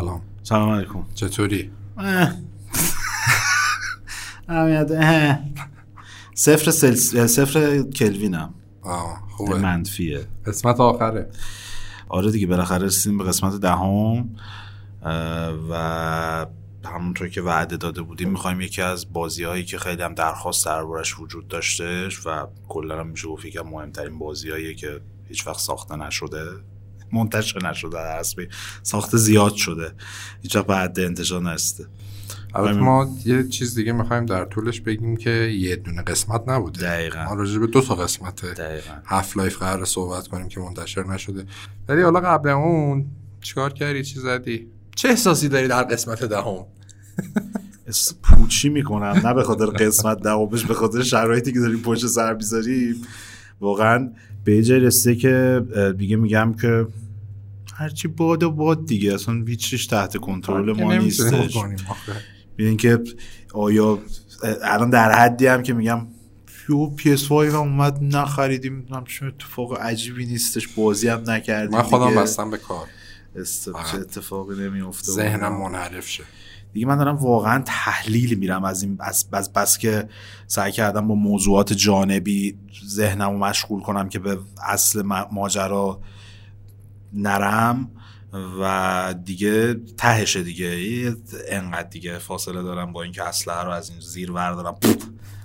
سلام. سلام علیکم. چطوری؟ صفر کلوینم. خوبه. منفیه. قسمت آخره. آره دیگه بالاخره رسیدیم به قسمت دهم و همونطور که وعده داده بودیم میخوایم یکی از بازی‌هایی که خیلی هم درخواست دربارش وجود داشتش و کلا هم میشه گفت یکی از مهمترین بازی‌هایی که هیچ وقت ساخته نشده، منتشر نشده، اصلا ساخته زیاد شده، هیچ وقت بعد انتشار نشده. البته ما یه چیز دیگه میخوایم در طولش بگیم که یه دونه قسمت نبوده. دقیقاً. ما راجع به دو تا قسمت هاف لایف قرار صحبت کنیم که منتشر نشده. ولی حالا قبل اون چیکار کردی؟ چی زدی؟ چه احساسی داری در قسمت دهم؟ پوچی میکنم، نه به خاطر قسمت دهمش، به خاطر شرایطی که داریم پشت سر میذاریم. واقعاً به جای رسته که دیگه میگم که هرچی باد و باد دیگه، اصلا هیچیش تحت کنترل ما نیستش. ببین که آیا الان در حدی هم که میگم PS5 هم اومد نخریدیم، چون اتفاق عجیبی نیستش، بازی هم نکردیم، من خودم بستم به کار، اتفاقی نمیفته، ذهنم منحرف شه دیگه. من دارم واقعا تحلیل میرم از این، بس که سعی کردم با موضوعات جانبی ذهنم رو مشغول کنم که به اصل ماجرا نرم و دیگه تهشه دیگه انقدر دیگه فاصله دارم با اینکه اسلحه رو از این زیر بردارم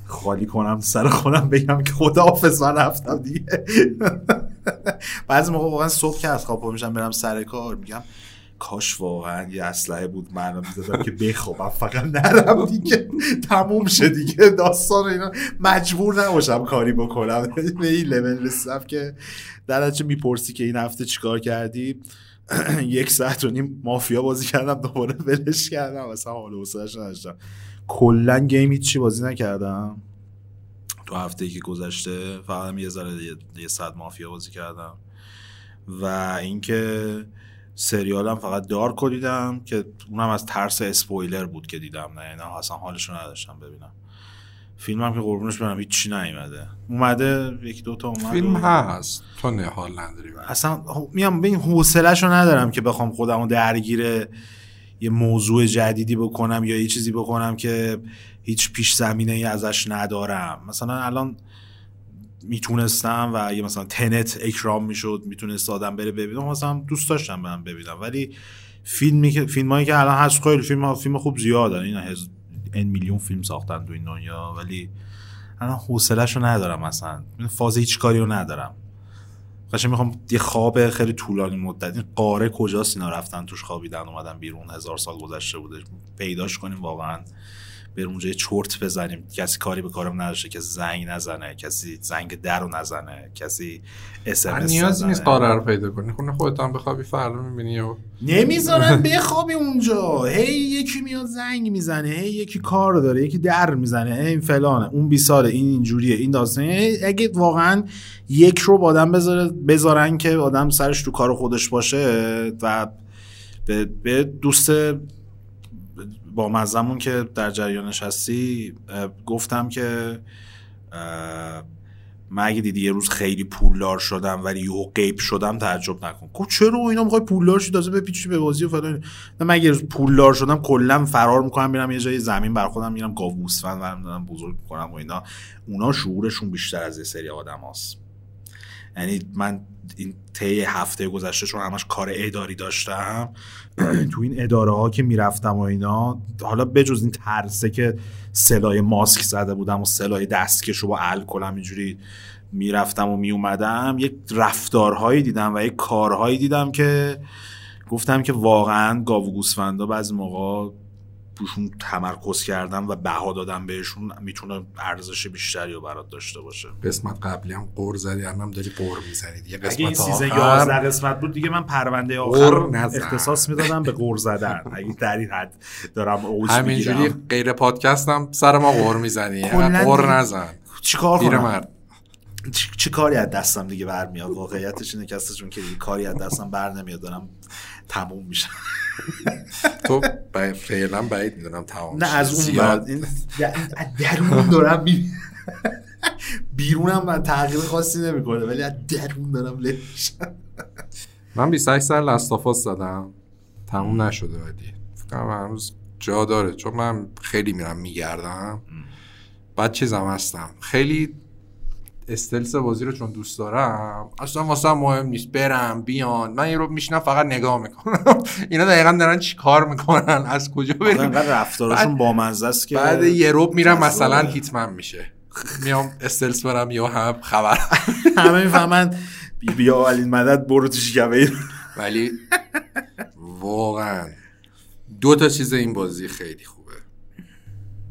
خالی کنم سر خودم بگم که خداحافظ من رفتم دیگه. بعضی موقع واقعا صبح که از خواب پا میشم برم سر کار میگم کاش واقعا یه اسلحه بود منو می‌ذاشتم که بخوابم فقط نرم دیگه، تموم شه دیگه داستان اینا، مجبور نباشم کاری بکنم. به این لول رسیدم که درنچه میپرسی که این هفته چیکار کردی، 1.5 ساعت مافیا بازی کردم، دوباره ولش کردم، اصلا حال و حوصله‌اش نداشتم. کلا گیم هیچی بازی نکردم تو هفته‌ای که گذشته، فقط یه ذره یه ساعت مافیا بازی کردم و اینکه سریالم فقط دارک رو دیدم که اونم از ترس اسپویلر بود که دیدم، نه یعنی اصلا حالشو نداشتم ببینم. فیلمم که قربونش برم هیچی نیومده، اومده یک دو تا اومده، فیلم هست تو نه حال نداری برم. اصلا میام ببین حوصله‌شو ندارم که بخوام خودمو درگیر یه موضوع جدیدی بکنم یا یه چیزی بکنم که هیچ پیش زمینه‌ای ازش ندارم. مثلا الان میتونستم و اگه مثلا تنت اکرام میشد میتونست آدم بره ببینم، مثلا دوست داشتم برم ببینم، ولی فیلمایی که الان هست خیلی فیلم خوب زیادن، این این میلیون فیلم ساختن تو این دنیا، ولی الان حوصله‌شو ندارم، مثلا فاز هیچ کاری رو ندارم، قشنگ میخوام یه خواب خیلی طولانی مدت. این قاره کجاست اینا رفتن توش خوابیدن اومدن بیرون، 1000 سال گذشته بوده، پیداش کنیم واقعا، بریم اونجا یه چرت بزنیم، کسی کاری به کارم نداشته، کسی زنگ نزنه، کسی زنگ در رو نزنه، کسی اس ام اس نزنه، نیازی نیست قاره رو پیدا کنی، خونه خودت هم بخوابی فردا میبینی و نمیذارن بخوابی اونجا، هی یکی میاد زنگ میزنه، هی یکی کار داره، یکی در میزنه، این فلانه، اون بیساره، این اینجوریه، این داستانه. اگه واقعا یک رو آدم بذارن که آدم سرش تو کار خودش باشه و به دوست با مزمون که در جریانش هستی گفتم که من اگه دیدی یه روز خیلی پولدار شدم ولی یهو غیب شدم تعجب نکن. گفت چرا اینا میخوای پولدار شی تازه بپیچی به بازی و فلان؟ من اگه روز پولدار شدم کلا فرار میکنم، میرم یه جای زمین بر خودم میرم گاو گوسفند برام دادم بزرگ میکنم و اینا. اونا شعورشون بیشتر از یه سری آدماست. یعنی من این طی هفته گذشته چون همش کار اداری داشتم تو این اداره ها که میرفتم و اینا، حالا بجز این ترسه که سلای ماسک زده بودم و سلای دستکشو با الکل اینجوری میرفتم و میومدم، یک رفتارهایی دیدم و یک کارهایی دیدم که گفتم که واقعا گاو و گوسفندا بعضی موقع روشون تمرکز کردم و بها دادم بهشون، میتونه ارزش بیشتری رو برات داشته باشه. قسمت قبلی هم قور زدی، الانم داری قور میزنی دیگه. قسمت اگه این 13 قسمت بود دیگه، من پرونده آخر رو اختصاص میدادم به قور زدن. اگه در این حد دارم اوج میگیرم، همینجوری غیر پادکستم سر ما قور میزنی. قور نزن، چیکار کنم؟ چه کاری از دستم دیگه برمیاد؟ واقعیتش اینه کسشون که کاری از دستم بر نمیاد، دارم تموم میشم. تو فعلا بعید میدونم تمام نه از اون بعد درون دارم بیرونم من تغییر خاصی نمیکنه، ولی از درون دارم لشم. من 28 سر لاستافاس زدم تموم نشده ولی فکرم هنوز جا داره، چون من خیلی میرم میگردم. بعد چیزم هستم خیلی استلس بازی رو چون دوست دارم اصلا واسه مهم نیست برم بیان، من این رو میشنم فقط نگاه میکنم اینا دقیقا دارن چی کار میکنن، از کجا بریم. اینقدر رفتارشون بامزه است که بعد یه روب میرم مثلا هیتمن میشه میام استلس برم یا هم خبر همه میفهمن بیا اولین مدد برو توش گوه. ولی واقعا دو تا چیز این بازی خیلی خوبه،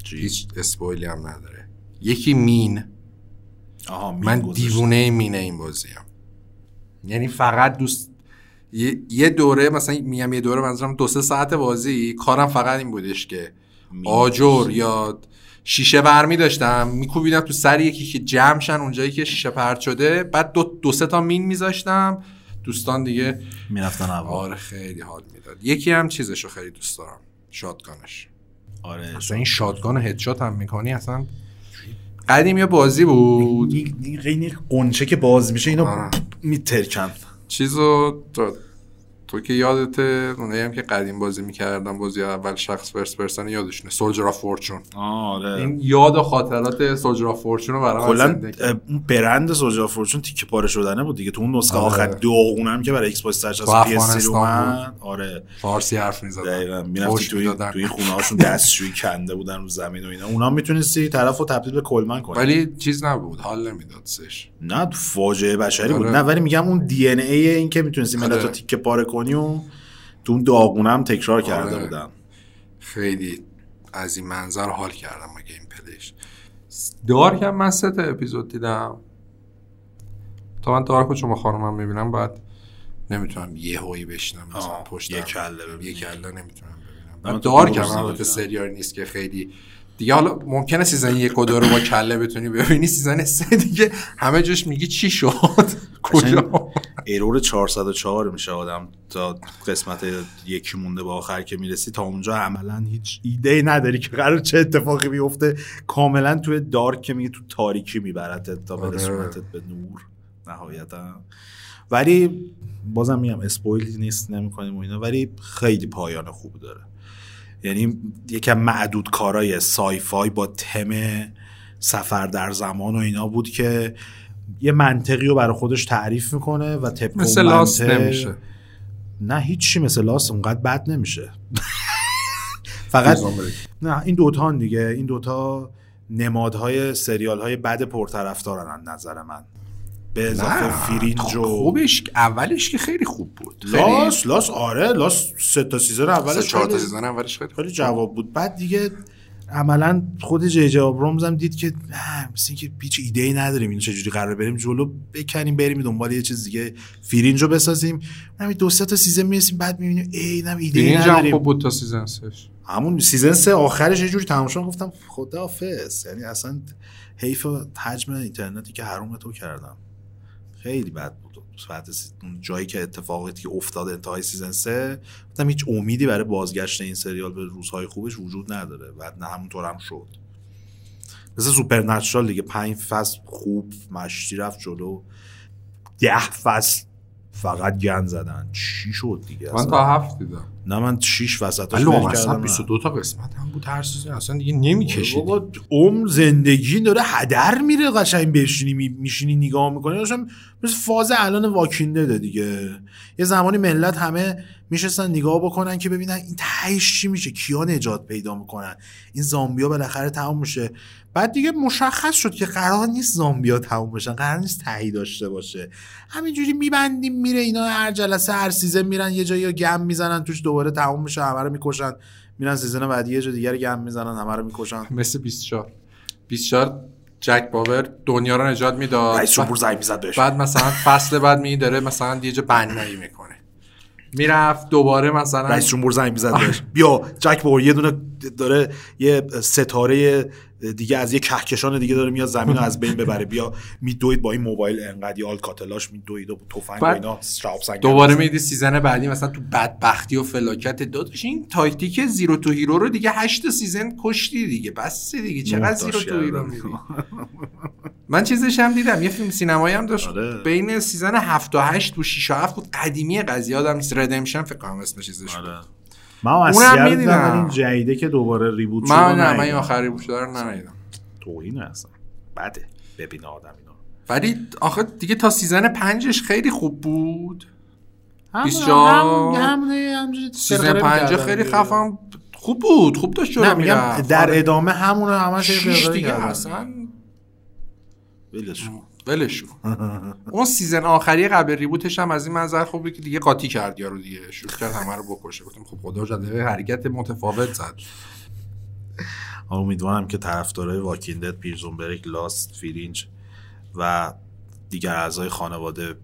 هیچ اسپویلی هم نداره. یکی مین، من دیوونه مینه این بازی هم. یعنی فقط دوست یه دوره مثلا میگم یه دوره منظورم 2-3 ساعت بازی کارم فقط این بودش که آجر یا شیشه برمی داشتم میکوبیدم تو سر یکی که جمع شن اونجایی که شیشه پرت شده، بعد 2-3 تا مین میذاشتم دوستان دیگه میرفتن هوا. آره خیلی حال میداد. یکی هم چیزشو خیلی دوست دارم، شاتگانش. آره اصلا این شاتگان هدشات هم میکنی اصلا قدیم یه بازی بود این قنچه که باز میشه اینو میترکن چیزو تو که یادته اونایی هم که قدیم بازی میکردم بازی اول شخص فرست پرسن یادشونه سولجر آف فورچون. آره این یاد و خاطرات سولجر آف فورچون رو برام زنده کرد. اون برند سولجر آف فورچون تیکه پاره شدنه بود دیگه تو اون نسخه آخر دو، اونم که برای ایکس باکس 360 پی اس 3 اومد. آره فارسی حرف می‌زدن دقیقاً، می‌رفتی توی خونه‌هاشون دستشویی کنده بودن رو زمین و اینا، اونم میتونستی طرفو تبدیل به کلمن کنی ولی چیز نبود، حال نمیداد سش، نه فاجعه بشری بود نه، ولی میگم اون دی ان ای این که میتونستی ملتو تیکه پاره نیو تو اون داغونه هم تکرار کرده بودم. خیلی از این منظر حال کردم با گیم پلیش. دارک هم من 3 تا اپیزود دیدم. تا من دارک رو چون با خانمم میبینم بعد نمیتونم یه هایی بشینم مثلا پشتم یک کله نمیتونم ببینم. دارک هم البته سریال نیست که خیلی دیگه، حالا ممکنه سیزن 1 و 2 رو با کله بتونی ببینی، سیزن 3 دیگه همه جوش میگی چی شد کجا ایرور 404 میشه آدم تا قسمت یکی مونده با آخر که میرسی تا اونجا عملا هیچ ایده نداری که قرار چه اتفاقی بیفته، کاملا توی دارک که میگه تو تاریکی میبرد تا برسونتت به نور نهایتا. ولی بازم میگم اسپویل نیست نمیکنیم و اینا، ولی خیلی پایان خوب داره. یعنی یکم معدود کارای سایفای با تم سفر در زمان و اینا بود که یه منطقی رو برای خودش تعریف میکنه و طبق مثل لاست نمیشه، نه هیچی مثل لاست اونقدر بد نمیشه فقط نه این دوتا دیگه، این دوتا نمادهای سریال های بد پرطرفدارن نظر من، به اضافه فرینج و خوبش اولش که خیلی خوب بود. لاس آره لاس 3 تا سیزن اولش 4 تا سیزن اولش خیلی جواب بود. بعد دیگه عملا خود جی آبرامز هم دید که مثل اینکه پیچ ایده‌ای نداریم اینو چجوری قراره بریم جلو بکنیم، بریم دنبال یه چیز دیگه فرینج رو بسازیم. همین 2-3 تا سیزن می‌رسیم بعد می‌بینیم اینم ایده‌ای نداریم. فرینج هم خوب بود تا سیزن 3. همون سیزن 3 آخرش یه جوری تمام شد گفتم خداحافظ، یعنی اصلا حیف حجم اینترنتی که حروم تو کردم. خیلی بد بود ساعت جایی که اتفاقاتی که افتاد انتهای سیزن 3 گفتم هیچ امیدی برای بازگشت این سریال به روزهای خوبش وجود نداره و نه همونطور هم شد. مثل سوپرنچرال دیگه 5 فصل خوب مشتی رفت جلو، 10 فصل فقط گند زدن. چی شد دیگه؟ من تا 7 دیدم. نه من 6 وسطاش فکر کردم 22 تا قسمت هم بود هر سیزن، اصلا دیگه نمی‌کشید. بابا زندگی داره هدر میره، قشنگ بشینی میشینی نگاه می‌کنی مثلا فاز الان واکینده ده دیگه. یه زمانی ملت همه میشستن نگاه بکنن که ببینن این تهش چی میشه، کیا نجات پیدا میکنن، این زامبیا بالاخره تموم میشه. بعد دیگه مشخص شد که قرار نیست زامبیا تموم بشن، قرار نیست تهی داشته باشه. همینجوری میبندیم میره، اینا هر جلسه هر سیزن میرن یه جایی گم میزنن توش دوباره تموم میشه، همه رو میکشن، میرن سیزن بعدی یه جا دیگه گم میزنن همه رو میکشن. مثل 24 جک باور دنیا رو نجات میداد، رئیس جمهور زنگ میزد بهش، بعد مثلا فصل بعد می داره مثلا یه جا بنایی میکنه، میرفت دوباره مثلا رئیس جمهور زنگ میزد بهش بیا جک باور یه دونه داره یه ستاره دیگه از یه کهکشان دیگه داره میاد زمین رو از بین ببره، بیا میدوید با این موبایل انقدی آلکاتلاش میدوید و تفنگ و اینا شراب سنگ. دوباره میدی سیزن بعدی مثلا تو بدبختی و فلاکت داداش، این تاکتیک زیرو تو هیرو رو دیگه 8 سیزن کشتی دیگه، بس دیگه چقدر زیرو تو هیرو میدی من چیزش هم دیدم، یه فیلم سینمایی هم داشت بین سیزن 7 تا 8 تو 6 و 7 بود، قدیمی قضیه آدم نیست، ردمشن فکر کنم اسم چیزش بود. من اصلا نمیدونم این جدیده که دوباره ریبوت شده. من این آخری بود دارم نمیدونم. توهین اصلا. بده ببین آدم اینا. ولی آخه دیگه تا سیزن 5ش خیلی خوب بود. سیزن 5 خیلی خفن خوب بود، خوب داشت جلو میرفت. در ادامه همون همش دیگه اصلا ولش شو. اون سیزن آخری قبل ریبوتش هم از این منظر خوبه که دیگه قاطی کرد یارو، دیگه شروع کرد همه رو بکشه. گفتم خب خدا شده حرکت متفاوت زد. امیدوارم که طرفدارای واکینگ دد، پیرزون بریک، لاست، فرینج و دیگر اعضای خانواده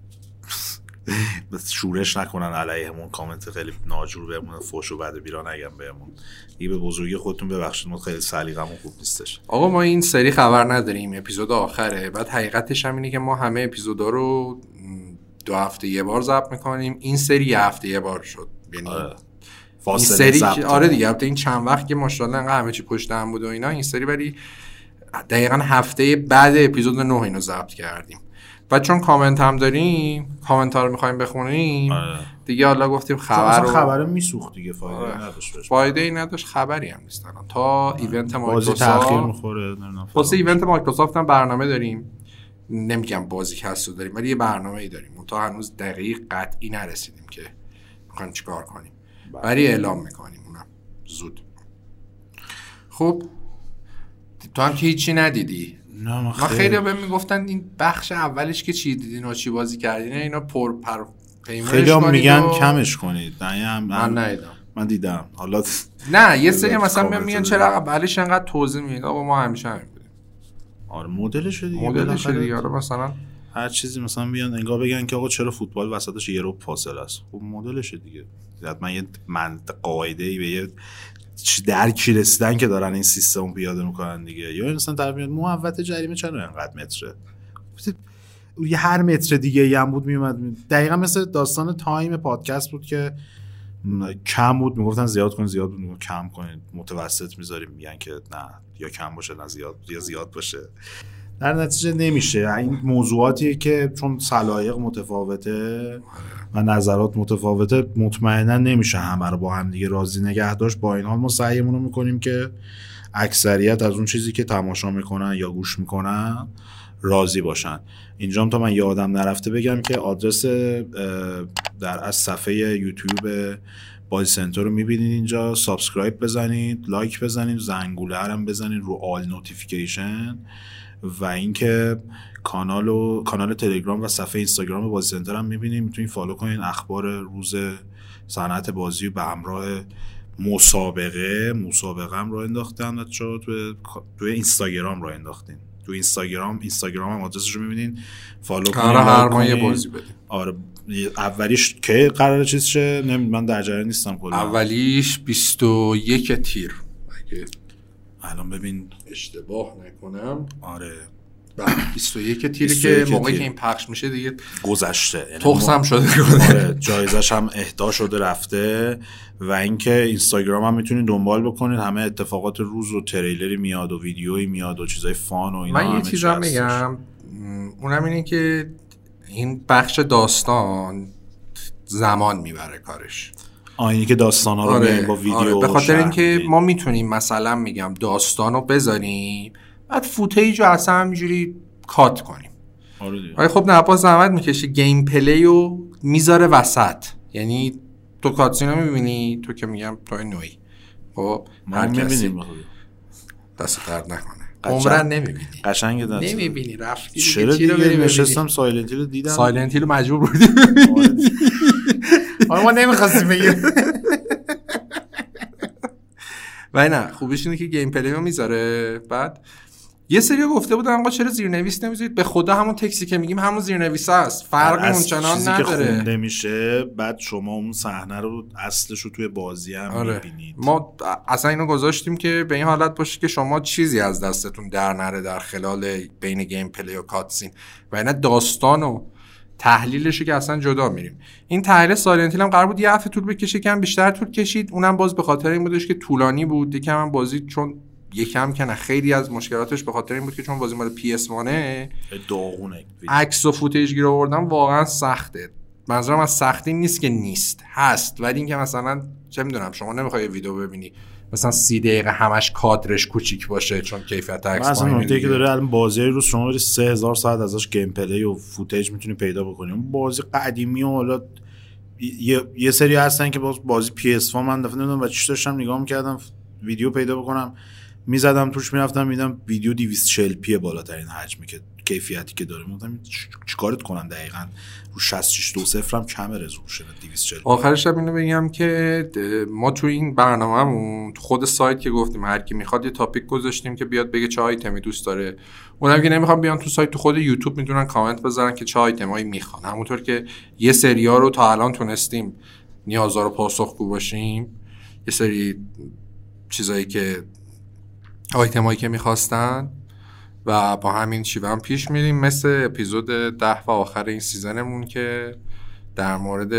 شورش نکنن علیهمون، کامنت خیلی ناجور بهمون فوش و بد و بیرا نگم بهمون. این به بزرگی خودتون ببخشید، ما خیلی سلیقه‌مون خوب نیستش. آقا ما این سری خبر نداریم، اپیزود آخره. بعد حقیقتش هم اینه که ما همه اپیزودا رو 2 هفته یه بار ضبط می‌کنیم، این سری 1 هفته یه بار شد. یعنی فاصله ضبط آره دیگه. البته این چند وقت که ماشاءالله انقدر همه چی پشت هم بود و اینا، این سری ولی دقیقاً هفته بعد اپیزود 9 اینو ضبط کردیم. و چون کامنت هم داریم، کامنت ها رو میخواییم بخونیم دیگه. حالا گفتیم خبر رو میسوخت دیگه، فایده ای نداشت. خبری هم نیست الان تا ایونت مایکروسافت تاخیر میخوره. واسه ایونت مایکروسافت هم برنامه داریم، نمیگم بازی کسو داریم ولی یه برنامه‌ای داریم، تا هنوز دقیق قطعی نرسیدیم که میخوایم چیکار کنیم، ولی اعلام میکنیم اونم زود. خب تو هم که هیچی ندیدی. ما خیلی بهم میگفتن این بخش اولش که چی دیدین و چی بازی کردین اینا پر پیمرش کنید. خیلی میگن کمش کنید. من دیدم. حالا نه یه سری مثلا میگن چرا قبلش انقدر توضیح میدید. آقا ما همیشه همین بودیم. آره مدلش دیگه آره مثلا هر چیزی مثلا بیان انگار بگن که آقا چرا فوتبال وسطش یه رو فاصله است. خب مدلش دیگه. حتما یه قاعده‌ای به یه درکی رسیدن که دارن این سیستم پیاده میکنن دیگه. یا مثلا طرف میاد محوطه جریمه چند انقدر متره، یه هر متر دیگه هم بود میومد. دقیقا مثل داستان تایم پادکست بود که کم بود میگفتن زیاد کنید کم کنید، متوسط میذاریم میگن که نه یا کم باشه نه زیاد یا زیاد باشه، در نتیجه نمیشه. این موضوعاتیه که چون سلایق متفاوته و نظرات متفاوته مطمئنا نمیشه همه رو با هم دیگه راضی نگه داشت. با این حال ما سعیمون رو میکنیم که اکثریت از اون چیزی که تماشا میکنن یا گوش میکنن راضی باشن. اینجام تا من یادم نرفته بگم که آدرس از صفحه یوتیوب بازی سنتر رو میبینید، اینجا سابسکرایب بزنید، لایک بزنید، زنگوله هم بزنید رو آل نوتیفیکیشن، و اینکه کانال تلگرام و صفحه اینستاگرام بازی سنتر هم می‌بینید، میتونید فالو کنین. اخبار روز صنعت بازی به همراه مسابقه هم راه انداختن و چرا تو اینستاگرام راه انداختین. تو اینستاگرام هم آدرسش رو می‌بینین، فالو کنین. هر ماه یه بازی بده. آره اولیش که قراره چیز شه من در جریان نیستم کلا. اولیش 21 تیر اگه الان ببین اشتباه نکنم. آره 21 تیری که موقعی که این پخش میشه دیگه گذشته، تخصم شده. آره جایزش هم اهدا شده رفته. و اینکه اینستاگرام هم میتونید دنبال بکنید، همه اتفاقات روز و تریلری میاد و ویدیویی میاد و چیزای فان و اینا. من یه چیز هم میگم، اونم اینه که این بخش داستان زمان میبره کارش، آینی که داستانا رو با ویدیو به خاطر اینکه ما میتونیم مثلا میگم داستانو بذاریم بعد فوتیج رو اصلا همینجوری کات کنیم. آره خب نه باز زحمت میکشه، گیم پلی رو میذاره وسط. یعنی تو کاتسینا میبینی، تو که میگم تو نوعی خب هر کسی دست درد نکنه عمرن نمیبینی، قشنگ دست نمیبینی. رفتی چرا دیگه نشستم سایلنتی رو دیدم، سایلنتی رو مجبور بودیم ما نمیخواستیم بگیم. وای نه خوبیش اینه که گیم پلی رو میذاره. بعد یه سری گفته بودن آقا چرا زیرنویس نمیذارید؟ به خدا همون تکسی که میگیم همون زیرنویس است، فرق اونچنان نداره. چیزی که خونده میشه بعد شما اون صحنه رو اصلش رو توی بازی هم میبینید. ما اصلا اینو گذاشتیم که به این حالت باشه که شما چیزی از دستتون در نره در خلال بین گیم پلی و کاتسین، و اینا داستانو تحلیلشو که اصلا جدا میریم. این تحلیل سایلنتیل هم قرار بود یه هفته طول بکشه، کم بیشتر طول کشید. اونم باز به خاطر این بودش که طولانی بود، یکم هم بازی چون یکم کنه. خیلی از مشکلاتش به خاطر این بود که چون بازی مال PS1 داغونه، عکس و فوتیج گیر آوردن واقعا سخته. منظورم از سختی نیست که نیست، هست، ولی اینکه مثلا چه میدونم شما نمیخوای ویدیو ببینی مثلا 30 دقیقه همش کادرش کوچیک باشه چون کیفیت عکس پایینه. مثلا نکته که داره الان بازی رو شما 3000 ساعت ازش گیم پلی و فوتیج میتونی پیدا بکنی. اون بازی قدیمی و حالا یه سری هستن که بازی PS4 من دفعه نمیدونم بچش داشتم نگاه می‌کردم ویدیو پیدا بکنم میزدم توش میرفتم میدم ویدیو 240 پی بالاترین حجمی که کیفیتی که داره. میگم چیکارت کنم دقیقاً رو 6620 هم کم رزولوشن 240. آخر شب اینو بگم که ما تو این برنامه‌مون تو خود سایت که گفتیم هر کی میخواد یه تاپیک گذاشتیم که بیاد بگه چه آیتمی دوست داره. اونم که نمیخوام بیان تو سایت، تو خود یوتیوب میتونن کامنت بذارن که چه آیتمایی میخوان. همونطور که یه سری‌ها رو تا الان تونستیم نیازا رو پاسخگو باشیم، یه سری چیزایی که آیتمایی که میخواستن و با همین شیوه هم پیش میریم، مثل اپیزود 10 و آخر این سیزنمون که در مورد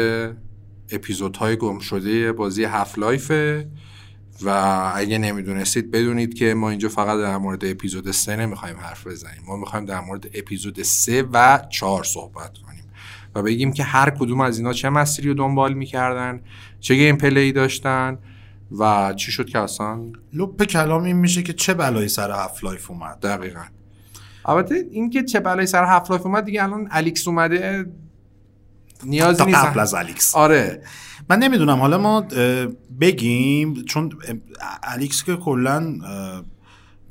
اپیزودهای گم شده بازی هاف لایف و اگه نمیدونستید بدونید که ما اینجا فقط در مورد اپیزود 3 نمیخوایم حرف بزنیم، ما میخوایم در مورد اپیزود 3 و 4 صحبت کنیم و بگیم که هر کدوم از اینا چه مسیری رو دنبال میکردن، چه گیم پلی داشتن و چی شد که اصلا لپ کلام این میشه که چه بلایی سر هالف-لایف اومد. دقیقاً. البته این که چه بلایی سر هالف-لایف اومد دیگه الان الیکس اومده نیازی نیست. قبل از الیکس. آره. من نمیدونم حالا ما بگیم چون الیکس که کلاً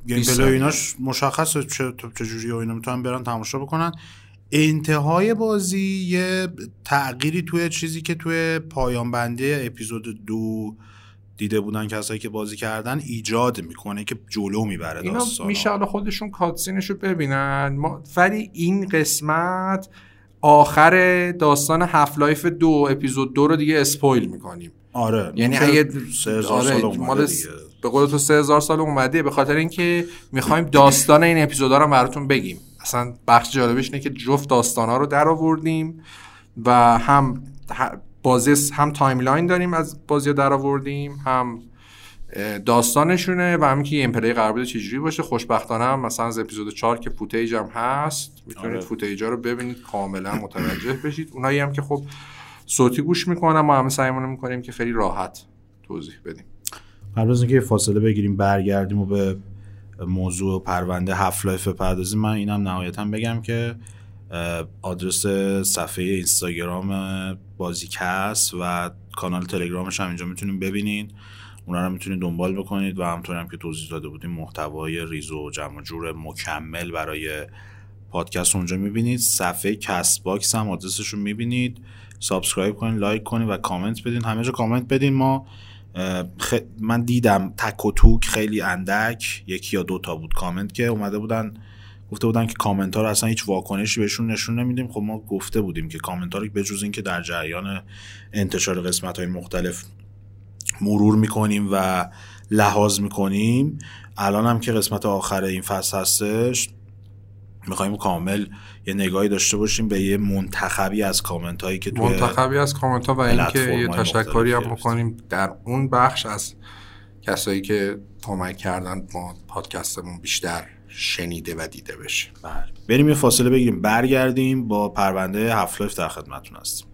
گیم پلی ایناش مشخصه چه جوری و اینا میتونن برن تماشا بکنن. انتهای بازی یه تغییری توی چیزی که توی پایان بنده اپیزود 2 دیده بودن کسایی که بازی کردن ایجاد میکنه که جلو میبره داستانو. میشه حالا خودشون کاتسینشو ببینن. ما ولی این قسمت آخر داستان هالف-لایف 2 اپیزود 2 رو دیگه اسپویل میکنیم. آره. یعنی اگه 3000 سال اومده دیگه. به قول تو 3000 سال اومده، به خاطر اینکه میخوایم داستان این اپیزودا رو براتون بگیم. اصلا بخش جالبش اینه که جفت داستانا رو درآوردیم و هم بازی هم تایملاین داریم از بازی در آوردیم، هم داستانشونه و هم که این پلی قرار بوده چجوری باشه. خوشبختانه هم مثلا از اپیزود 4 که فوتیج هم هست، میتونید فوتیجا رو ببینید کاملا متوجه بشید. اونایی هم که خب صوتی گوش میکنن ما هم سعیمون میکنیم که خیلی راحت توضیح بدیم. قبل از اینکه فاصله بگیریم برگردیم و به موضوع پرونده هالف-لایف بپردازیم، من اینم نهایتاً بگم که آدرس صفحه اینستاگرام بازیکست و کانال تلگرامش هم اینجا میتونید ببینید، اونا رو میتونید دنبال بکنید و همونطور هم که توضیح داده بودیم محتوای ریز و جمع جور مکمل برای پادکست اونجا میبینید. صفحه کست باکس هم آدرسش رو میبینید، سابسکرایب کنید، لایک کنید و کامنت بدین. همه جا کامنت بدین. من دیدم تک و توک خیلی اندک یکی یا دو تا بود کامنت که اومده بودن گفته بودن که کامنت ها رو اصلا هیچ واکنشی بهشون نشون نمیدیم. خب ما گفته بودیم که کامنت ها رو بجز این که در جریان انتشار قسمت های مختلف مرور میکنیم و لحاظ میکنیم، الان هم که قسمت آخر این فصل هستش میخواییم کامل یه نگاهی داشته باشیم به یه منتخبی از کامنت هایی که توی منتخبی از کامنت ها و این که یه تشکری هم بکنیم در اون بخش از کسایی که کمک کردن ما پادکستمون بیشتر شنیده و دیده بشه. بله. بریم یه فاصله بگیریم برگردیم با پرونده هالف-لایف در خدمتتون هستیم.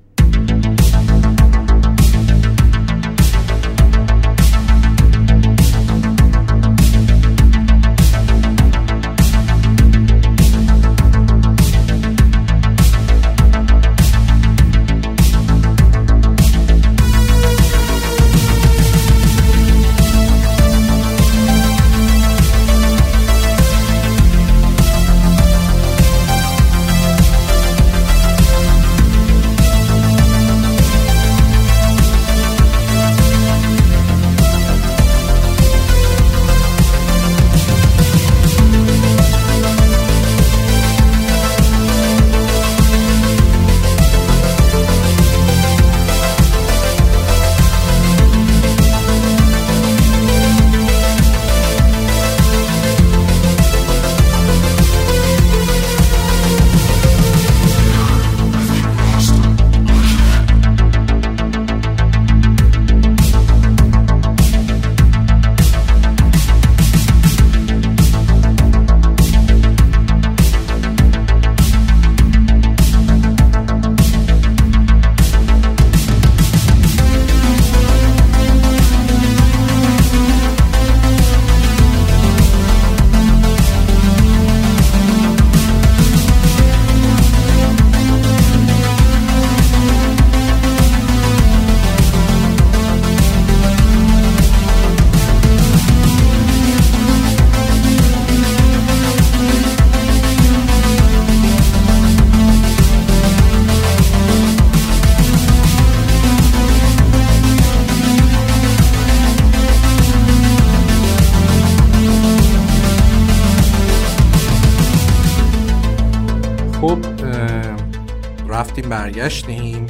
رفتیم برگشتیم.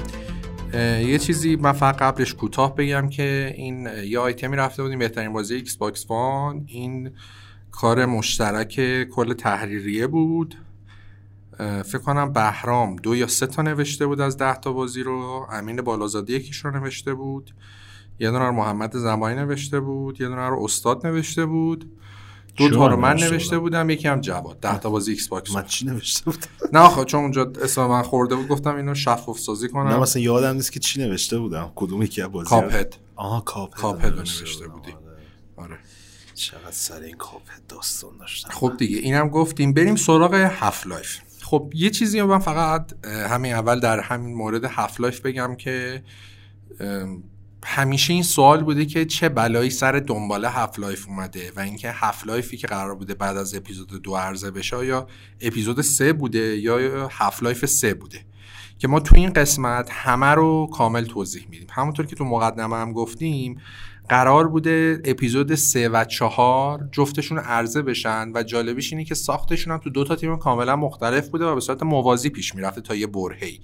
یه چیزی من فقط قبلش کوتاه بگم که این یه آیتمی رفته بودیم بهترین بازی ایکس باکس وان، این کار مشترک کل تحریریه بود. فکر کنم بهرام 2 یا 3 تا نوشته بود از 10 تا بازی رو، امین بالازادی یکیش رو نوشته بود، یه دونه رو محمد زمانی نوشته بود، یه دونه رو استاد نوشته بود، 2 تا رو من نوشته بودم، یکی هم جواد. 10 تا بازی ایکس باکس من چی نوشته بودم؟ نه آخه چون اونجا اسم من خورده بود گفتم اینو شفاف سازی کنم. نه مثلا یادم نیست که چی نوشته بودم، کدوم یکی از بازی‌ها. کاپد. آها کاپد نوشته بودی. آره چقدر سر این کاپد داستان داشتم. خب دیگه اینم گفتیم، بریم سراغ هاف لایف. خب یه چیزی من فقط همین اول در همین مورد هاف لایف بگم که همیشه این سوال بوده که چه بلایی سر دنباله هاف لایف اومده و اینکه هاف لایفی که قرار بوده بعد از اپیزود 2 عرضه بشه یا اپیزود 3 بوده یا هاف لایف 3 بوده، که ما تو این قسمت همه رو کامل توضیح میدیم. همونطور که تو مقدمه هم گفتیم قرار بوده اپیزود 3 و 4 جفتشون عرضه بشن و جالبیش اینه که ساختشون هم تو 2 تا تیم کاملا مختلف بوده و به صورت موازی پیش میرفته تا یه برهه‌ای.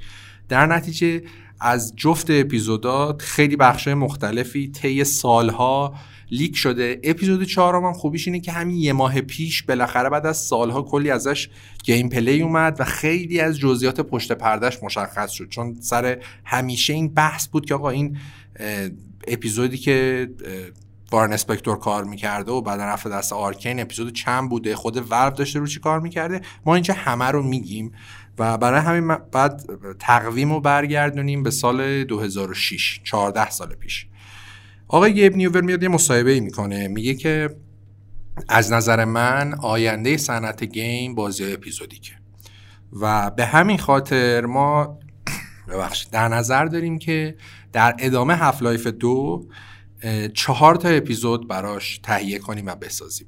در نتیجه از جفت اپیزودات خیلی بخشای مختلفی طی سالها لیک شده. اپیزود 4 هم خوبیش اینه که همین یه ماه پیش بالاخره بعد از سالها کلی ازش گیم پلی اومد و خیلی از جزئیات پشت پردهش مشخص شد، چون سر همیشه این بحث بود که آقا این اپیزودی که وارن اسپکتور کار میکرده و بعد رفت دست آرکین اپیزود چند بوده، خود ولو داشته رو چی کار میکرده، ما اینجا همه رو میگیم و برای همین بعد تقویم رو برگردونیم به سال 2006، 14 سال پیش. آقای گیب نیوور میاد یه مصاحبه‌ای میکنه، میگه که از نظر من آینده صنعت گیم بازی اپیزودیکه و به همین خاطر ما در نظر داریم که در ادامه هاف لایف 2 4 تا اپیزود براش تهیه کنیم و بسازیم.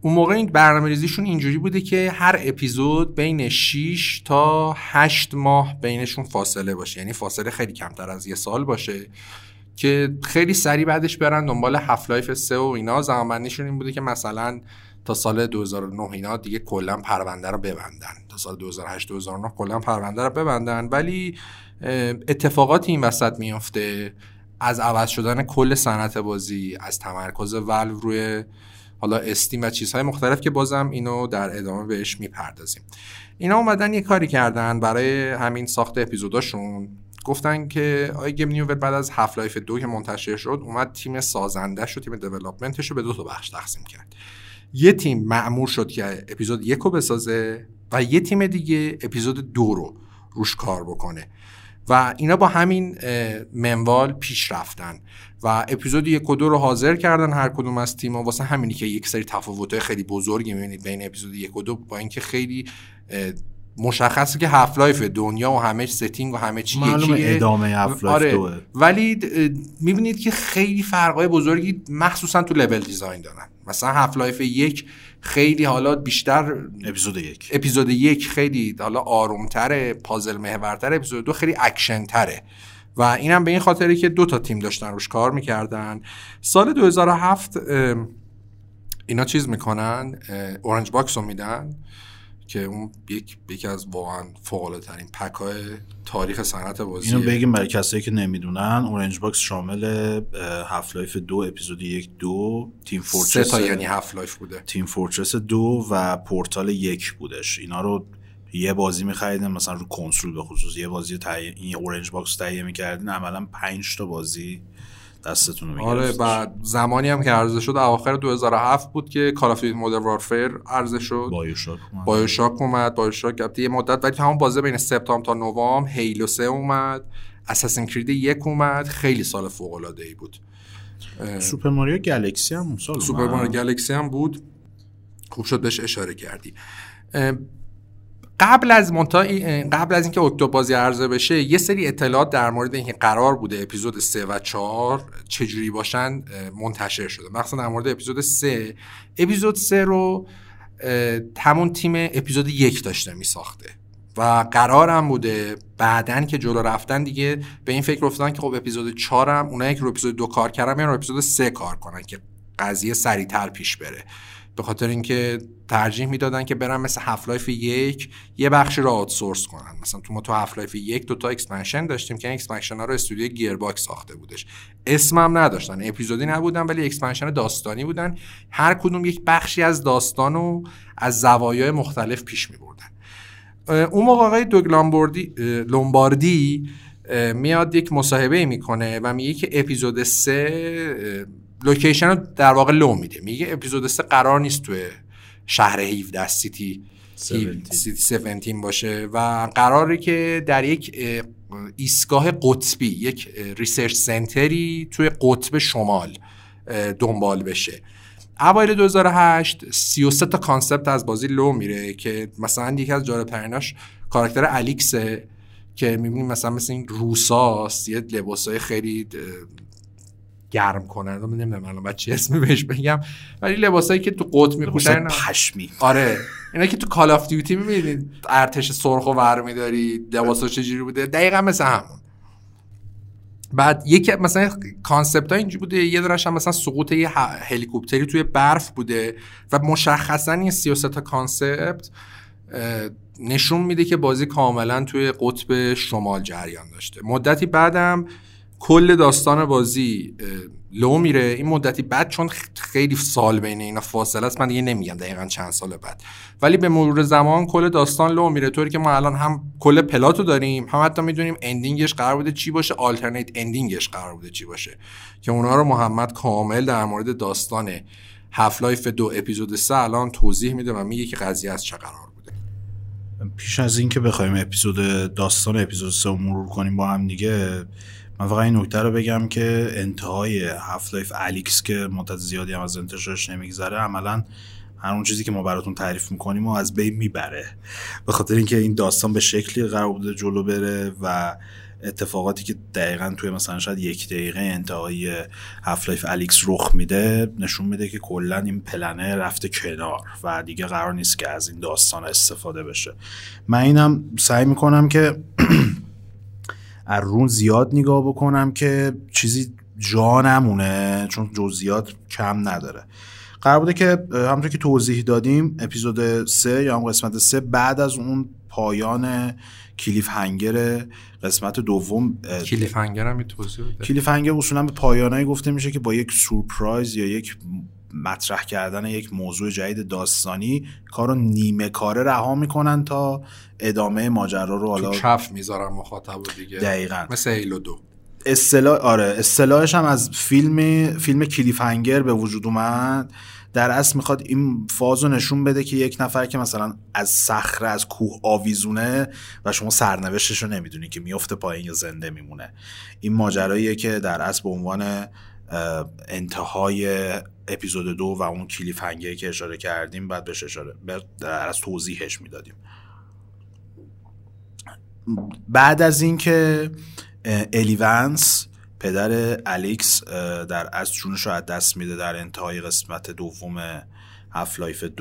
اون موقع این برنامه‌ریزیشون اینجوری بوده که هر اپیزود بین 6 تا 8 ماه بینشون فاصله باشه، یعنی فاصله خیلی کمتر از یه سال باشه که خیلی سریع بعدش برن دنبال هاف لایف 3 و اینا. زمانشون این بوده که مثلا تا سال 2009 اینا دیگه کلا پرونده رو ببندن، تا سال 2008 2009 کلا پرونده رو ببندن، ولی اتفاقاتی این وسط میفته از عوض شدن کل صنعت بازی، از تمرکز ولو روی حالا استیم و چیزهای مختلف که بازم اینو در ادامه بهش میپردازیم. اینا اومدن یه کاری کردن برای همین ساخت اپیزوداشون، گفتن که آقای گیب نیوول بعد از هاف لایف 2 که منتشر شد اومد تیم سازندش و تیم دیولپمنتش رو به 2 تا بخش تقسیم کرد. یه تیم مأمور شد که اپیزود 1 رو بسازه و یه تیم دیگه اپیزود 2 رو روش کار بکنه و اینا با همین منوال پیش رفتن و اپیزود 1 و 2 رو حاضر کردن هر کدوم از تیم‌ها. واسه همینی که یک سری تفاوت‌های خیلی بزرگی می‌بینید بین اپیزود 1 و 2، با اینکه خیلی مشخصه که هاف لایف دنیا و همه ستینگ و همه چی یکیه، ادامه هاف لایف 2، ولی می‌بینید که خیلی فرقای بزرگی مخصوصا تو لول دیزاین دارن. مثلا هاف لایف 1 خیلی حالا بیشتر، اپیزود 1 خیلی حالا آرومتره، پازل محورتره، اپیزود 2 خیلی اکشن تره و اینم به این خاطره که 2 تا تیم داشتن روش کار میکردن. سال 2007 اینا چیز میکنن، اورنج باکس رو میدن که اون یکی از واقعا فوق‌العاده‌ترین پک‌های تاریخ صنعت بازیه. اینو بگیم برای کسایی که نمیدونن، اورنج باکس شامل هاف لایف 2 اپیزود 1، 2 تیم فورترس 3 تا یعنی هاف لایف بوده، تیم فورترس 2 و پورتال 1 بودش. اینا رو یه بازی می‌خریدن، مثلا رو کنسول به خصوص یه بازی این اورنج باکس تهیه می‌کردین، عملاً 5 تا بازی دستتون رو می‌گرفتید. آره، بعد زمانی هم که عرضه شد اواخر 2007 بود که کال اف دیوتی مدرن وارفیر عرضه شد، بایوشاک البته یه مدت، ولی همون بازه بین سپتامبر تا نوامبر، هیلو 3 اومد، اساسین کرید 1 اومد، خیلی سال فوق‌العاده‌ای بود. سوپر ماریو گالاکسی هم اون سال، سوپر ماریو گالاکسی هم بود، خوب شد بهش اشاره کردی. قبل از اینکه اکتبر عرضه بشه یه سری اطلاعات در مورد اینکه قرار بوده اپیزود 3 و 4 چجوری باشن منتشر شده، مخصوصا در مورد اپیزود 3. اپیزود 3 رو همون تیم اپیزود 1 داشته می ساخته و قرارم بوده بعدن که جلو رفتن دیگه به این فکر افتادن که خب اپیزود 4 هم اونایی که رو اپیزود 2 کار کردن یا رو اپیزود 3 کار کنن که قضیه سریعتر پیش بره. به خاطر اینکه ترجیح میدادن که برن مثل هفلایف یک یه بخش رو آوتسورس کنن. مثلا تو هفلایف یک دو تا اکسپنشن داشتیم که اکسپنشن ها رو استودیو گیرباکس ساخته بودش، اسمم نداشتن، اپیزودی نبودن، ولی اکسپنشن داستانی بودن، هر کدوم یک بخشی از داستان رو از زوایای مختلف پیش می‌بردن. اون موقع آقای دوگ لومباردی میاد یک مصاحبه میکنه و میگه که اپیزود 3 لوکیشن رو در واقع لو میده، میگه اپیزود 3 قرار نیست توی شهر 17 سیتی 17 باشه و قراره که در یک ایستگاه قطبی، یک ریسرچ سنتری توی قطب شمال دنبال بشه. اوایل 2008 33 تا کانسپت از بازی لو میره که مثلا یکی از جالب‌تریناش کاراکتر الیکسه که میبینیم مثلا مثل این روساست، یه لباسای خیلی گرم کننده، نمیدونم الان بچه اسمی بهش بگم، ولی لباسایی که تو قطب میپوشن پشمی، آره اینا که تو کال آف دیوتی میبینید ارتش سرخو برمیداری، لباسا چجوری بوده، دقیقا مثل همون. بعد یکی مثلا کانسپت ها اینجوری بوده، یه دونش هم مثلا سقوط یه هلیکوپتری توی برف بوده و مشخصا این 33 تا کانسپت نشون میده که بازی کاملا توی قطب شمال جریان داشته. مدتی بعدم کل داستان بازی لو میره. این مدتی بعد چون خیلی سال بین اینا فاصله است، من دیگه نمیگم دقیقاً چند سال بعد، ولی به مرور زمان کل داستان لو میره، طوری که ما الان هم کل پلاتو داریم، هم حتی میدونیم اندینگش قرار بوده چی باشه، آلترنیت اندینگش قرار بوده چی باشه، که اونها رو محمد کامل در مورد داستان هفلایف 2 اپیزود 3 الان توضیح میده و میگه که قضیه از چه قرار. پیش از این که بخوایم اپیزود داستان اپیزود 3 رو مرور کنیم با هم دیگه، من فقط این نکته رو بگم که انتهای هفلایف الیکس که مدت زیادی هم از انتشارش نمیگذره، عملاً هر اون چیزی که ما براتون تعریف میکنیم و از بین میبره، به خاطر اینکه این داستان به شکلی قرار بوده جلو بره و اتفاقاتی که دقیقاً توی مثلا شاید یک دقیقه انتهای هفلایف الیکس رخ میده نشون میده که کلاً این پلنه رفته کنار و دیگه قرار نیست که از این داستان استفاده بشه. من اینم سعی میکنم که ارون زیاد نگاه بکنم که چیزی جا نمونه، چون جزئیات کم نداره. قرار بوده که همونطور که توضیح دادیم اپیزود 3 یا هم قسمت 3 بعد از اون پایان کلیف هنگر قسمت دوم، کلیف هنگر هم توضیح بده. کلیف هنگر اصولا به پایانایی گفته میشه که با یک سورپرایز یا یک مطرح کردن یک موضوع جدید داستانی کارو نیمه کاره رها میکنن تا ادامه ماجرا رو حالا کف میذارن مخاطب دیگه. دقیقاً مثل هیلو 2. اصطلاح اصطلاحش هم از فیلم کلیف هنگر به وجود اومد. در اصل میخواد این فازو نشون بده که یک نفر که مثلا از صخره از کوه آویزونه و شما سرنوشتشو نمیدونی که میفته پایین یا زنده میمونه. این ماجراییه که در اصل به عنوان انتهای اپیزود 2 و اون کلیف هنگری که اشاره کردیم بعد بهش اشاره در اصل توضیحش میدادیم. بعد از این که الیونس پدر الیکس در از جونش رو از دست میده در انتهای قسمت دوم هفلایف 2،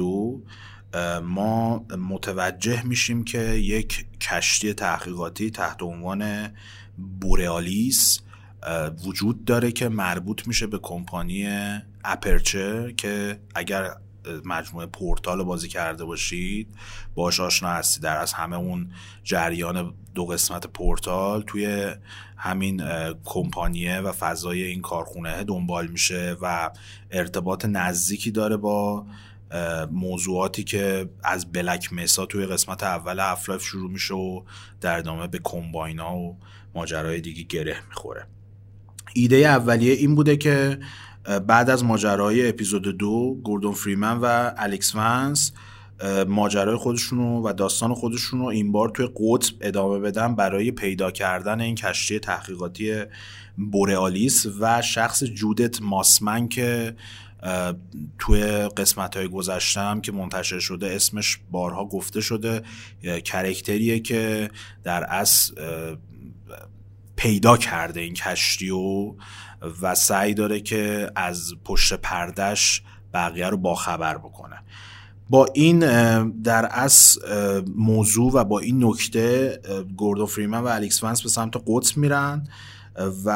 ما متوجه میشیم که یک کشتی تحقیقاتی تحت عنوان بوریالیس وجود داره که مربوط میشه به کمپانی اپرچر، که اگر مجموعه پورتال بازی کرده باشید باهاش آشنا هستید. در از همه اون جریان دو قسمت پورتال توی همین کمپانیه و فضای این کارخونه دنبال میشه و ارتباط نزدیکی داره با موضوعاتی که از بلک مسا توی قسمت اول هفلایف شروع میشه و در ادامه به کمباینا و ماجرای دیگه گره میخوره. ایده اولیه این بوده که بعد از ماجرای اپیزود 2 گوردون فریمن و الیکس ونس ماجرای خودشونو و داستان خودشونو این بار توی قطب ادامه بدن برای پیدا کردن این کشتی تحقیقاتی بوریالیس و شخص جودت ماسمن که توی قسمت‌های گذشته هم که منتشر شده اسمش بارها گفته شده، کرکتریه که در اصل پیدا کرده این کشتی و سعی داره که از پشت پردش بقیه رو باخبر بکنه. با این در اصل موضوع و با این نکته گوردون فریمن و الیکس ونس به سمت قطب میرن و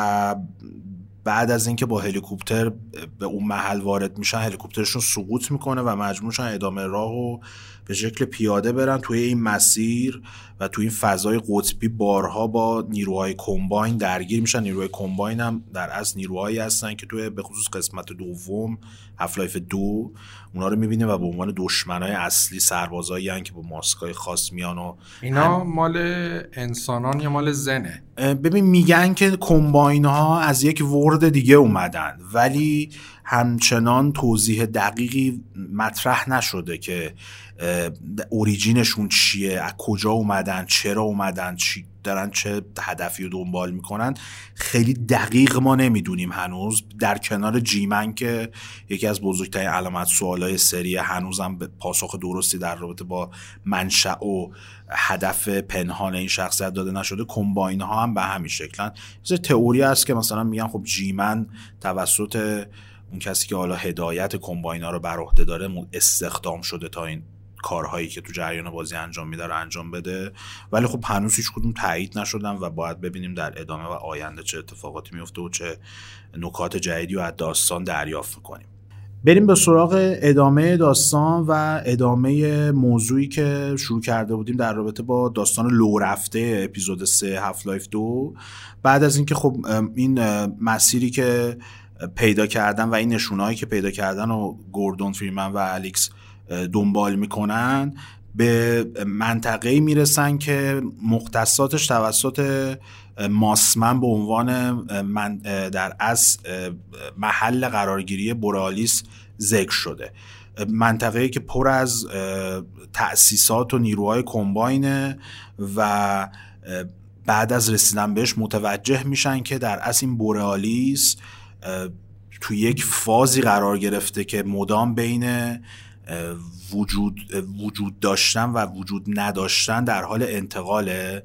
بعد از اینکه با هلیکوپتر به اون محل وارد میشن هلیکوپترشون سقوط میکنه و مجبور میشن ادامه راهو به شکل پیاده برن. توی این مسیر و توی این فضای قطبی بارها با نیروهای کمباین درگیر میشن. نیروهای کمباین هم در اصل نیروهایی هستن که توی به خصوص قسمت دوم هفلایف 2 اونا رو میبینیم و به عنوان دشمنای اصلی سربازایی هستن که با ماسکای خاص میان و اینا. مال انسانان یا مال زنه؟ ببین میگن که کمباین ها از یک ورد دیگه اومدن، ولی همچنان توضیح دقیقی مطرح نشده که اوریجینشون چیه، از کجا اومدن، چرا اومدن، چی دارن، چه هدفی رو دنبال میکنن. خیلی دقیق ما نمیدونیم هنوز. در کنار جیمن که یکی از بزرگترین علامت سوالای سری، هنوزم پاسخ درستی در رابطه با منشأ و هدف پنهان این شخصیت داده نشده، کمباین ها هم به همین شکلن. یه تئوری هست که مثلا میگن خب جیمن توسط اون کسی که حالا هدایت کمباین ها رو بر عهده داره استخدام شده تا این کارهایی که تو جریان بازی انجام میده رو انجام بده، ولی خب هنوز هیچ کدوم تایید نشدن و باید ببینیم در ادامه و آینده چه اتفاقاتی میفته و چه نکات جدیدی رو از داستان دریافت میکنیم. بریم به سراغ ادامه داستان و ادامه موضوعی که شروع کرده بودیم در رابطه با داستان لو رفته اپیزود 3 هفلایف 2. بعد از اینکه خب این مسیری که پیدا کردن و این نشونهایی که پیدا کردن و گوردون فریمن و الیکس دنبال میکنن، به منطقه‌ای میرسن که مختصاتش توسط ماسمن به عنوان در اصل محل قرارگیری بورالیس ذکر شده. منطقه‌ای که پر از تأسیسات و نیروهای کمباینه و بعد از رسیدن بهش متوجه میشن که در اصل این بورالیس تو یک فازی قرار گرفته که مدام بین وجود داشتن و وجود نداشتن در حال انتقاله.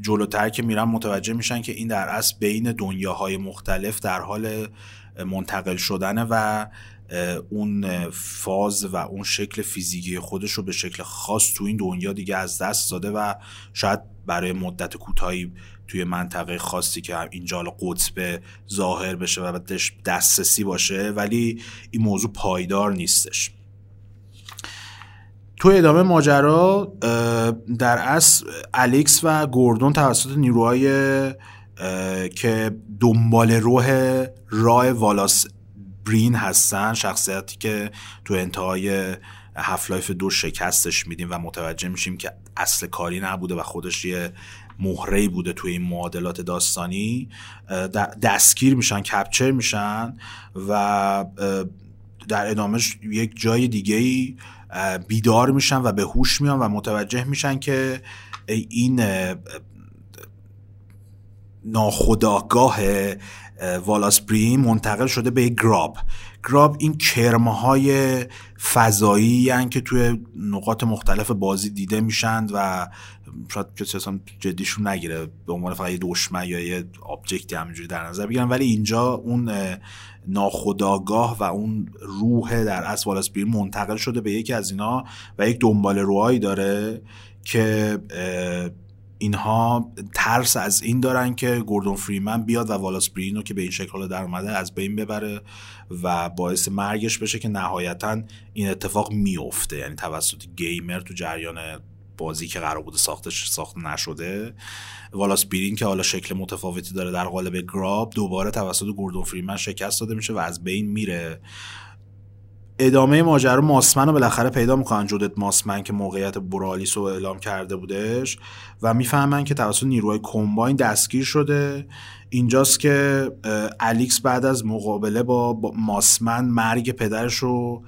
جلوتر که میرن متوجه میشن که این در اصل بین دنیاهای مختلف در حال منتقل شدنه و اون فاز و اون شکل فیزیکی خودش رو به شکل خاص تو این دنیا دیگه از دست داده و شاید برای مدت کوتاهی توی منطقه خاصی که اینجا حالا قطب ظاهر بشه و بعدش دسترسی باشه، ولی این موضوع پایدار نیستش. تو ادامه ماجرا در اصل الیکس و گوردون توسط نیروهای که دنبال روح رای والاس برین هستن، شخصیتی که تو انتهای هفلایف 2 شکستش میدیم و متوجه میشیم که اصل کاری نبوده و خودش یه مهره‌ای بوده توی این معادلات داستانی، دستگیر میشن، کپچر میشن و در ادامهش یک جای دیگه‌ای بیدار میشن و به هوش میان و متوجه میشن که این ناخودآگاه والاس برین منتقل شده به گراب. این کرم‌های فضایی هستند که توی نقاط مختلف بازی دیده میشند و شاید کسی اصلا جدیشون نگیره به عنوان فقط یه دشمن یا یه آبجکتی همینجوری در نظر بگیرن، ولی اینجا اون ناخودآگاه و اون روح در اصل والاس برین منتقل شده به یکی از اینا و یک دنبال روایی داره که اینها ترس از این دارن که گوردون فریمن بیاد و والاس برین رو که به این شکل در اومده از بین ببره و باعث مرگش بشه، که نهایتا این اتفاق میفته، یعنی توسط گیمر تو جریان بازی که قرار بوده ساخته نشده. والاس برین که حالا شکل متفاوتی داره در قالب گراب دوباره توسط گوردون فریمن شکست داده میشه و از بین میره. ادامه ماجرا ماسمن رو بالاخره پیدا میکنن، جودت ماسمن که موقعیت بورالیس رو اعلام کرده بودش، و میفهمن که توسط نیروهای کمباین دستگیر شده. اینجاست که الیکس بعد از مقابله با ماسمن مرگ پدرش رو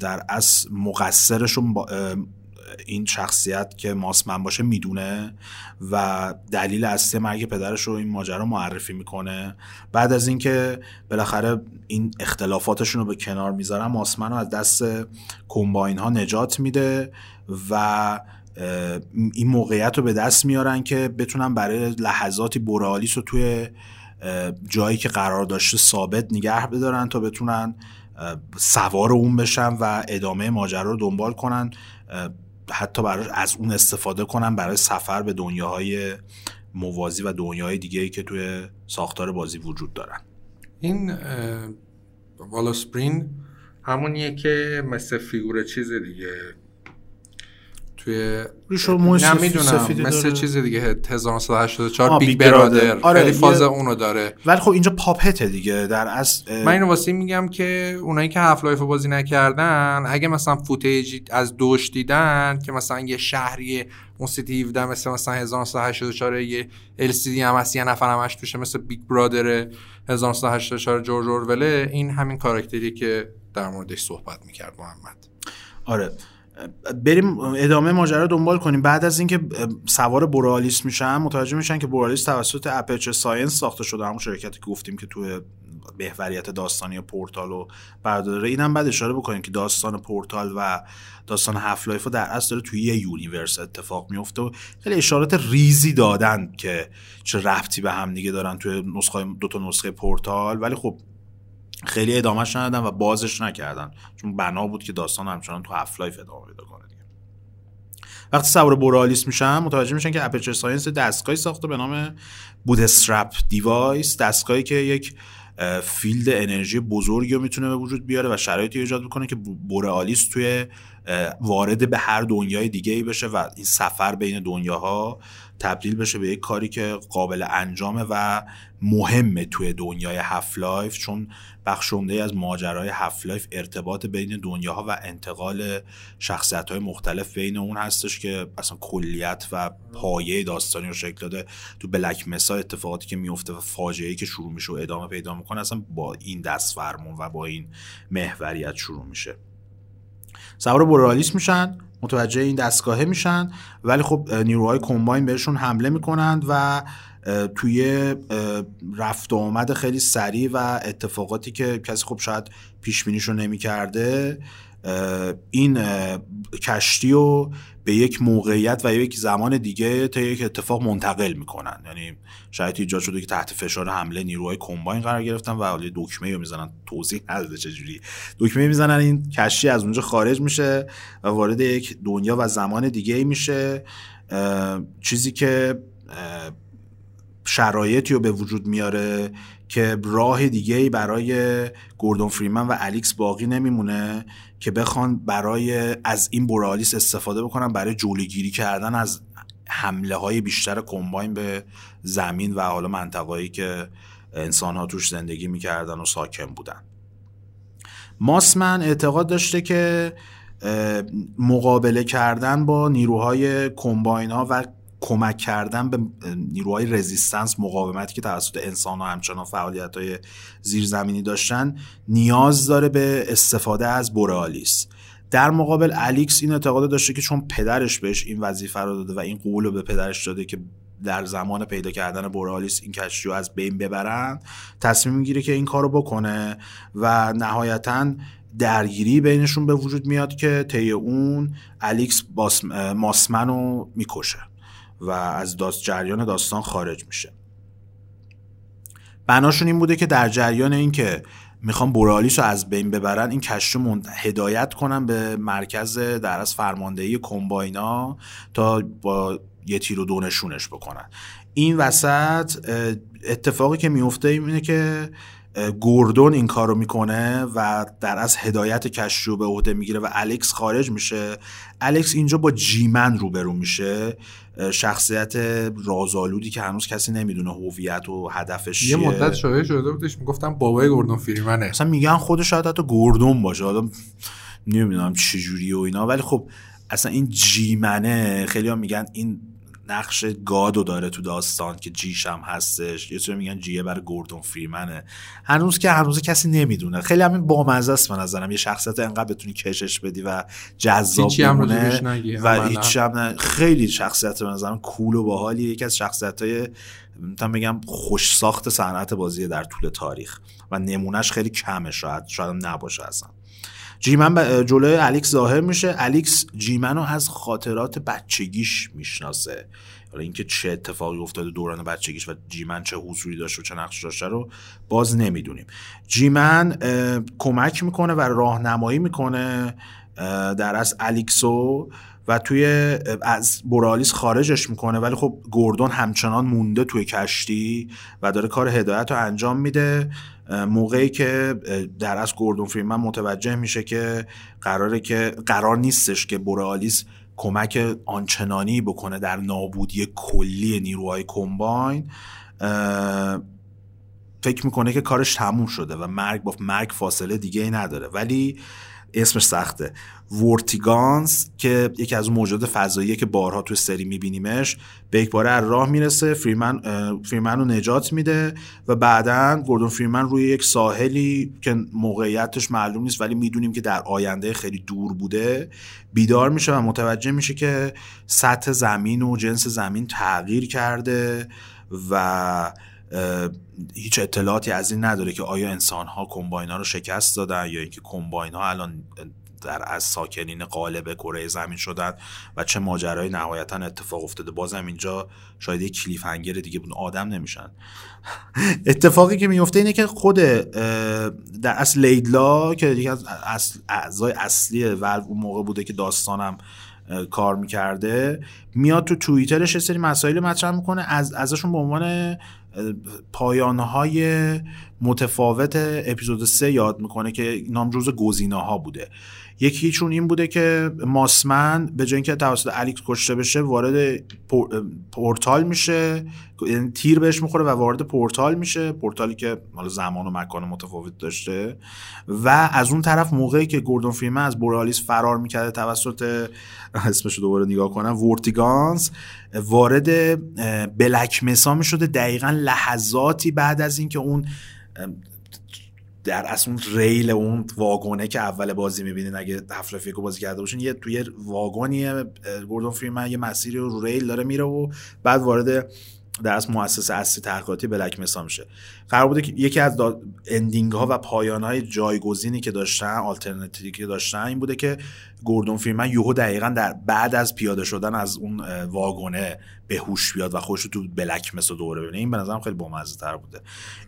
در اصل مقصرش رو این شخصیت که ماسمن باشه میدونه و دلیل اصلی مرگ پدرش رو این ماجرا معرفی میکنه. بعد از اینکه بالاخره این اختلافاتشون رو به کنار میذارن، ماسمن رو از دست کمباین ها نجات میده و این موقعیت رو به دست میارن که بتونن برای لحظاتی بورالیس رو توی جایی که قرار داشته ثابت نگه بدارن تا بتونن سوار اون بشن و ادامه ماجرا رو دنبال کنن، حتی برای از اون استفاده کنن برای سفر به دنیاهای موازی و دنیای دیگه‌ای که توی ساختار بازی وجود دارن. این والاس برین همونیه که مثل فیگور چیز دیگه توی مثل چیز دیگه 1984 بیگ برادر، خیلی فاز اونو داره، ولی خب اینجا پاپته دیگه در اصل. من اینو واسه میگم که اونایی که هاف لایف بازی نکردن اگه مثلا فوتیج از دوش دیدن که مثلا یه شهری اون سیتی 17 مثلا 1984 یه ال سی دی هم هست، یه نفر همش توشه، مثل بیگ برادر 1984 جورج اورول، این همین کاراکتری که در موردش صحبت میکرد محمد. آره بریم ادامه ماجرا دنبال کنیم. بعد از اینکه سوار بورالیس میشن متوجه میشن که بورالیس توسط اپچ ساینس ساخته شده، همون شرکتی که گفتیم که توی محوریت داستانی پورتال و برداره. اینم بعد اشاره بکنیم که داستان پورتال و داستان هاف لایف در اصل داره توی یه یونیورس اتفاق میفته و خیلی اشارات ریزی دادن که چه ربطی به هم دیگه دارن توی نسخه دو تا نسخه پورتال، ولی خب خیلی ادامهش ندادن و بازش نکردن چون بنا بود که داستان همچنان تو هاف لایف ادامه پیدا کنه دیگه. وقتی سوار بورالیس میشن متوجه میشن که اپچر ساینس دستگاهی ساخته به نام بودسترپ دیوایس، دستگاهی که یک فیلد انرژی بزرگی رو میتونه به وجود بیاره و شرایطی ایجاد بکنه که بورالیس توی وارد به هر دنیای دیگه‌ای بشه و این سفر بین دنیاها تبدیل بشه به یک کاری که قابل انجامه و مهمه توی دنیای هاف لایف، چون بخش عمده‌ای از ماجرای هاف لایف ارتباط بین دنیاها و انتقال شخصیت‌های مختلف بین اون هستش که اصلا کلیت و پایه داستانی رو شکل داده. تو بلک مسا اتفاقاتی که میفته و فاجعه‌ای که شروع میشه و ادامه پیدا میکنه اصلا با این دست فرمون و با این محوریت شروع میشه. سوار بورالیس میشن، متوجه این دستگاهه میشن، ولی خب نیروهای کمباین بهشون حمله میکنند و توی رفت و آمد خیلی سریع و اتفاقاتی که کسی خب شاید پیش بینیشو نمیکرده این کشتی رو به یک موقعیت و یک زمان دیگه تا یک اتفاق منتقل میکنن. یعنی شاید ایجاد شده که تحت فشار حمله نیروهای کمباین قرار گرفتن و دکمه رو میزنن، توضیح نداده چجوری دکمه میزنن، این کشتی از اونجا خارج میشه و وارد یک دنیا و زمان دیگه میشه، چیزی که شرایطی رو به وجود میاره که راه دیگه‌ای برای گوردون فریمن و الیکس باقی نمیمونه که بخوان برای از این بورالیس استفاده بکنن برای جلوگیری کردن از حمله‌های بیشتر کمباین به زمین و حالا منطقه‌ای که انسان‌ها توش زندگی می‌کردن و ساکن بودن. ماسمن اعتقاد داشته که مقابله کردن با نیروهای کمباین‌ها و کمک کردن به نیروهای رزیستنس، مقاومتی که توسط انسان‌ها همچنان فعالیت‌های زیرزمینی داشتن، نیاز داره به استفاده از بورالیس. در مقابل الیکس این اعتقاد داشته که چون پدرش بهش این وظیفه رو داده و این قول رو به پدرش داده که در زمان پیدا کردن بورالیس این کشتی رو از بین ببرن، تصمیم میگیره که این کارو بکنه و نهایتاً درگیری بینشون به وجود میاد که طی اون الیکس ماسمن رو میکشه و از جریان داستان خارج میشه. بناشون این بوده که در جریان این که میخوان بورالیس رو از بین ببرن این کشتی رو هدایت کنن به مرکز در از فرماندهی کمباینا تا با یه تیر و دونشونش بکنن. این وسط اتفاقی که میفته اینه که گوردون این کارو میکنه و در از هدایت کشتی رو به عهده میگیره و الیکس خارج میشه. الیکس اینجا با جیمن روبرو میشه، شخصیت رازآلودی که هنوز کسی نمیدونه هویت و هدفش چیه. یه مدت شایعه شده بودش میگفتن بابای گوردون فریمنه، مثلا میگن خودش شاید حتی گوردون باشه، حالا نمیدونم چه جوری و اینا، ولی خب اصلا این جیمنه. خیلی ها میگن این نقش گادو داره تو داستان که جیش هم هستش، یه چیزی میگن جیه برای گوردون فریمنه، هنوز کسی نمیدونه. خیلی همین بامزه است به نظرم، یه شخصیت انقدر بتونی کشش بدی و جذاب بمونه و هیچ هم خیلی شخصیت به نظرم کول و باحالیه، یکی از شخصیت‌های میتونم بگم خوش ساخت صنعت بازی در طول تاریخ و نمونهش خیلی کمه، شاید نباشه اصلا. جیمن جلوی الیکس ظاهر میشه، الیکس جیمن رو از خاطرات بچگیش میشناسه، حالا اینکه چه اتفاقی افتاده دوران بچگیش و جیمن چه حضوری داشته و چه نقش داشته رو باز نمیدونیم. جیمن کمک میکنه و راهنمایی میکنه در از الیکسو و توی از بورالیس خارجش میکنه، ولی خب گوردون همچنان مونده توی کشتی و داره کار هدایت رو انجام میده. موقعی که در از گوردون فریمن متوجه میشه که قرار نیستش که بورالیس کمک آنچنانی بکنه در نابودی کلی نیروهای کمباین، فکر میکنه که کارش تموم شده و مرگ با مرگ فاصله دیگه ای نداره. ولی اسمش سخته، وورتیگانس که یکی از اون موجود فضاییه که بارها توی سری میبینیمش، به یک باره از راه میرسه، فریمن رو نجات میده و بعداً گوردون فریمن روی یک ساحلی که موقعیتش معلوم نیست ولی میدونیم که در آینده خیلی دور بوده بیدار میشه و متوجه میشه که سطح زمین و جنس زمین تغییر کرده و هیچ اطلاعاتی از این نداره که آیا انسان‌ها کمباین‌ها رو شکست دادن یا اینکه کمباین‌ها الان در از ساکنین قالب کره زمین شدن و چه ماجرایی نهایتاً اتفاق افتاده. بازم اینجا شاید یک کلیف هنگر دیگه بود، آدم نمیشن. اتفاقی که میفته اینه که خود در اصل لیدلا که یکی از اعضای اصلی ولو اون موقع بوده که داستانم کار میکرده، میاد تو توییترش یه سری مسائل مطرح میکنه ازشون به عنوان پایانهای متفاوت اپیزود 3 یاد میکنه که نام جزو گزینه‌ها بوده. یکیشون این بوده که ماسمن به جای اینکه توسط الیکس کشته بشه وارد پورتال میشه، یعنی تیر بهش میخوره و وارد پورتال میشه، پورتالی که حالا زمان و مکان متفاوت داشته. و از اون طرف موقعی که گوردون فریمن از بورالیس فرار میکرده توسط اسمشو دوباره نگاه کنم وورتیگانس، وارد بلک مسا میشده دقیقاً لحظاتی بعد از اینکه اون در اصل اون ریل اون واگونه که اول بازی میبینین اگه هفت رو بازی کرده باشین، یه توی واگونیه گوردون فریمن یه مسیری رو ریل داره میره و بعد وارد در اصل مؤسسه اصلی تحقیقاتی بلک مسا میشه. قرار بوده که یکی از اندینگ ها و پایان های جایگزینی که داشتن، آلترناتیوی که داشتن این بوده که گوردون فریمن یهو دقیقاً در بعد از پیاده شدن از اون واگونه به هوش بیاد و خوش تو بلک مسا دوره ببینه. این به نظرم خیلی بامزه‌تر بوده.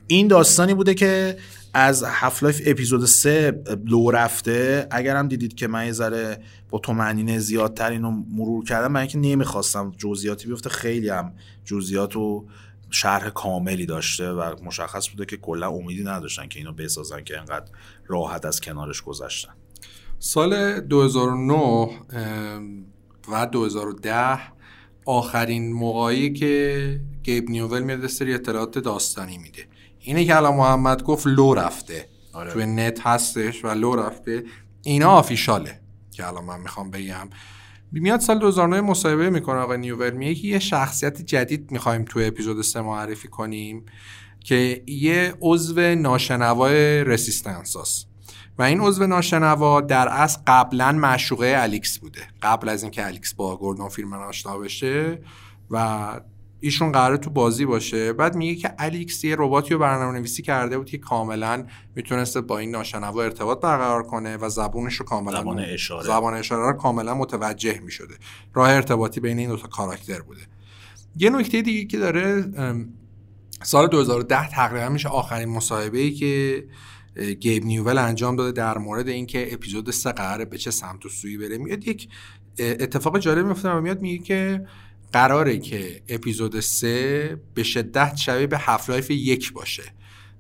این داستانی بوده که از هفلایف اپیزود 3 لو رفته. اگرم دیدید که من یه ذره با تومنینه زیادتر اینو مرور کردم، من اینکه نمیخواستم جزئیاتی بیفته، خیلی هم جزئیات و شرح کاملی داشته و مشخص بوده که کلا امیدی نداشتن که اینو بسازن که انقدر راحت از کنارش گذشتن. سال 2009 و 2010 آخرین موقعی که گیب نیوول میاد سری اطلاعات داستانی میده. اینه که الان محمد گفت لو رفته. آره. توی نت هستش و لو رفته. اینا آفیشاله که الان من میخوام بگم. میاد سال 2009 مصاحبه میکنه آقای نیوول، میگه که یه شخصیت جدید میخوایم توی اپیزود 3 معرفی کنیم که یه عضو ناشنوای رسیستنس هست و این عضو ناشنوا در اصل قبلا معشوقه الیکس بوده، قبل از اینکه الیکس با گوردون فریمن آشنا بشه و ایشون قراره تو بازی باشه. بعد میگه که الیکس یه رباتی رو برنامه‌نویسی کرده بود که کاملا میتونسته با این ناشنوا ارتباط برقرار کنه و زبونش رو کاملا زبان اشاره رو کاملا متوجه میشده. راه ارتباطی بین این دو تا کاراکتر بوده. یه نکته دیگه که داره، سال 2010 تقریبا میشه آخرین مصاحبه‌ای که گیب نیوول انجام داده در مورد اینکه اپیزود 3 قراره به چه سمت و سویی بره. میاد یک اتفاق جالب میفته و میاد میگه که قراره که اپیزود 3 به شدت شبیه به هفلایف 1 باشه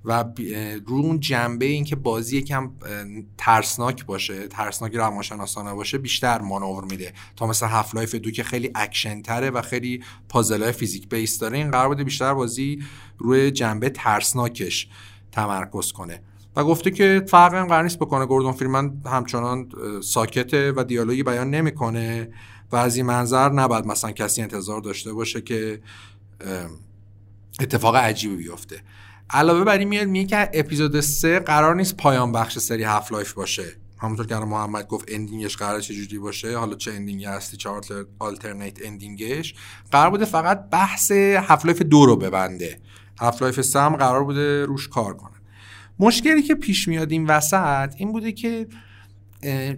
و رو اون جنبه این که بازی یکم ترسناک باشه، ترسناک روانشناسانه باشه، بیشتر مانور میده تا مثلا هفلایف 2 که خیلی اکشن تره و خیلی پازل‌های فیزیک بیس داره. این قرار بوده بیشتر بازی روی جنبه ترسناکش تمرکز کنه و گفته که فرق هم قرار نیست بکنه، گوردون فریمن همچنان ساکته و دیالوگی بیان نمیکنه و از این منظر نباید مثلا کسی انتظار داشته باشه که اتفاق عجیبی بیفته. علاوه بر این میگه که اپیزود 3 قرار نیست پایان بخش سری هاف لایف باشه. همونطور که محمد گفت اندینگش قراره چه جوری باشه، حالا چه اندینگی هستی، چه آلترنیت اندینگش، قرار بوده فقط بحث هاف لایف 2 رو ببنده. هاف لایف 3 هم قرار بوده روش کار کنه. مشکلی که پیش میاد این وسط این بوده که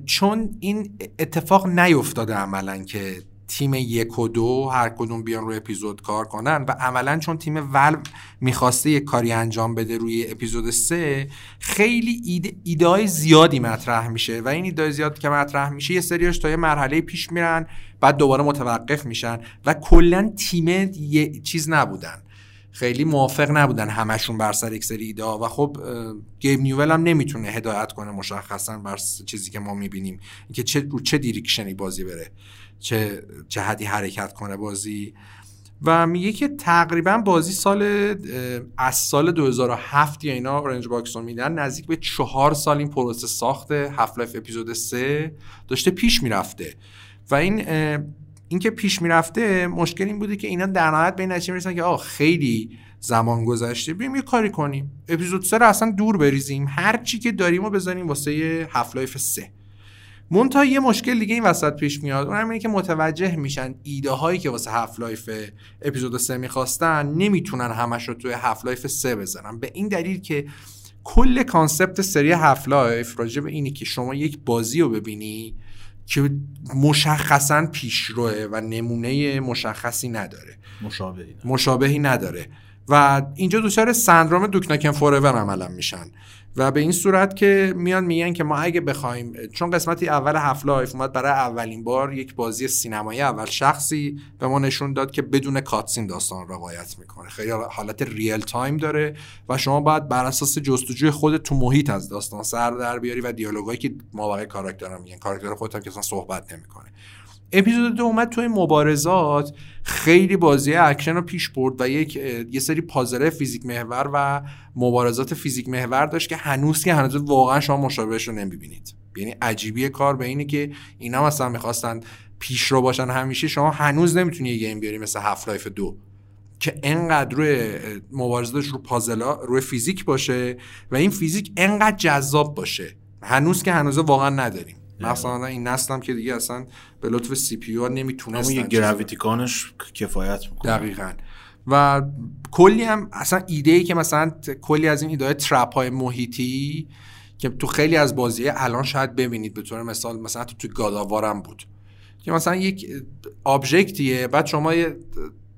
چون این اتفاق نیفتاده عملا که تیم 1 و 2 هر کدوم بیان روی اپیزود کار کنن و عملا چون تیم ولو میخواسته یک کاری انجام بده روی اپیزود 3 خیلی ایدای زیادی مطرح میشه و این ایدای زیاد که مطرح میشه یه سریاش تا یه مرحله پیش میرن بعد دوباره متوقف میشن و کلا تیم یه چیز نبودن، خیلی موافق نبودن همشون بر سر یک سری ایده‌ها و خب گیب نیوول هم نمیتونه هدایت کنه مشخصا بر چیزی که ما میبینیم که چه دیرکشنی بازی بره، چه جهتی حرکت کنه بازی. و میگه که تقریبا بازی از سال 2007 یا اینا اورنج باکس رو میدن، نزدیک به 4 سال این پروسه ساخت هفلایف اپیزود 3 داشته پیش میرفته و این که پیش میرفته مشکل این بوده که اینا در نهایت به این نتیجه میرسن که خیلی زمان گذشته، بریم یه کاری کنیم اپیزود 3 رو اصلا دور بریزیم، هر چی که داریم رو بزنیم واسه هفلایف 3. منتها یه مشکل دیگه این وسط پیش میاد، اون همینه که متوجه میشن ایده هایی که واسه هفلایف اپیزود 3 میخواستن نمیتونن همش رو توی هفلایف 3 بزنن، به این دلیل که کل کانسپت سری هفلایف راجع به اینه که شما یک بازی رو ببینی که مشخصاً پیشروه و نمونه مشخصی نداره، مشابهی نداره و اینجا دچار سندروم دوکناکن فوراور عملا میشن و به این صورت که میگن که ما اگه بخوایم، چون قسمتی اول هفلایف اومد برای اولین بار یک بازی سینمایی اول شخصی به ما نشون داد که بدون کاتسین داستان روایت میکنه، خیلی حالت ریل تایم داره و شما باید بر اساس جستجوی خودت تو محیط از داستان سر در بیاری و دیالوگایی که مابقی کاراکترها میگن، کاراکتر خودت هم که اصلا صحبت نمیکنه. اپیزود 2 اومد توی مبارزات خیلی بازی اکشن رو پیش برد و یه سری پازل فیزیک محور و مبارزات فیزیک محور داشت که هنوز واقعا شما مشابهش رو نمیبینید. یعنی عجیبی کار به اینه که اینا مثلا میخواستن پیشرو باشن همیشه، شما هنوز نمیتونی یه گیم بیاری مثل هفلایف 2 که انقدر روی مبارزاتش رو پازلا روی فیزیک باشه و این فیزیک انقدر جذاب باشه، هنوز واقعا نداریم. مثلا این نسلم که دیگه اصلا به لطف سی پی یو نمیتونستن، یه گراویتیکانش کفایت میکنه دقیقاً. و کلی هم اصلا ایده‌ای که مثلا کلی از این ایده ترپ‌های محیطی که تو خیلی از بازی‌ها الان شاید ببینید، به طور مثال مثلا تو گاداوارم بود که مثلا یک آبژکتیه، بعد شما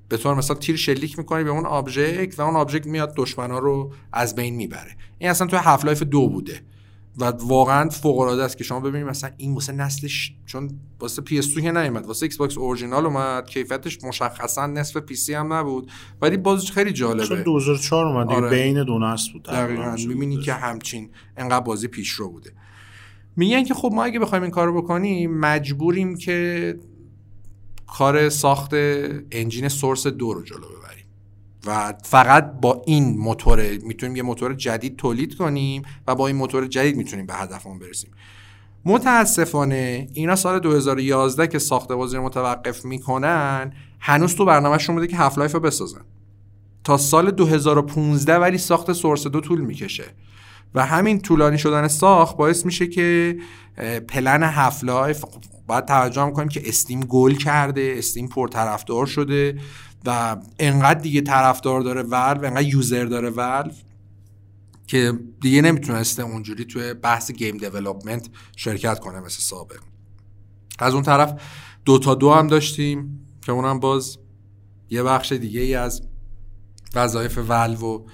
به طور مثلا تیر شلیک میکنی به اون آبژکت و اون آبژکت میاد دشمنا رو از بین میبره. این اصلا تو هفلایف 2 بوده و واقعا فوق‌العاده است که شما ببینید مثلا این واسه نسلش، چون واسه PS2 که نیومد، واسه ایکس باکس اورجینال اومد، کیفیتش مشخصا نصف PC هم نبود ولی بازش خیلی جالبه، چون 2004 اومد. آره. بین دو نسل بود دقیقاً، می‌بینی که همچین انقدر بازی پیشرو بوده. میگن که خب ما اگه بخوایم این کارو بکنیم مجبوریم که کار ساخت انجین سورس 2 رو جلو ببریم و فقط با این موتور میتونیم یه موتور جدید تولید کنیم و با این موتور جدید میتونیم به هدفمون برسیم. متاسفانه اینا سال 2011 که ساخت بازی رو متوقف میکنن، هنوز تو برنامه‌شون بوده که هفلایف رو بسازن تا سال 2015 ولی ساخت سورس 2 طول میکشه و همین طولانی شدن ساخت باعث میشه که پلن هفلایف، باید توجه هم کنیم که استیم گل کرده، استیم پرطرفدار شده و انقدر دیگه طرفدار داره ولو، انقدر یوزر داره ولو که دیگه نمیتونسته اونجوری توی بحث گیم دیولپمنت شرکت کنه مثل سابق. از اون طرف 2x2 هم داشتیم که اونم باز یه بخش دیگه ای از وظایف ولو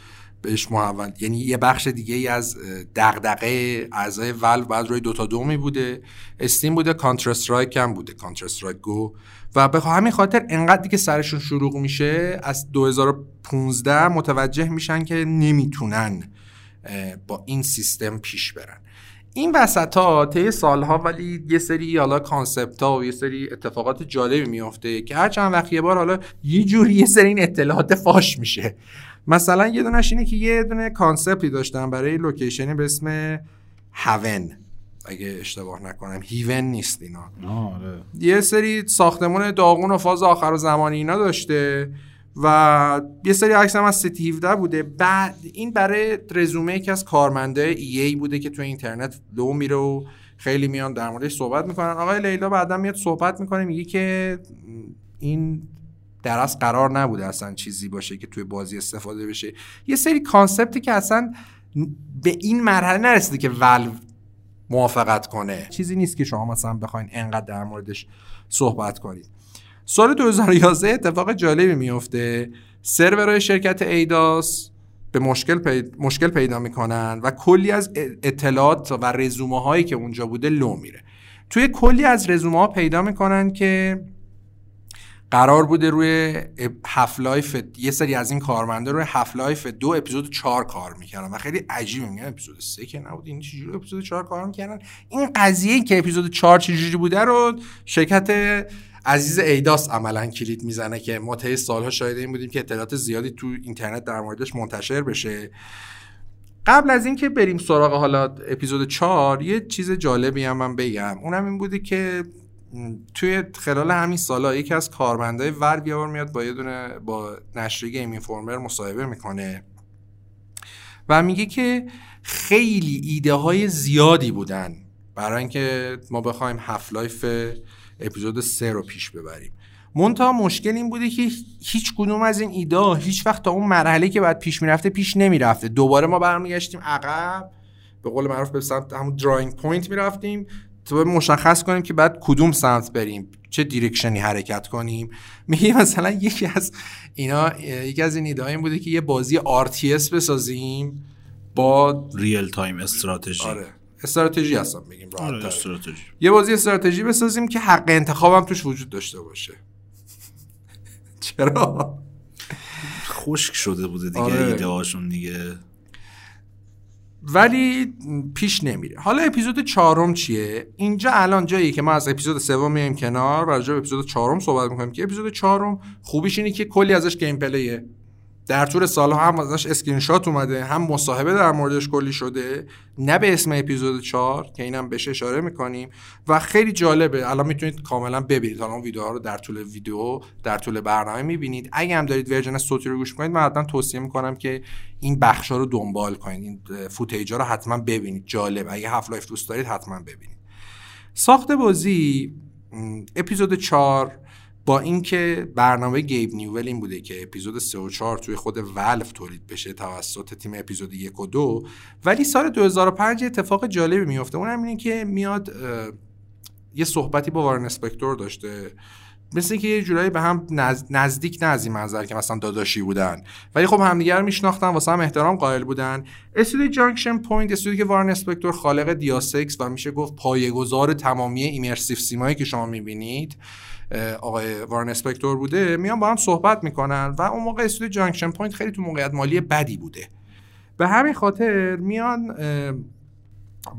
بهش محول، یعنی یه بخش دیگه ای از دغدغه اعضای ولو بعد روی 2x2 می بوده. استیم بوده، کانتر استرایک هم بوده، کانتر استرایک گو، و به همین خاطر انقدر دیگه سرشون شروع میشه از 2015 متوجه میشن که نمیتونن با این سیستم پیش برن. این وسطا طی سالها ولی یه سری حالا کانسپت‌ها و یه سری اتفاقات جالبی میفته که هر چند وقت یه بار حالا یه جوری یه سری این اطلاعات فاش میشه. مثلا یه دونش اینه که یه دونه کانسپتی داشتن برای لوکیشنی به اسم هاون، اگه اشتباه نکنم هیون نیست اینا. آره. یه سری ساختمون داغون و فاز آخر زمان اینا داشته و یه سری عکس هم از سیتی 17 بوده. بعد این برای رزومه یکی از کارمندای EA بوده که تو اینترنت دو میره و خیلی میان در موردش صحبت میکنن. آقای لیلا بعداً میاد صحبت میکنه، میگه که این در اصل قرار نبوده اصلا چیزی باشه که توی بازی استفاده بشه. یه سری کانسپتی که اصلا به این مرحله نرسیده که ولو موافقت کنه، چیزی نیست که شما مثلا بخواین انقدر در موردش صحبت کنید. سال 2011 اتفاق جالبی میفته. سرورهای شرکت ایداس به مشکل پیدا میکنن و کلی از اطلاعات و رزومه هایی که اونجا بوده لو میره. توی کلی از رزومه ها پیدا میکنن که قرار بوده روی هفلایف، یه سری از این کارمندا روی هفلایف 2 اپیزود 4 کار میکردن و خیلی عجیبه، میگن اپیزود 3 که نبود، این چجوری اپیزود 4 کار میکردن؟ این قضیه که اپیزود 4 چجوری بوده رو شرکت عزیز ایداس عملا کلید میزنه که ما طی سالها شاهد این بودیم که اطلاعات زیادی تو اینترنت در موردش منتشر بشه. قبل از اینکه بریم سراغ حالا اپیزود 4 یه چیز جالبی هم من بگم، اونم این بوده که توی خلال همین سالا یکی از کارمندای ورد یهو میاد با یه دونه با نشریه گیم اینفورمر مصاحبه میکنه و میگه که خیلی ایده های زیادی بودن برای اینکه ما بخوایم هفلایف اپیزود 3 رو پیش ببریم، منتها مشکل این بوده که هیچ کدوم از این ایده هیچ وقت تا اون مرحله که بعد پیش میرفته پیش نمیرفته. دوباره ما برمیگشتیم عقب، به قول معروف به سمت همون دراینگ پوینت میرفتیم تو مشخص کنیم که بعد کدوم سمت بریم، چه دیرکشنی حرکت کنیم. میگه مثلا یکی از این ایده ها این بوده که یه بازی RTS بسازیم با ریل تایم استراتژی. آره استراتژی هستم بگیم راحت تر. یه بازی استراتژی بسازیم که حق انتخابم توش وجود داشته باشه. چرا؟ خشک شده بوده دیگه ایده هاشون دیگه، ولی پیش نمیره. حالا اپیزود 4 چیه؟ اینجا الان جایی که ما از اپیزود 3 میایم کنار و راجع به اپیزود 4 صحبت میکنیم که اپیزود 4 خوبیش اینه که کلی ازش گیم پلیه، در طول سالها هم ازش اسکرین شات اومده، هم مصاحبه در موردش کلی شده، نه به اسم اپیزود 4 که اینم بهش اشاره میکنیم و خیلی جالبه. الان میتونید کاملا ببینید، الان ویدیوها رو در طول ویدیو در طول برنامه میبینید. اگه هم دارید ورژن صوتی رو گوش میکنید من حتما توصیه میکنم که این بخشا رو دنبال کنید، این فوتیجا رو حتما ببینید، جالب. اگه هاف لایف دوست دارید حتما ببینید. ساخت بازی اپیزود 4 با اینکه برنامه گیب نیوول این بوده که اپیزود 3 و 4 توی خود ولف تولید بشه توسط تیم اپیزود 1 و 2، ولی سال 2005 اتفاق جالبی میفته. اونم اینه که میاد یه صحبتی با وارن اسپکتور داشته، مثل اینکه یه جورایی به هم نزدیک، نه از این منظر که مثلا داداشی بودن ولی خب همدیگر میشناختن، واسه هم احترام قائل بودن. استودیو جانکشن پوینت، استودیویی که وارن اسپکتور خالق دیاس اکس و میشه گفت پایه‌گذار تمامی ایمرسیو سیمایی که شما می‌بینید آقای وارن اسپکتور بوده، میان با هم صحبت میکنن و اون موقع استودیو جانکشن پوینت خیلی تو موقعیت مالی بدی بوده، به همین خاطر میان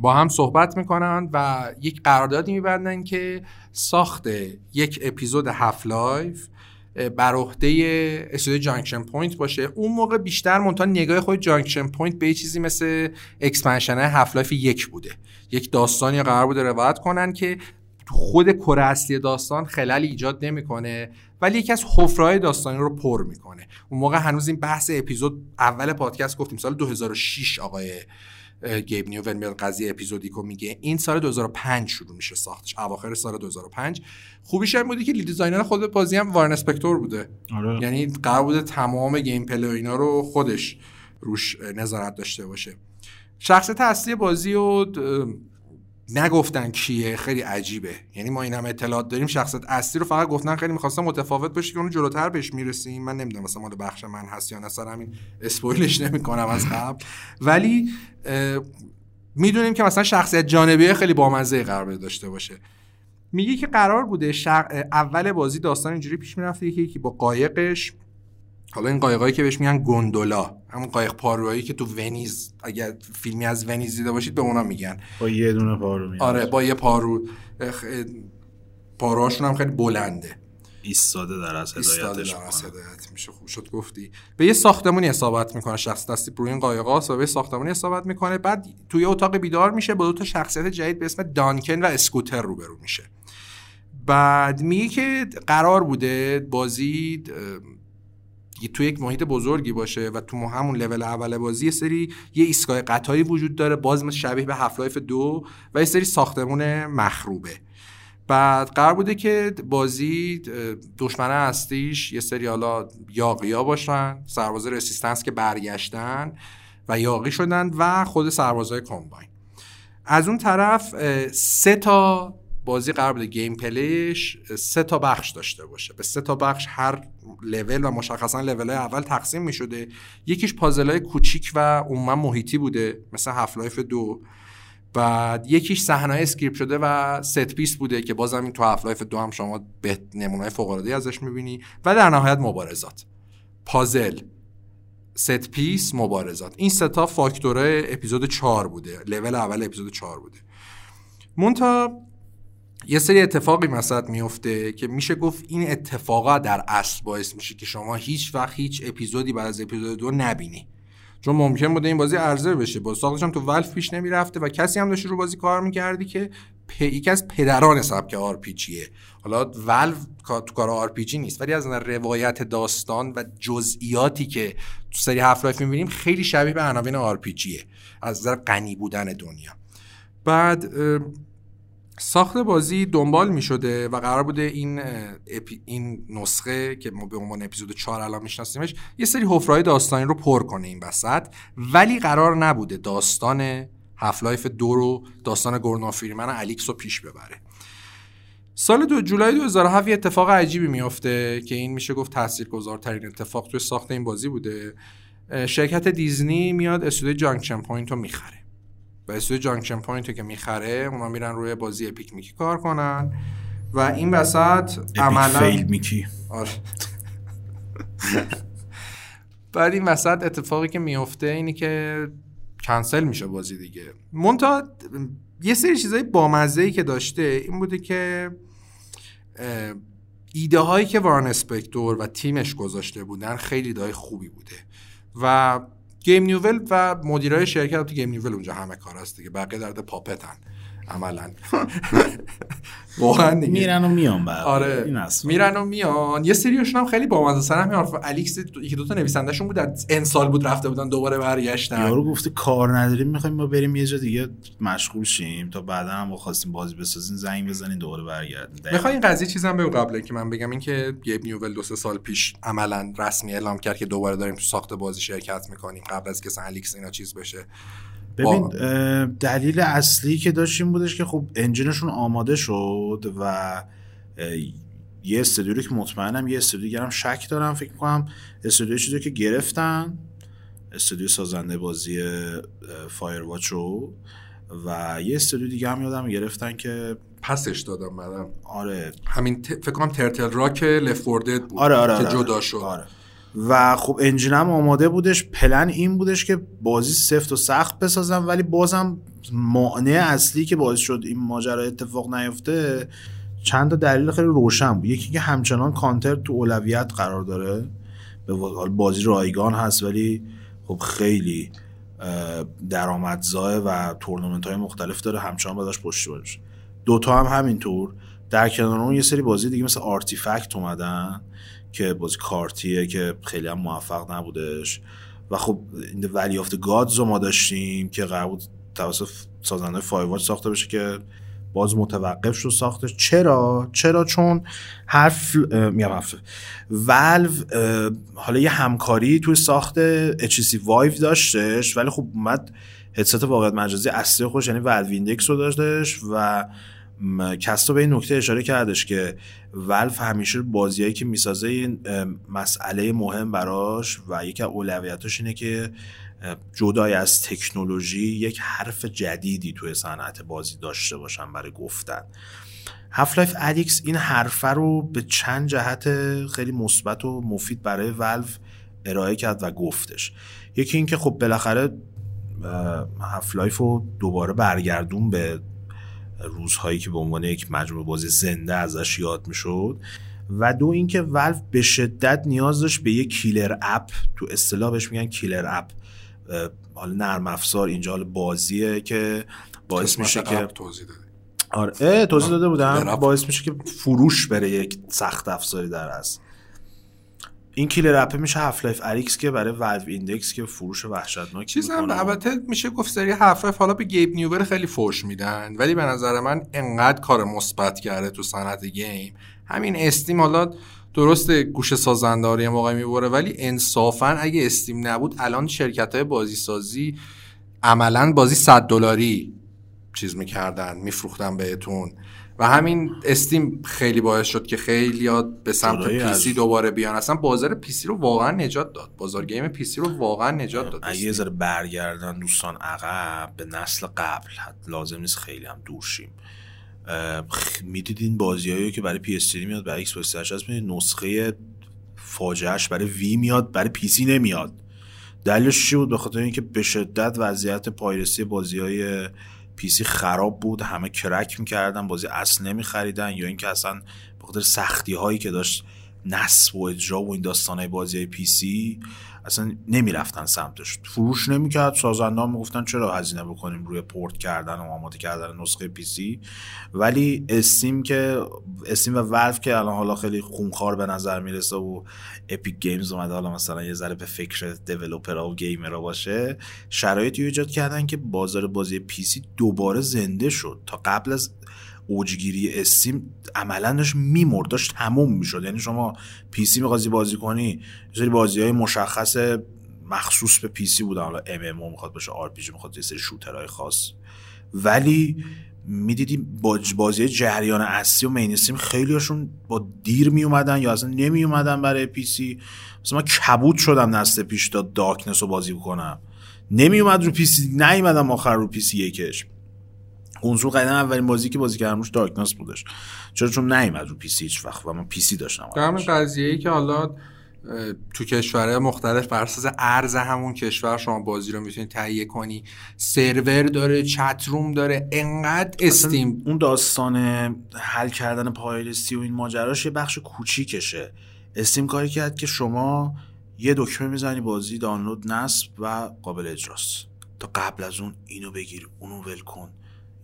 با هم صحبت میکنن و یک قراردادی میبندن که ساخت یک اپیزود هفلایف بر عهده استودیو جانکشن پوینت باشه. اون موقع بیشتر منتها نگاه خود جانکشن پوینت به چیزی مثل اکسپنشن هفلایف 1 بوده، یک داستانی قرار بوده روایت کنن که خود کره اصلی داستان خللی ایجاد نمیکنه ولی یکی از حفره‌های داستانی رو پر میکنه. اون موقع هنوز این بحث اپیزود اول پادکست گفتیم سال 2006 آقای گیب نیوول میاد قضیه اپیزودیکو میگه، این سال 2005 شروع میشه ساختش، اواخر سال 2005. خوبیش این بوده که لید دیزاینر خود بازی هم وارن اسپکتور بوده. آره. یعنی قرار بوده تمام گیم پلی و اینا رو خودش روش نظارت داشته باشه. شخصیت اصلی بازی رو نگفتن کیه، خیلی عجیبه. یعنی ما این هم اطلاعات داریم، شخصیت اصلی رو فقط گفتن، خیلی می‌خواستم متفاوت باشه که اون جلوتر بهش میرسیم. من نمیدونم مثلا مال بخش من هست یا نه، سر همین اسپویلش نمی‌کنم از قبل، ولی میدونیم که مثلا شخصیت جانبی خیلی بامزه قرار داشته باشه. میگه که قرار بوده اول بازی داستان اینجوری پیش میرفته که یکی با قایقش، حالا این قایقایی که بهش میگن گوندولا، همون قایق پارویی که تو ونیز، اگر فیلمی از ونیز دیده باشید به اونا میگن، با یه دونه پارو میاد. آره با یه پارو، پاروهاشون هم خیلی بلنده، ایستاده در از هدایت میشه. خوب شد گفتی. به یه ساختمونی اصابت میکنه، شخص دستی پروی این قایقاست و به ساختمونی اصابت میکنه. بعد توی اتاق بیدار میشه، با دو تا شخصیت جدید به اسم دانکن و اسکوتر روبرو میشه. بعد میگه که قرار بوده بازی تو یک محیط بزرگی باشه و تو همون لول اول بازی سری یه ایستگاه قطاری وجود داره، باز شبیه به هفلایف 2، و یه سری ساختمون مخروبه. بعد قرار بوده که بازی دشمنه هستیش یه سری حالا یاغیا باشن، سربازای رسیستنس که برگشتن و یاغی شدن، و خود سربازای کمباین. از اون طرف 3 تا بازی قرار بوده گیم پلیش 3 تا بخش داشته باشه. به 3 تا بخش هر لول و مشخصا لول‌های اول تقسیم می‌شده. یکیش پازل‌های کوچیک و عموما محیطی بوده مثل هفلایف 2، بعد یکیش صحنه‌های اسکریپت شده و ست پیس بوده که بازم این تو هفلایف 2 هم شما به نمونه‌های فوق‌العاده‌ای ازش می‌بینی، و در نهایت مبارزات. پازل، ست پیس، مبارزات. این 3 تا فاکتورهای اپیزود 4 بوده، لول اول اپیزود 4 بوده. مونتا یه سری اتفاقی مثلا میفته که میشه گفت این اتفاقا در اصل باعث میشه که شما هیچ وقت هیچ اپیزودی بعد از اپیزود 2 نبینی، چون ممکن بوده این بازی عرضه بشه، با ساختش هم تو والف پیش نمیرفته و کسی هم داشته رو بازی کار میکردی که یکی از پدران سبک آرپیجیه. حالا والف تو کار آرپیجی نیست، ولی از روایت داستان و جزئیاتی که تو سری هفلایف میبینیم خیلی شبیه به عناوین آرپیجیه از نظر غنی بودن دنیا. بعد ساخت بازی دنبال می شده و قرار بوده این نسخه که ما به عنوان اپیزود 4 الان میشناسیمش یه سری حفره‌های داستانی رو پر کنه این وسط، ولی قرار نبوده داستان هفلایف 2 رو، داستان گورنان فریمن و الیکس رو پیش ببره. سال 2 جولای 2007 یه اتفاق عجیبی میفته که این میشه گفت تاثیرگذارترین اتفاق توی ساخت این بازی بوده. شرکت دیزنی میاد استودیو جانکشن پوینت رو میخره و استودیو جانکشن پوینت که میخره اونا میرن روی بازی اپیک میکی کار کنن و این وسط عملا اپیک فیل میکی بعد این وسط اتفاقی که میفته اینی که کنسل میشه بازی دیگه. منتها یه سری چیزای بامزه‌ای که داشته این بوده که ایده هایی که وارن اسپکتور و تیمش گذاشته بودن خیلی ایده های خوبی بوده و گیم نیوول و مدیرای شرکت تو گیم نیوول اونجا همه کار هست دیگه، بقیه درد پاپتن عملا واقعا میرن و میان بعد. آره این است، میرن و میان. یه سریاشون هم خیلی بامزه سر هم حرف الیکس یکی دو تا نویسندهشون بود امسال بود رفته بودن دوباره برگشتن. یارو گفته کار نداریم میخوایم ما بریم یه جا دیگه مشغول شیم تا بعدا هم خواستیم بازی بسازیم زنگ بزنین دوباره برگردین. میخوام این قضیه چیزام بگم قبل که من بگم، این که گیب نیوول 2-3 سال پیش عملا رسمی اعلام کرد که دوباره داریم تو ساخت بازی شرکت میکنیم قبل از که سن الیکس اینا چیز بشه. ببین دلیل اصلی که داشت این بودش که خب انجینشون آماده شد و یه استودیویی که مطمئنم یه استودیویی که هم شک دارم فکر می‌کنم استودیویی شده که گرفتن، استودیو سازنده بازی فایرواچ رو، و یه استودیو دیگه هم یادم گرفتن که پسش دادم بعدم. آره همین فکر کنم ترتل راک لفوردت بود. آره که جدا شد. آره. و خب انجین هم آماده بودش، پلن این بودش که بازی سفت و سخت بسازم، ولی بازم مانع اصلی که باعث شد این ماجرا اتفاق نیفته چند تا دلیل خیلی روشن بود. یکی که همچنان کانتر تو اولویت قرار داره، بازی رایگان هست ولی خب خیلی درآمدزا و تورنمنت‌های مختلف داره، همچنان بازش پشتیبانی میشه. دوتا هم همینطور. در کنار اون یه سری بازی دیگه مثل آرتیفکت اومدن که بازی کارتیه که خیلی هم موفق نبودش، و خب ولی آفت گادز رو ما داشتیم که قرار بود توسط سازنده فایرواچ ساخته بشه که باز متوقف شد ساختش. چرا؟ چون والو حالا یه همکاری توی ساخت HTC Vive داشتش، ولی خب اومد هدست واقعیت مجازی اصلی خودش یعنی والو ایندکس رو داشتش و کستا به این نکته اشاره کردش که والف همیشه بازیایی که میسازه این مسئله مهم براش و یکی از اولویتاش اینه که جدای از تکنولوژی یک حرف جدیدی توی صنعت بازی داشته باشن برای گفتن. هفلایف الیکس این حرفه رو به چند جهت خیلی مثبت و مفید برای والف ارائه کرد و گفتش. یکی این که خب بالاخره هفلایف رو دوباره برگردون به روزهایی که به عنوان یک مجموعه بازی زنده ازش یاد میشد، و دو اینکه والف به شدت نیاز داشت به یک کیلر اپ، تو اصطلاح بهش میگن کیلر اپ، حالا نرم افزار اینجا، حالا بازیه که باعث میشه که توضیح داده بودم باعث میشه که فروش بره یک سخت افزاری در اصل. این کیلر اپ میشه هفلایف الیکس که برای والو ایندکس که فروش وحشتناک چیزام. البته میشه گفت سری هفلایف حالا به گیب نیوول خیلی فوش میدن، ولی به نظر من انقدر کار مثبت کرده تو صنعت گیم. همین استیم حالا درست گوشه سازنداری موقعی میبره، ولی انصافا اگه استیم نبود الان شرکت‌های بازی سازی عملاً بازی $100 چیز میکردن میفروختن بهتون. و همین استیم خیلی باعث شد که خیلی به سمت پی سی دوباره بیان. اصلا بازار پی سی رو واقعا نجات داد، بازار گیم پی سی رو واقعا نجات داد. اگه یه ذره برگردن دوستان عقب به نسل قبل، حتی لازم نیست خیلی هم دور شیم، میدیدین بازیایی که برای پی اس 3 میاد، برای ایکس باکس 360 میاد، نسخه فاجعهش برای وی میاد، برای پی سی نمیاد. دلیلش چی بود؟ به خاطر اینکه به شدت وضعیت پایرسی بازیای پی سی خراب بود، همه کرک میکردن، بازی اصلا نمیخریدن، یا اینکه اصلا به خاطر سختی هایی که داشت نصب و اجرا و این داستانای بازیای پی سی اصلا نمیرفتن سمتش، فروش نمیکرد. سازنده‌ها میگفتن چرا هزینه بکنیم روی پورت کردن و آماده کردن نسخه پی سی. ولی استیم و ولف که الان حالا خیلی خونخوار به نظر میرسه و اپیک گیمز اومده حالا مثلا یه ذره به فکر دیولپرها و گیمرها باشه، شرایطی ایجاد کردن که بازار بازی پی سی دوباره زنده شد. تا قبل از اوجگیری استیم عملا داشت میمرد، داشت تموم میشد. یعنی شما پی سی می‌خواستی بازی کنی، سری بازی‌های مشخص مخصوص به پی سی بودن، حالا ام ام او می‌خواد باشه، آر پی جی می‌خواد، یه سری شوترهای خاص. ولی می‌دیدی بازی‌های جریان اصلی و مین استریم خیلی‌هاشون با دیر میومدن یا اصلا نمیومدن برای پی سی. مثلا من کبود شدم نسل پیش تا دارکنس رو بازی بکنم، نمیومد رو پی سی، نیومدم آخر رو پی سی یکش. اونجور قدم اولین بازی که بازی کردم روش دارکنس بودش، چرا؟ چون نیومد رو پی سی هیچ وقت و من پی سی داشتم. همین قضیه‌ای که حالا تو کشورهای مختلف بر اساس ارز همون کشور شما بازی رو میتونی تهیه کنی، سرور داره، چت روم داره، انقدر استیم اون داستان حل کردن پایرسی و این ماجراش یه بخش کوچیکشه. استیم کاری کرد که شما یه دکمه میزنی بازی دانلود نصب و قابل اجراست. تا قبل از اون اینو بگیر، اونو ول کن،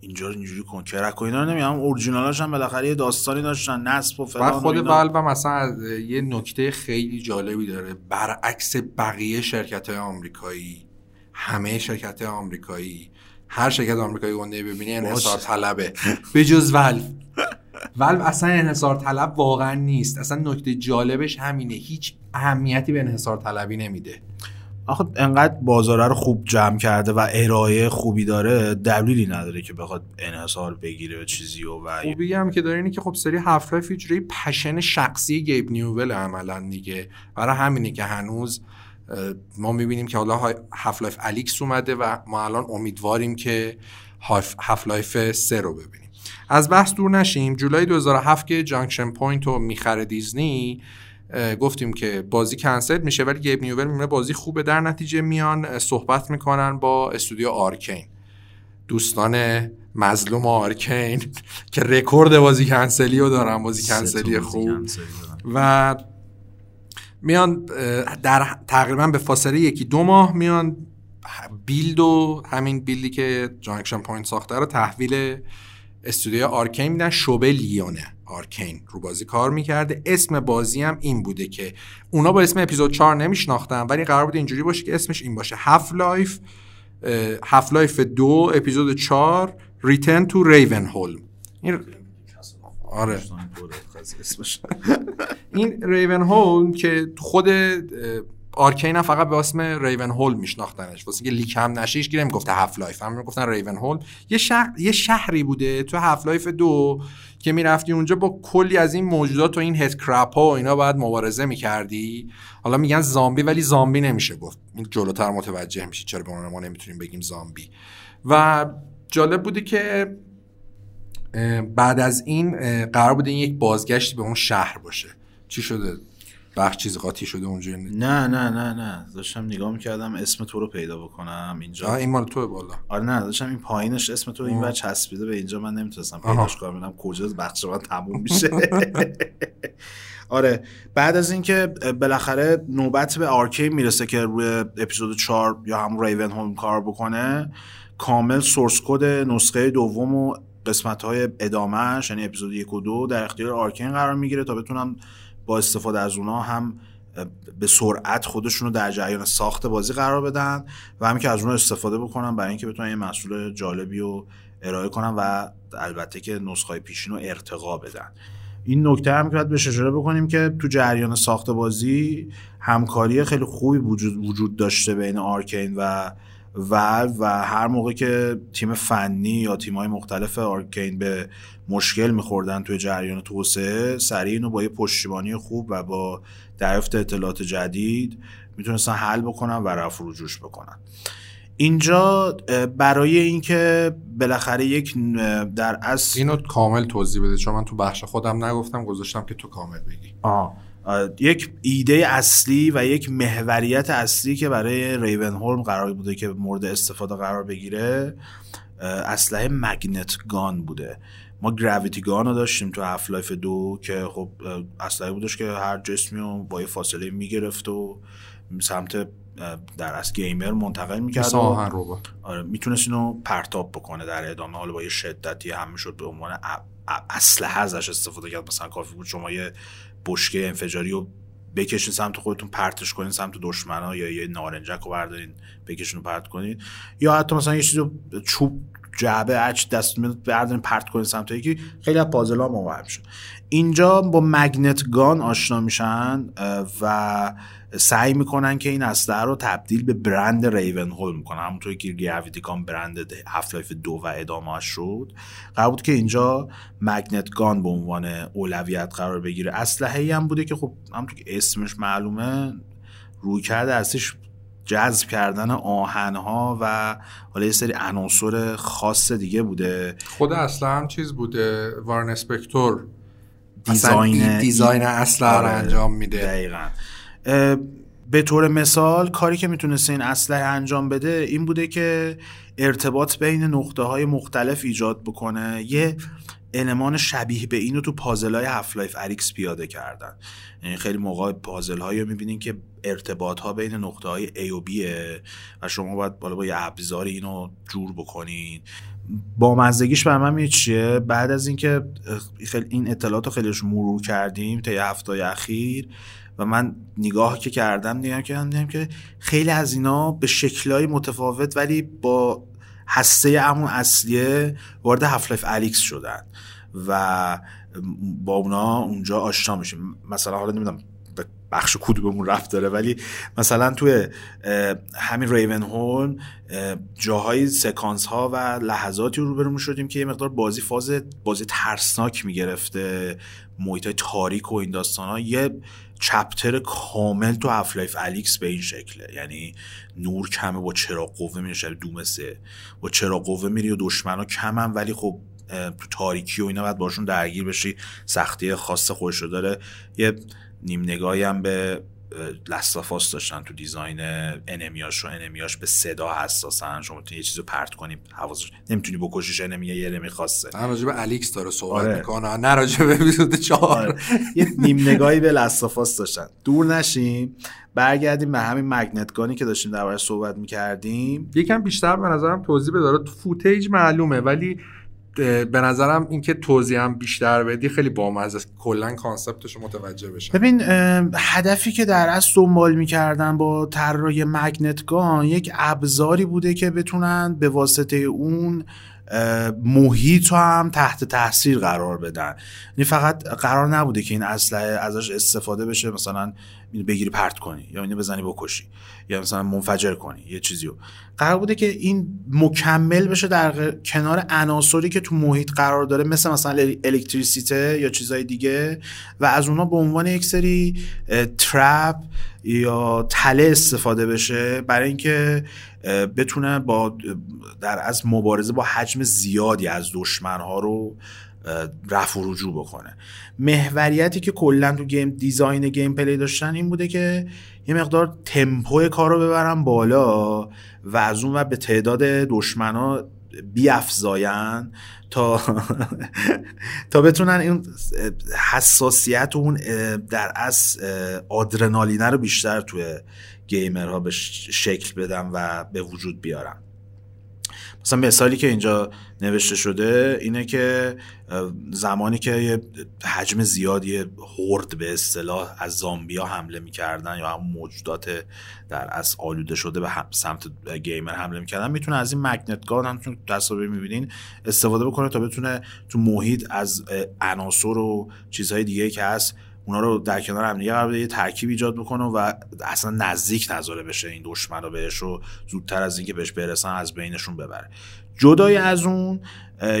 اینجا اینجوری کن، کرک و اینا رو نمیام. اورجینالاش هم بالاخره یه داستانی داشتن، نصب و فلان. خود Valve مثلا یه نکته خیلی جالبی داره، برعکس بقیه شرکت‌های آمریکایی، همه شرکت‌های آمریکایی، هر شرکت آمریکایی اون ببینی انحصار طلبه به جز Valve. Valve اصلا انحصار طلب واقعا نیست. اصلا نکته جالبش همینه، هیچ اهمیتی به انحصار طلبی نمیده. آخه انقدر بازاره رو خوب جمع کرده و ارائه خوبی داره، دلیلی نداره که بخواد انحصار بگیره به چیزی. و خوبی هم که داره اینه که خب سری هفت لایف یه پشن شخصی گیب نیوول عملاً دیگه، برای همینه که هنوز ما میبینیم که حالا هفت لایف الیکس اومده و ما الان امیدواریم که هفت لایف 3 رو ببینیم. از بحث دور نشیم. جولای 2007 که جانکشن پوینت رو میخره دیزنی، گفتیم که بازی کنسل میشه ولی گیب نیوول میمونه، بازی خوبه. در نتیجه میان صحبت میکنن با استودیو آرکین، دوستان مظلوم آرکین که رکورد بازی کنسلی رو دارن، بازی کنسلی خوب، و میان در تقریبا به فاصله 1-2 ماه میان بیلد و همین بیلدی که جانکشن پوینت ساخته رو تحویل استودیو آرکین میدن. شعبه لیونه آرکین رو بازی کار میکرده. اسم بازی هم این بوده که اونا با اسم اپیزود 4 نمیشناختن، ولی قرار بود اینجوری باشه که اسمش این باشه: هاف لایف 2 اپیزود 4 ریترن تو ریونهولم. آره این ریونهولم که خود آرکین هم فقط به اسم ریونهولم میشناختنش، واسه اینکه لیک هم نشه هیچکی نمیگفت هاف لایف، هم میگفتن ریونهولم. یه شهری بوده تو هاف لایف 2 که میرفتی اونجا با کلی از این موجودات و این هد کرپ ها و اینا باید مبارزه میکردی. حالا میگن زامبی، ولی زامبی نمیشه گفت، این جلوتر متوجه میشی چرا به اون ما نمیتونیم بگیم زامبی. و جالب بوده که بعد از این قرار بوده این یک بازگشتی به اون شهر باشه. چی شده؟ بخش چیز قاطی شده اونجوری؟ نه داشتم نگاه میکردم اسم تو رو پیدا بکنم اینجا. این مال تو بالا؟ آره نه داشتم این پایینش اسم تو اینور چسبیده به اینجا، من نمیتونستم پیداش کنم ببینم کجا بخش من تموم میشه. آره بعد از اینکه بالاخره نوبت به آرکی میرسه که روی اپیزود 4 یا همون ریونهولم کار بکنه، کامل سورس کد نسخه دوم و قسمت‌های ادامه‌اش یعنی اپیزود 1 و 2 در اختیار آرکین قرار میگیره تا بتونم با استفاده از اونا هم به سرعت خودشونو در جریان ساخت بازی قرار بدن و همین که از اونا استفاده بکنن برای اینکه بتونن یه محصول جالبی رو ارائه کنن و البته که نسخه‌های پیشینو ارتقا بدن. این نکته هم که باید بهش اشاره بکنیم که تو جریان ساخت بازی همکاری خیلی خوبی وجود داشته بین آرکین و ولو و هر موقع که تیم فنی یا تیم‌های مختلف آرکین به مشکل می‌خوردن توی جریان توسعه، سریع اینو با یه پشتیبانی خوب و با دریافت اطلاعات جدید میتونستن حل بکنن و رفع و جوش بکنن. اینجا برای اینکه بالاخره یک در اصل اینو کامل توضیح بده، چون من تو بخش خودم نگفتم، گذاشتم که تو کامل بگی. یک ایده اصلی و یک محوریت اصلی که برای ریونهولم قرار بوده که مورد استفاده قرار بگیره، اسلحه مگنت گان بوده. ما گراویتی گان رو داشتیم تو هالف-لایف 2 که خب اسلحه بودش که هر جسمی رو با یه فاصله میگرفت و سمت در از گیمر منتقل میکرد، آره میتونست اینو پرتاب بکنه در ادامه. حالا با یه شدتی هم شد به عنوان اسلحه ازش استفاده کرد. مثلا کافی بود شما یه بشکه انفجاری رو بکشین سمت خودتون، پرتش کنین سمت دشمنا، یا یه نارنجک رو بردارین بکشین و پرت کنین، یا حتی مثلا یه چیز رو چوب جعبه عج دست بردارین پرت کنین سمت یکی. خیلی از پازل‌ها مواهم شد. اینجا با مگنت گان آشنا میشن و سعی میکنن که این اسلحه رو تبدیل به برند ریونهولم کنن. همونطور که گراویتی گان برند هالف-لایف 2 و ادامه‌اش شد، قرار بود که اینجا مگنت گان به عنوان اولویت قرار بگیره. اسلحه‌ای هم بوده که خب همونطور که اسمش معلومه، رویکرد اصلیش جذب کردن آهن‌ها و حالا یه سری عناصر خاص دیگه بوده. خود اسلحه هم چیز بوده، وارن اسپکتور دیزاین اسلحه رو انجام میده. دقیقاً به طور مثال کاری که میتونسته این اسلحه انجام بده این بوده که ارتباط بین نقطه های مختلف ایجاد بکنه. یه المان شبیه به اینو تو پازل های هالف-لایف الیکس پیاده کردن. یعنی خیلی موقع پازل هایی رو میبینین که ارتباط ها بین نقطه های A و B و شما باید با یه ابزار اینو جور بکنین. با مزدگیش برای من چیه؟ بعد از اینکه خیلی این اطلاعات رو خیلیش مرور کردیم تا یه هفته‌ی اخیر و من نگاه که کردم دیدم که خیلی از اینا به شکل‌های متفاوت ولی با هسته همون اصلیه وارد هالف-لایف الیکس شدن و با اونا اونجا آشنا میشیم. مثلا حالا نمیدونم بخش کدوممون رفت داره، ولی مثلا توی همین ریونهولم جاهای سکانس ها و لحظاتی رو برمون شدیم که یه مقدار بازی ترسناک میگرفته، محیط های تاریک و این داستان ها. یه چپتر کامل تو هالف-لایف الیکس به این شکله، یعنی نور کمه، با چراغ قوه میره شبیه دومسه، با چراغ قوه میری و دشمن ها کمن ولی خب تو تاریکی و اینا باید باشون درگیر بشی. سختی خاص خودش رو داره. یه نیم نگاهی هم به لستافاس داشتن تو دیزاین انمیاش و انمیاش به صدا حساسن. شما میتونی یه چیزو پرت کنی، حواسش نمیتونی بکشیش، انمیه یه انمی خاصه. نه راجع به الیکس داره صحبت میکنه، نه راجع به اپیزود 4. یه نیم نگاهی به لستافاس داشتن. دور نشیم، برگردیم به همین مگنت گانی که داشتیم دربارش صحبت میکردیم. یکم بیشتر به نظرم توضیح بده. فوتیج معلومه ولی به نظرم اینکه توضیحم بیشتر بدی خیلی بامزه است، کلا کانسپتشو متوجه بشن. ببین هدفی که در اصل دنبال می‌کردن با طراحی مگنت گان یک ابزاری بوده که بتونن به واسطه اون محیط هم تحت تاثیر قرار بدن. یعنی فقط قرار نبوده که این اسلحه ازش استفاده بشه، مثلا بگیری پرت کنی یا اینو بزنی بکشی یا مثلا منفجر کنی یه چیزیو. قرار بوده که این مکمل بشه در کنار عناصری که تو محیط قرار داره، مثلا الکتریسیته یا چیزای دیگه، و از اونها به عنوان یک سری ترپ یا تله استفاده بشه برای اینکه بتونه با در از مبارزه با حجم زیادی از دشمن‌ها رو رفع و رجوع بکنه. محوریتی که کلا تو گیم دیزاین گیم پلی داشتن این بوده که یه مقدار تمپو کار رو ببرن بالا و از اون و به تعداد دشمنا بیافزاین تا بتونن این حساسیت و اون در از آدرنالین رو بیشتر توی گیمرها به شکل بدن و به وجود بیارن. مثلا مثالی که اینجا نوشته شده اینه که زمانی که یه حجم زیادی هورد به اصطلاح از زامبیا حمله میکردن یا هم موجودات در اصل آلوده شده به سمت گیمر حمله میکردن، میتونه از این مگنت گان هم تو تصاویر میبینین استفاده بکنه تا بتونه تو محیط از عناصر و چیزهای دیگه که هست اونا رو در کنار هم دیگه قرار بده، یه ترکیب ایجاد بکنه و اصلا نزدیک نذاره بشه این دشمن رو بهش، رو زودتر از اینکه بهش برسن از بینشون ببره. جدای از اون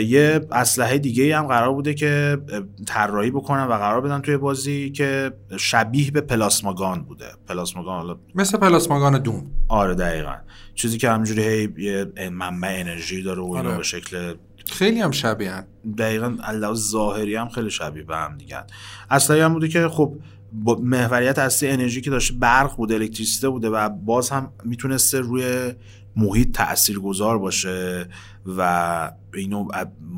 یه اسلحه دیگه هم قرار بوده که طراحی بکنن و قرار بدن توی بازی که شبیه به پلاسما گان بوده. پلاسما گان مثل پلاسما گان دوم. آره دقیقاً، چیزی که همینجوری یه منبع انرژی داره و اینا به شکل خیلی هم شبیهن. دقیقاً علاوه ظاهری هم خیلی شبیه به هم دیگه. اصلا هم بوده که خب محوریت اصلی انرژی که داشته برق بوده، الکتریسیته بوده و باز هم میتونسته روی محیط تاثیرگذار باشه و اینو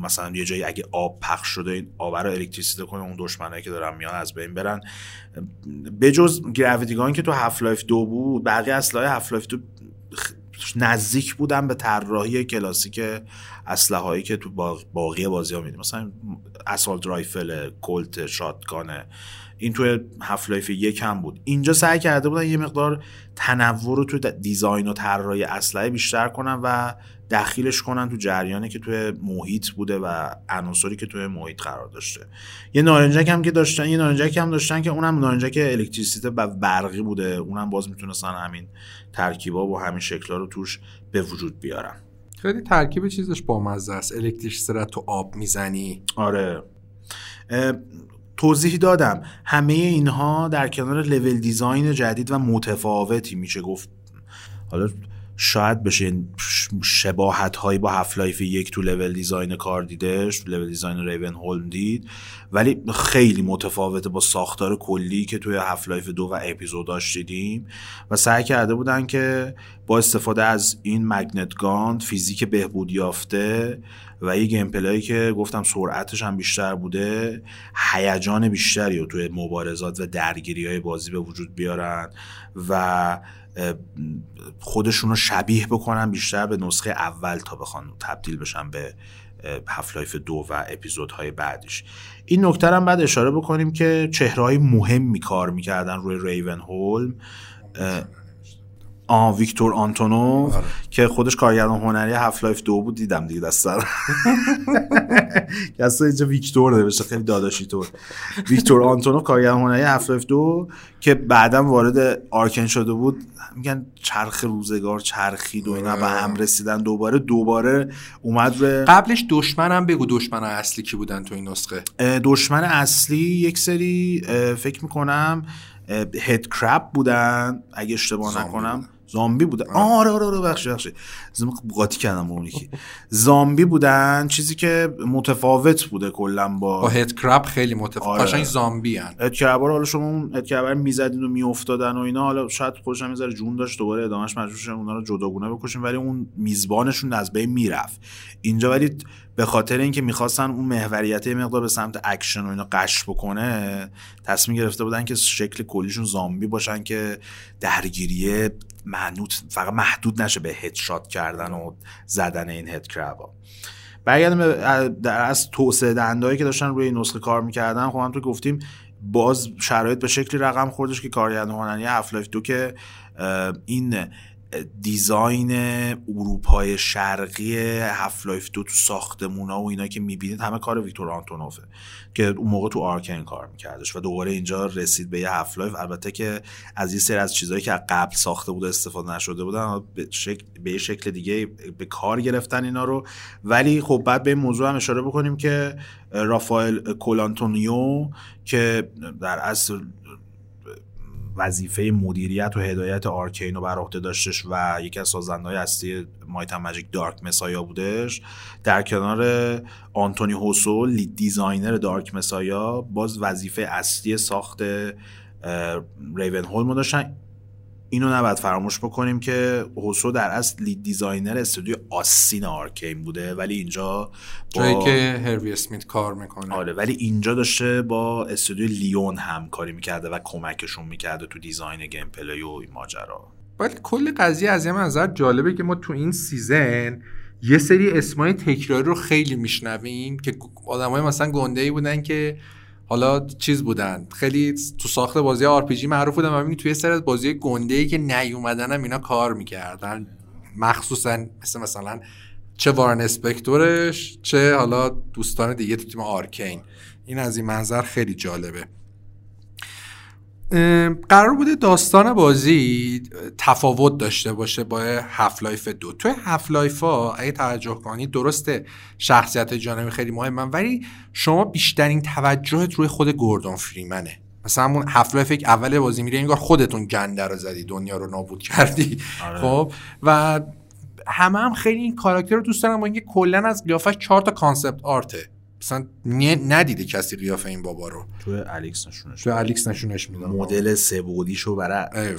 مثلا یه جایی اگه آب پخش شده این آب رو الکتریسیته کنه اون دشمنایی که دارن میان از بین برن. بجز گراویتی گان که تو هفلایف 2 بود، بقیه اسلحه هفلایف 2 نزدیک بودن به طراحی کلاسیک اسلحه‌ای که تو باقی بازی‌ها می‌بینیم، مثلا اسالت رایفل، کلت، شاتگان. این توی هفلایف 1 هم بود. اینجا سعی کرده بودن یه مقدار تنوع رو تو دیزاین و طراحی اسلحه بیشتر کنن و دخیلش کنن تو جریانی که توی محیط بوده و عناصری که توی محیط قرار داشته. یه نارنجک هم داشتن که اونم نارنجک الکتریسیته و برقی بوده. اونم باز میتونستن همین ترکیبا و همین شکلا رو توش به وجود بیارن. خیلی ترکیب چیزش بامزه است. الکتریسیته رو تو آب میزنی. آره. توضیح دادم همه اینها در کنار لول دیزاین جدید و متفاوتی میشه گفت. حالا شاید بشه شباهت هایی با هفلایف 1 تو لول دیزاین کار دیدش، تو لول دیزاین ریونهولم دید، ولی خیلی متفاوته با ساختار کلی که توی هفلایف 2 و اپیزوداش دیدیم و سعی کرده بودن که با استفاده از این مگنت گان، فیزیک بهبود یافته و یه گیم پلی که گفتم سرعتش هم بیشتر بوده، هیجان بیشتری رو توی مبارزات و درگیری‌های بازی به وجود بیارن و خودشون رو شبیه بکنن بیشتر به نسخه اول تا بخوان تبدیل بشن به هفلایف 2 و اپیزودهای بعدش. این نکته هم بعد اشاره بکنیم که چهره‌های مهمی کار میکردن روی ریونهولم. ویکتور آنتونوف آره. که خودش کارگردان هنری هفلایف 2 بود، دیدم دیگه دست سر دست اینجا ویکتور ده بشه، خیلی داداشی طور. ویکتور آنتونوف کارگردان هنری هفلایف 2 که بعداً وارد آرکین شده بود، میگن چرخ روزگار چرخید و اینا به هم رسیدن، دوباره اومد به قبلش. دشمن هم بگو دشمن اصلی کی بودن تو این نسخه؟ دشمن اصلی یک سری فکر می‌کنم هد کراب بودن اگه اشتباه نکنم، زامبی بودن. آره بخشید قاطی کردم اون یکی. زامبی بودن، چیزی که متفاوت بوده کلا با هد کراب، خیلی متفاوت. قشنگ زامبی ان. هد کراب رو حالا شما اون هد کراب رو میزدید و میافتادن و اینا، حالا شاید خودش هم یه ذره جون داشت، دوباره ادامش مجبور شدن اونا رو جداگونه بکشیم ولی اون میزبانشون از بین میرفت. اینجا ولی به خاطر اینکه می‌خواستن اون محوریت مقدار به سمت اکشن و اینا قش بکنه، تصمیم گرفته بودن که شکل کلیشون زامبی باشن که درگیریه فقط محدود نشه به هدشات کردن و زدن این هد کرابا. برگردیم از توسعه دهنده‌هایی که داشتن روی این نسخه کار می‌کردن. خب هم تو گفتیم باز شرایط به شکلی رقم خوردش که کارگردان هنری هفلایف 2 که این دیزاین اروپای شرقی هفلایف 2 تو ساختمونا و اینا که میبینید همه کار ویکتور آنتونوفه که اون موقع تو آرکین کار میکردش و دوباره اینجا رسید به یه هفلایف، البته که از یه سری از چیزهایی که قبل ساخته بود استفاده نشده بودن به یه شکل دیگه به کار گرفتن اینا رو. ولی خب بعد به این موضوع هم اشاره بکنیم که رافائل کولانتونیو که در اصل وظیفه مدیریت و هدایت آرکین رو بر عهده داشتش و یکی از سازنده‌های اصلی مایت اند ماجیک دارک مسایا بودش، در کنار آنتونی هوسو لید دیزاینر دارک مسایا باز وظیفه اصلی ساخت ریونهولم داشتن. اینو نباید فراموش بکنیم که هوسو در اصل لید دیزاینر استودیو آسین آرکین بوده ولی اینجا جایی که هروی اسمیت کار میکنه. آره ولی اینجا داشته با استودیو لیون همکاری میکرده و کمکشون میکرده تو دیزاین گیم پلی و این ماجرا. ولی کل قضیه از یه منظر جالبه که ما تو این سیزن یه سری اسمای تکراری رو خیلی میشنویم که آدمای مثلا گنده‌ای بودن که حالا چیز بودن، خیلی تو ساخت بازی آر پی جی معروف بودن و می‌بینی توی سر از بازی گنده‌ای که نیومدن هم اینا کار میکردن، مخصوصا مثلا چه وارن اسپکتورش چه حالا دوستان دیگه تو تیم آرکین. این از این منظر خیلی جالبه. قرار بوده داستان بازی تفاوت داشته باشه با هفلایف دو. توی هفلایف ها اگه توجه کنید درسته شخصیت جانبی خیلی مهمن، ولی شما بیشترین توجهت روی خود گوردون فریمنه. مثلا همون هفلایف یک اول بازی میره اینگار خودتون گنده رو زدی، دنیا رو نابود کردی. آره. خب و همه هم خیلی این کاراکتر رو دوست دارن، با اینکه کلن از قیافش 4 تا کانسپت آرته. مثلا ندیده کسی قیافه این بابا رو. توی الیکس نشونش میدن مدل سه بعدیشو برای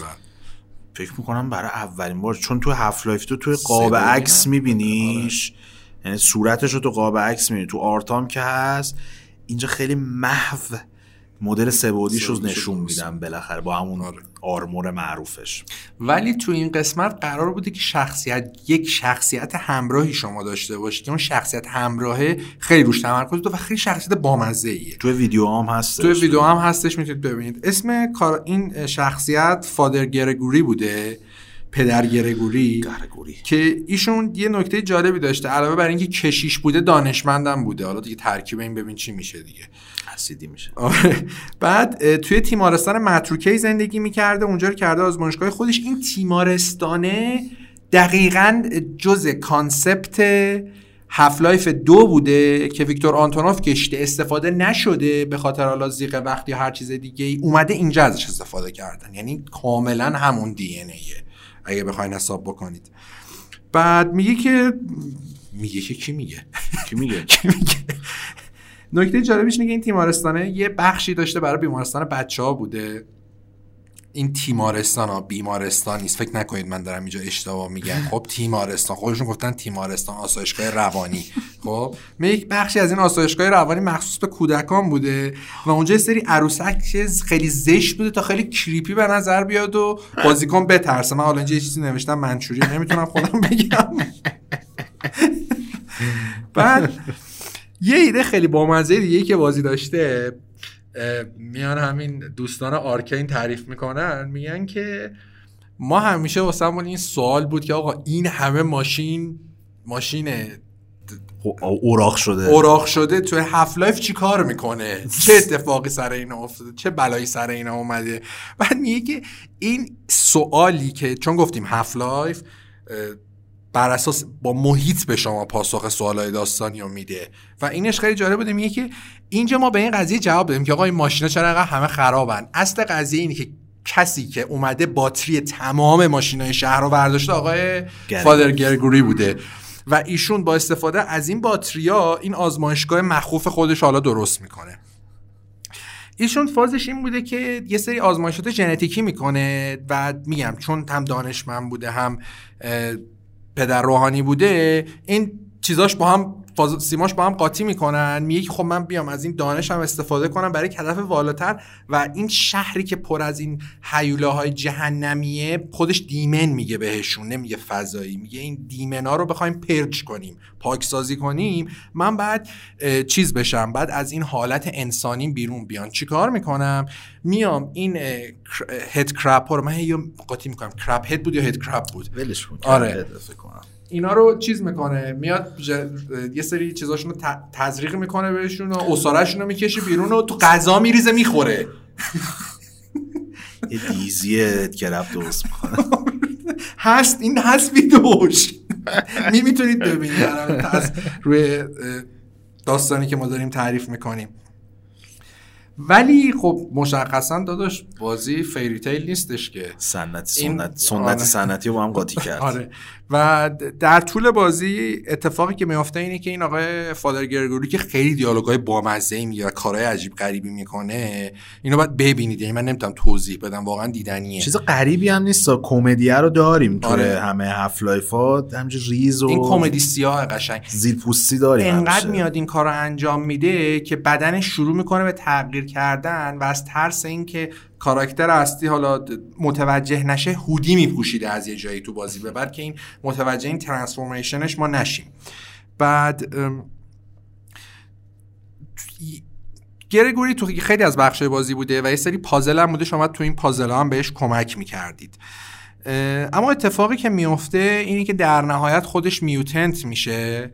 فکر میکنم برای اولین بار، چون تو هفلایف تو توی قاب عکس میبینیش، یعنی صورتش رو تو قاب عکس میبینی، تو آرتام که هست. اینجا خیلی محو مدل سه بعدیشو نشون میدن بالاخره با همون آرمور معروفش. ولی تو این قسمت قرار بوده که یک شخصیت همراهی شما داشته باشید که اون شخصیت همراهه خیلی روش تمرکز داره و خیلی شخصیت بامزه ایه. تو ویدیو هم هستش میتونید ببینید. اسم کار این شخصیت فادر گرگوری بوده، پدر گرگوری. که ایشون یه نکته جالبی داشته، علاوه بر اینکه کشیش بوده دانشمندم بوده. حالا دیگه ترکیب این ببین چی میشه دیگه، اسیدی میشه. بعد توی تیمارستان متروکه زندگی میکرده، اونجا رو کرده آزمایشگاه خودش. این تیمارستانه دقیقاً جزء کانسپت هفلایف 2 بوده که ویکتور آنتونوف کشته، استفاده نشده به خاطر حالا زیغ وقت یا هر چیز دیگه ای، اومده اینجا ازش استفاده کردن. یعنی کاملا همون دی ان ایه اگه بخواین حساب بکنید. بعد میگه که کی میگه نکته جالبش اینه که این تیمارستانه یه بخشی داشته برای بیمارستان بچه‌ها بوده. این تیمارستانا بیمارستان نیست، فکر نکنید من دارم اینجا اشتباه میگم. خب تیمارستان، خودشون گفتن تیمارستان، آسایشگاه روانی. خب یک بخشی از این آسایشگاه روانی مخصوص به کودکان بوده و اونجا یه سری عروسک خیلی زشت بوده تا خیلی کریپی به نظر بیاد و بازیکن بترسه. من حالا اینجا یه چیزی نوشتم منچوری، نمیتونم خودم بگم. بعد یه ایده خیلی بامزه دیگه که بازی داشته، میان همین دوستان آرکین تعریف میکنن، میگن که ما همیشه واسمون این سوال بود که آقا این همه ماشینه اوراق شده توی هفلایف چی کار میکنه، چه اتفاقی سر اینا افتاده، چه بلایی سر اینا اومده. بعد میگه که این سوالی که چون گفتیم هفلایف بر اساس با محیط به شما پاسخ سوالای داستانی رو میده و اینش خیلی جالب بوده. میگه که اینجا ما به این قضیه جواب دادیم که آقا این ماشینا چرا انقدر همه خرابن. اصل قضیه اینه که کسی که اومده باتری تمام ماشینای شهر رو برداشته آقای فادر گرگوری بوده و ایشون با استفاده از این باتریا این آزمایشگاه مخوف خودش حالا درست میکنه. ایشون فازش این بوده که یه سری آزمایشات ژنتیکی میکنه و میگم چون هم دانشمند بوده هم پدر روحانی بوده، این چیزاش با هم سیماش با هم قاطی میکنن. میگه خب من بیام از این دانشم استفاده کنم برای هدف والاتر و این شهری که پر از این هیولاهای جهنمیه، خودش دیمن میگه بهشون، نمیگه فضایی، میگه این دیمنا رو بخوایم پرچ کنیم، پاکسازی کنیم، من بعد چیز بشم، بعد از این حالت انسانی بیرون بیان. چیکار میکنم؟ میام این هد کرپ ها رو من قاطی میکنم. کرپ هد بود یا هد کرپ بود، ولش کن. آره اینا رو چیز میکنه، میاد یه سری چیزاشون رو تزریق میکنه بهشون و اصارهشون رو میکشه بیرون و تو غذا میریزه میخوره. یه دیزیه که رب درست میکنه هست، این هست ویدوش میتونید ببینید از روی داستانی که ما داریم تعریف میکنیم. ولی خب مشخصا داداش بازی فیری تیل نیستش که سنتی رو با هم قاطی کرد. آره. و در طول بازی اتفاقی که میفته اینه که این آقای فادر گرگوری که خیلی دیالوگای بامزه میگه و کارهای عجیب غریبی میکنه، اینو باید ببینید، یعنی من نمیتونم توضیح بدم، واقعا دیدنیه، چیز غریبی هم نیست، کمدی رو داریم. آره. همه هفلایفات همینجوری ریز و این کمدی سیاه قشنگ زیرپوستی داریم، انقدر میاد این کارو انجام میده که بدنش شروع میکنه به تغییر کردن و از ترس اینکه کاراکتر اصلی حالا متوجه نشه هودی میپوشیده از یه جایی تو بازی به بعد که این متوجه این ترانسفورمیشنش ما نشیم. بعد گرگوری تو خیلی از بخشای بازی بوده و یه سری پازل هم بوده، شما تو این پازل هم بهش کمک میکردید. اما اتفاقی که میفته اینی که در نهایت خودش میوتنت میشه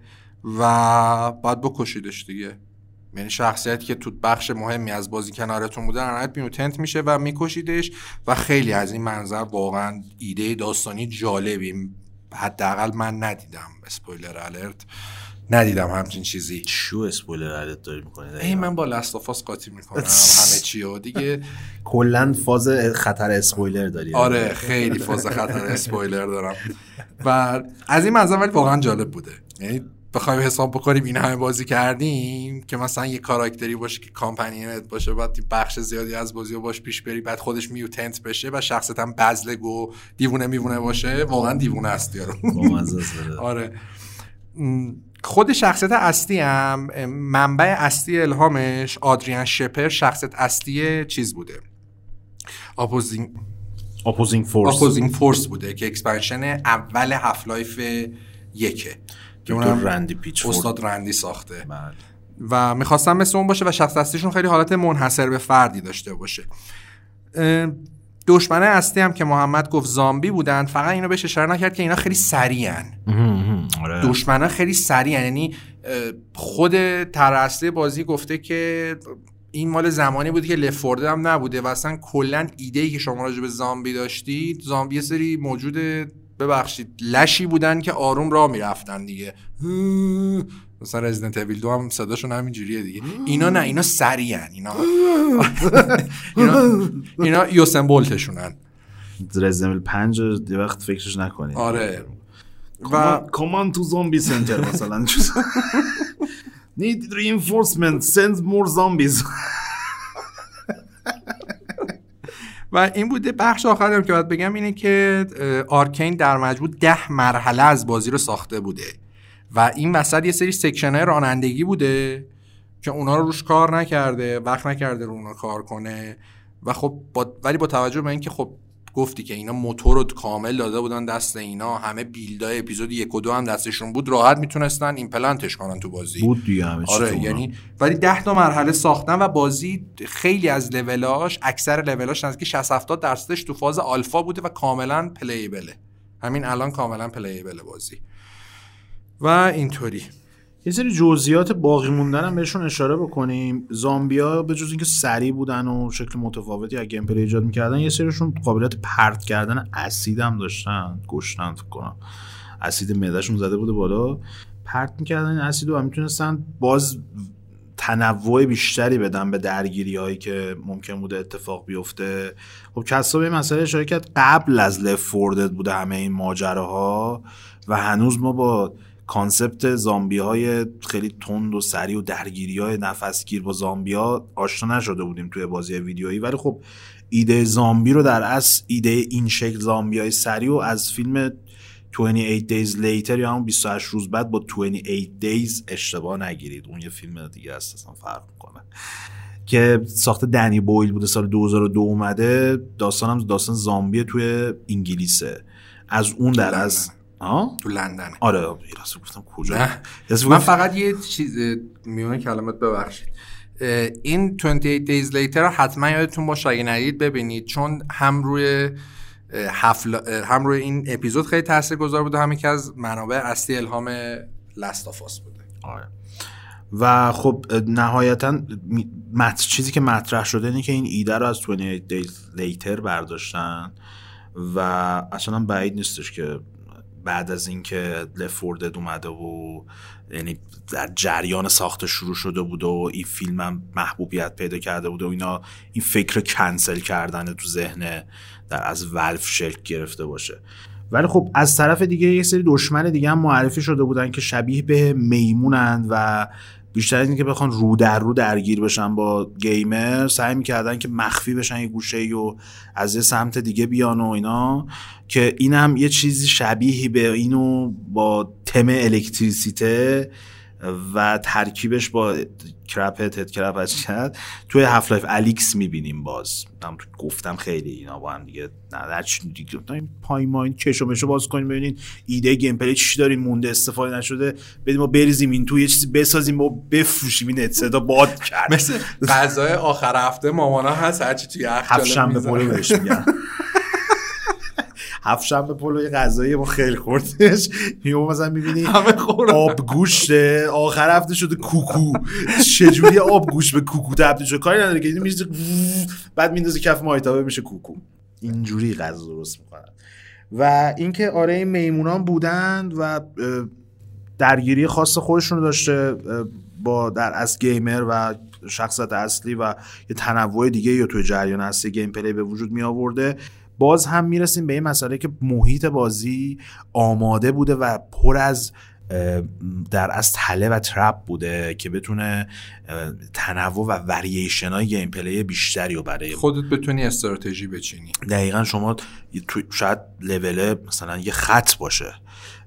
و بعد بکشیدش دیگه. یعنی شخصیتی که تو بخش مهمی از بازی کنارتون بوده نهایت میوتنت میشه و میکشیدش و خیلی از این منظر واقعا ایده داستانی جالبی حداقل من ندیدم. اسپویلر الرت ندیدم همچین چیزی. شو اسپویلر الرت داری میکنید؟ ای من با لست اف آس قاطی میکنم همه چیو دیگه. کلا فاز خطر اسپویلر داری؟ آره خیلی فاز خطر اسپویلر دارم و از این منظر ولی واقعا جالب بوده. یعنی بخوایم حساب بکنیم این همه بازی کردیم که مثلا یه کاراکتری باشه که کامپانیت باشه، بعد بخش زیادی از بازیو باش پیش بری، بعد خودش میوتنت بشه و شخصیت هم بزلگ و دیوونه میوونه باشه. واقعا دیوونه است یارو. آره خود شخصیت اصلی هم منبع اصلی الهامش آدریان شپر شخصیت اصلی چیز بوده، اپوزینگ فورس بوده که اکسپنشن اول هاف لایف 1 که اونم رندی پیچفورد استاد رندی ساخته بلد. و میخواستم مثل اون باشه و شخص اصلیشون خیلی حالت منحصر به فردی داشته باشه. دشمنه اصلی هم که محمد گفت زامبی بودن، فقط اینو بهش اشاره نکرد که اینا خیلی سریعن. دشمنه خیلی سریعن، یعنی خود تر اصلی بازی گفته که این مال زمانی بوده که لفورده هم نبوده و اصلا کلن ایدهی که شما راجع به زامبی داشتید، زامبی سری موجود ببخشید لشی بودن که آروم راه میرفتن دیگه، مثلا رزیدنت اویل 2 هم صداشون همینجوریه دیگه. اینا نه، اینا سریعن، اینا یوسن بولتشونن. رزیدنت اویل 5 یه وقت فکرش نکنید. آره و کامان تو زامبی سنتر مثلا need reinforcement send more zombies. و این بوده. بخش آخرم که باید بگم اینه که آرکین در مجموع 10 مرحله از بازی رو ساخته بوده و این وسط یه سری سکشن‌های رانندگی بوده که اونا رو روش کار نکرده، وقت نکرده رو اونا کار کنه و خب ولی با توجه به اینکه خب گفتی که اینا موتور رو کامل داده بودن دست اینا، همه بیلدای اپیزود 1 و 2 هم دستشون بود، راحت میتونستن ایمپلنتش کنن تو بازی بود دیگه همه. آره یعنی ولی 10 تا مرحله ساختن و بازی خیلی از لولاش، اکثر لولاش نزدیک 60-70% تو فاز آلفا بوده و کاملا پلیبله. همین الان کاملا پلیبله بازی و اینطوری. یه سری جزئیات باقی موندن هم بهشون اشاره بکنیم. زامبیا به جز اینکه سریع بودن و شکل متفاوتی از گیم پلی ایجاد می‌کردن، یه سریشون قابلیت پرت کردن اسید هم داشتن، گشتن فکر کنم اسید معده‌شون زده بوده بالا، پرت می‌کردن این اسید رو و می‌تونستن باز تنوع بیشتری بدن به درگیری‌هایی که ممکن بوده اتفاق بیفته. خب کسا به مسئله اشاره کرد، قبل از لفوردت بوده همه این ماجراها و هنوز ما با کانسپت زامبی‌های خیلی تند و سریع و درگیری‌های نفسگیر با زامبی‌ها آشنا نشده بودیم توی بازی ویدیویی، ولی خب ایده زامبی رو در اصل ایده این شکل زامبی‌های سریع و از فیلم 28 Days Later یا همون 28 روز بعد با 28 Days اشتباه نگیرید، اون یه فیلم دیگه است اصلا فرق می‌کنه که ساخت دنی بویل بوده، سال 2002 اومده. داستانم داستان زامبی توی انگلیسه، از اون در اصل تو لندن. آره راست گفتم کجا؟ من فقط یه چیز میونه کلمات ببخشید. این 28 Days Later حتما یادتون باشه اگه ندید ببینید، چون هم روی این اپیزود خیلی تاثیرگذار بوده، هم یکی از منابع اصلی الهام لست آف آس بوده. آره و خب نهایتاً چیزی که مطرح شده اینه که این ایده رو از 28 Days Later برداشتن و اصلاً بعید نیستش که بعد از اینکه لفوردد اومده و یعنی در جریان ساخت شروع شده بود و این فیلم هم محبوبیت پیدا کرده بود و اینا، این فکر کنسل کردن تو ذهن در از ولف شکل گرفته باشه. ولی خب از طرف دیگه یک سری دشمن دیگه هم معرفی شده بودن که شبیه به میمونند و بیشتر از اینکه بخوان رو در رو درگیر بشن با گیمر، سعی میکردن که مخفی بشن یه گوشه‌ای و از یه سمت دیگه بیان و اینا، که این هم یه چیزی شبیهی به اینو با تم الکتریسیته و ترکیبش با کرپ کرد توی هاف لایف الیکس میبینیم. باز گفتم خیلی اینا با هم دیگه نه پایماین کشمشو باز کنیم ببینید ایده گیم پلی چی دارین مونده استفاده نشده، بدیم ما بریزیم این توی یه چیزی بسازیم و بفروشیم. این صدا باد کرد مثل غذای آخر هفته مامانا هست، هرچی توی هفت شنبه پلو بهش میگن هفت‌شنبه پلوی غذایی ما خیلی خوردش. میو مثلا می‌بینی آب گوشته، آخر هفته شده کوکو. چجوری آب گوشت به کوکو تبدیل شده؟ کاری نداره که اینو می‌ریزه بعد میندازه کف ماهیتابه میشه کوکو. اینجوری غذا درست می‌کنن. و اینکه آره این میمونان بودند و درگیری خاص خودشونو داشته با در از گیمر و شخصیت اصلی و یه تنوع دیگه یا توی جریان اصلی گیم پلی به وجود می آورده. باز هم میرسیم به این مسئله که محیط بازی آماده بوده و پر از در از تله و ترپ بوده که بتونه تنوع و ورییشن های گیم پلی بیشتری رو برای خودت بتونی استراتژی بچینی. دقیقاً شما شاید لول مثلا یه خط باشه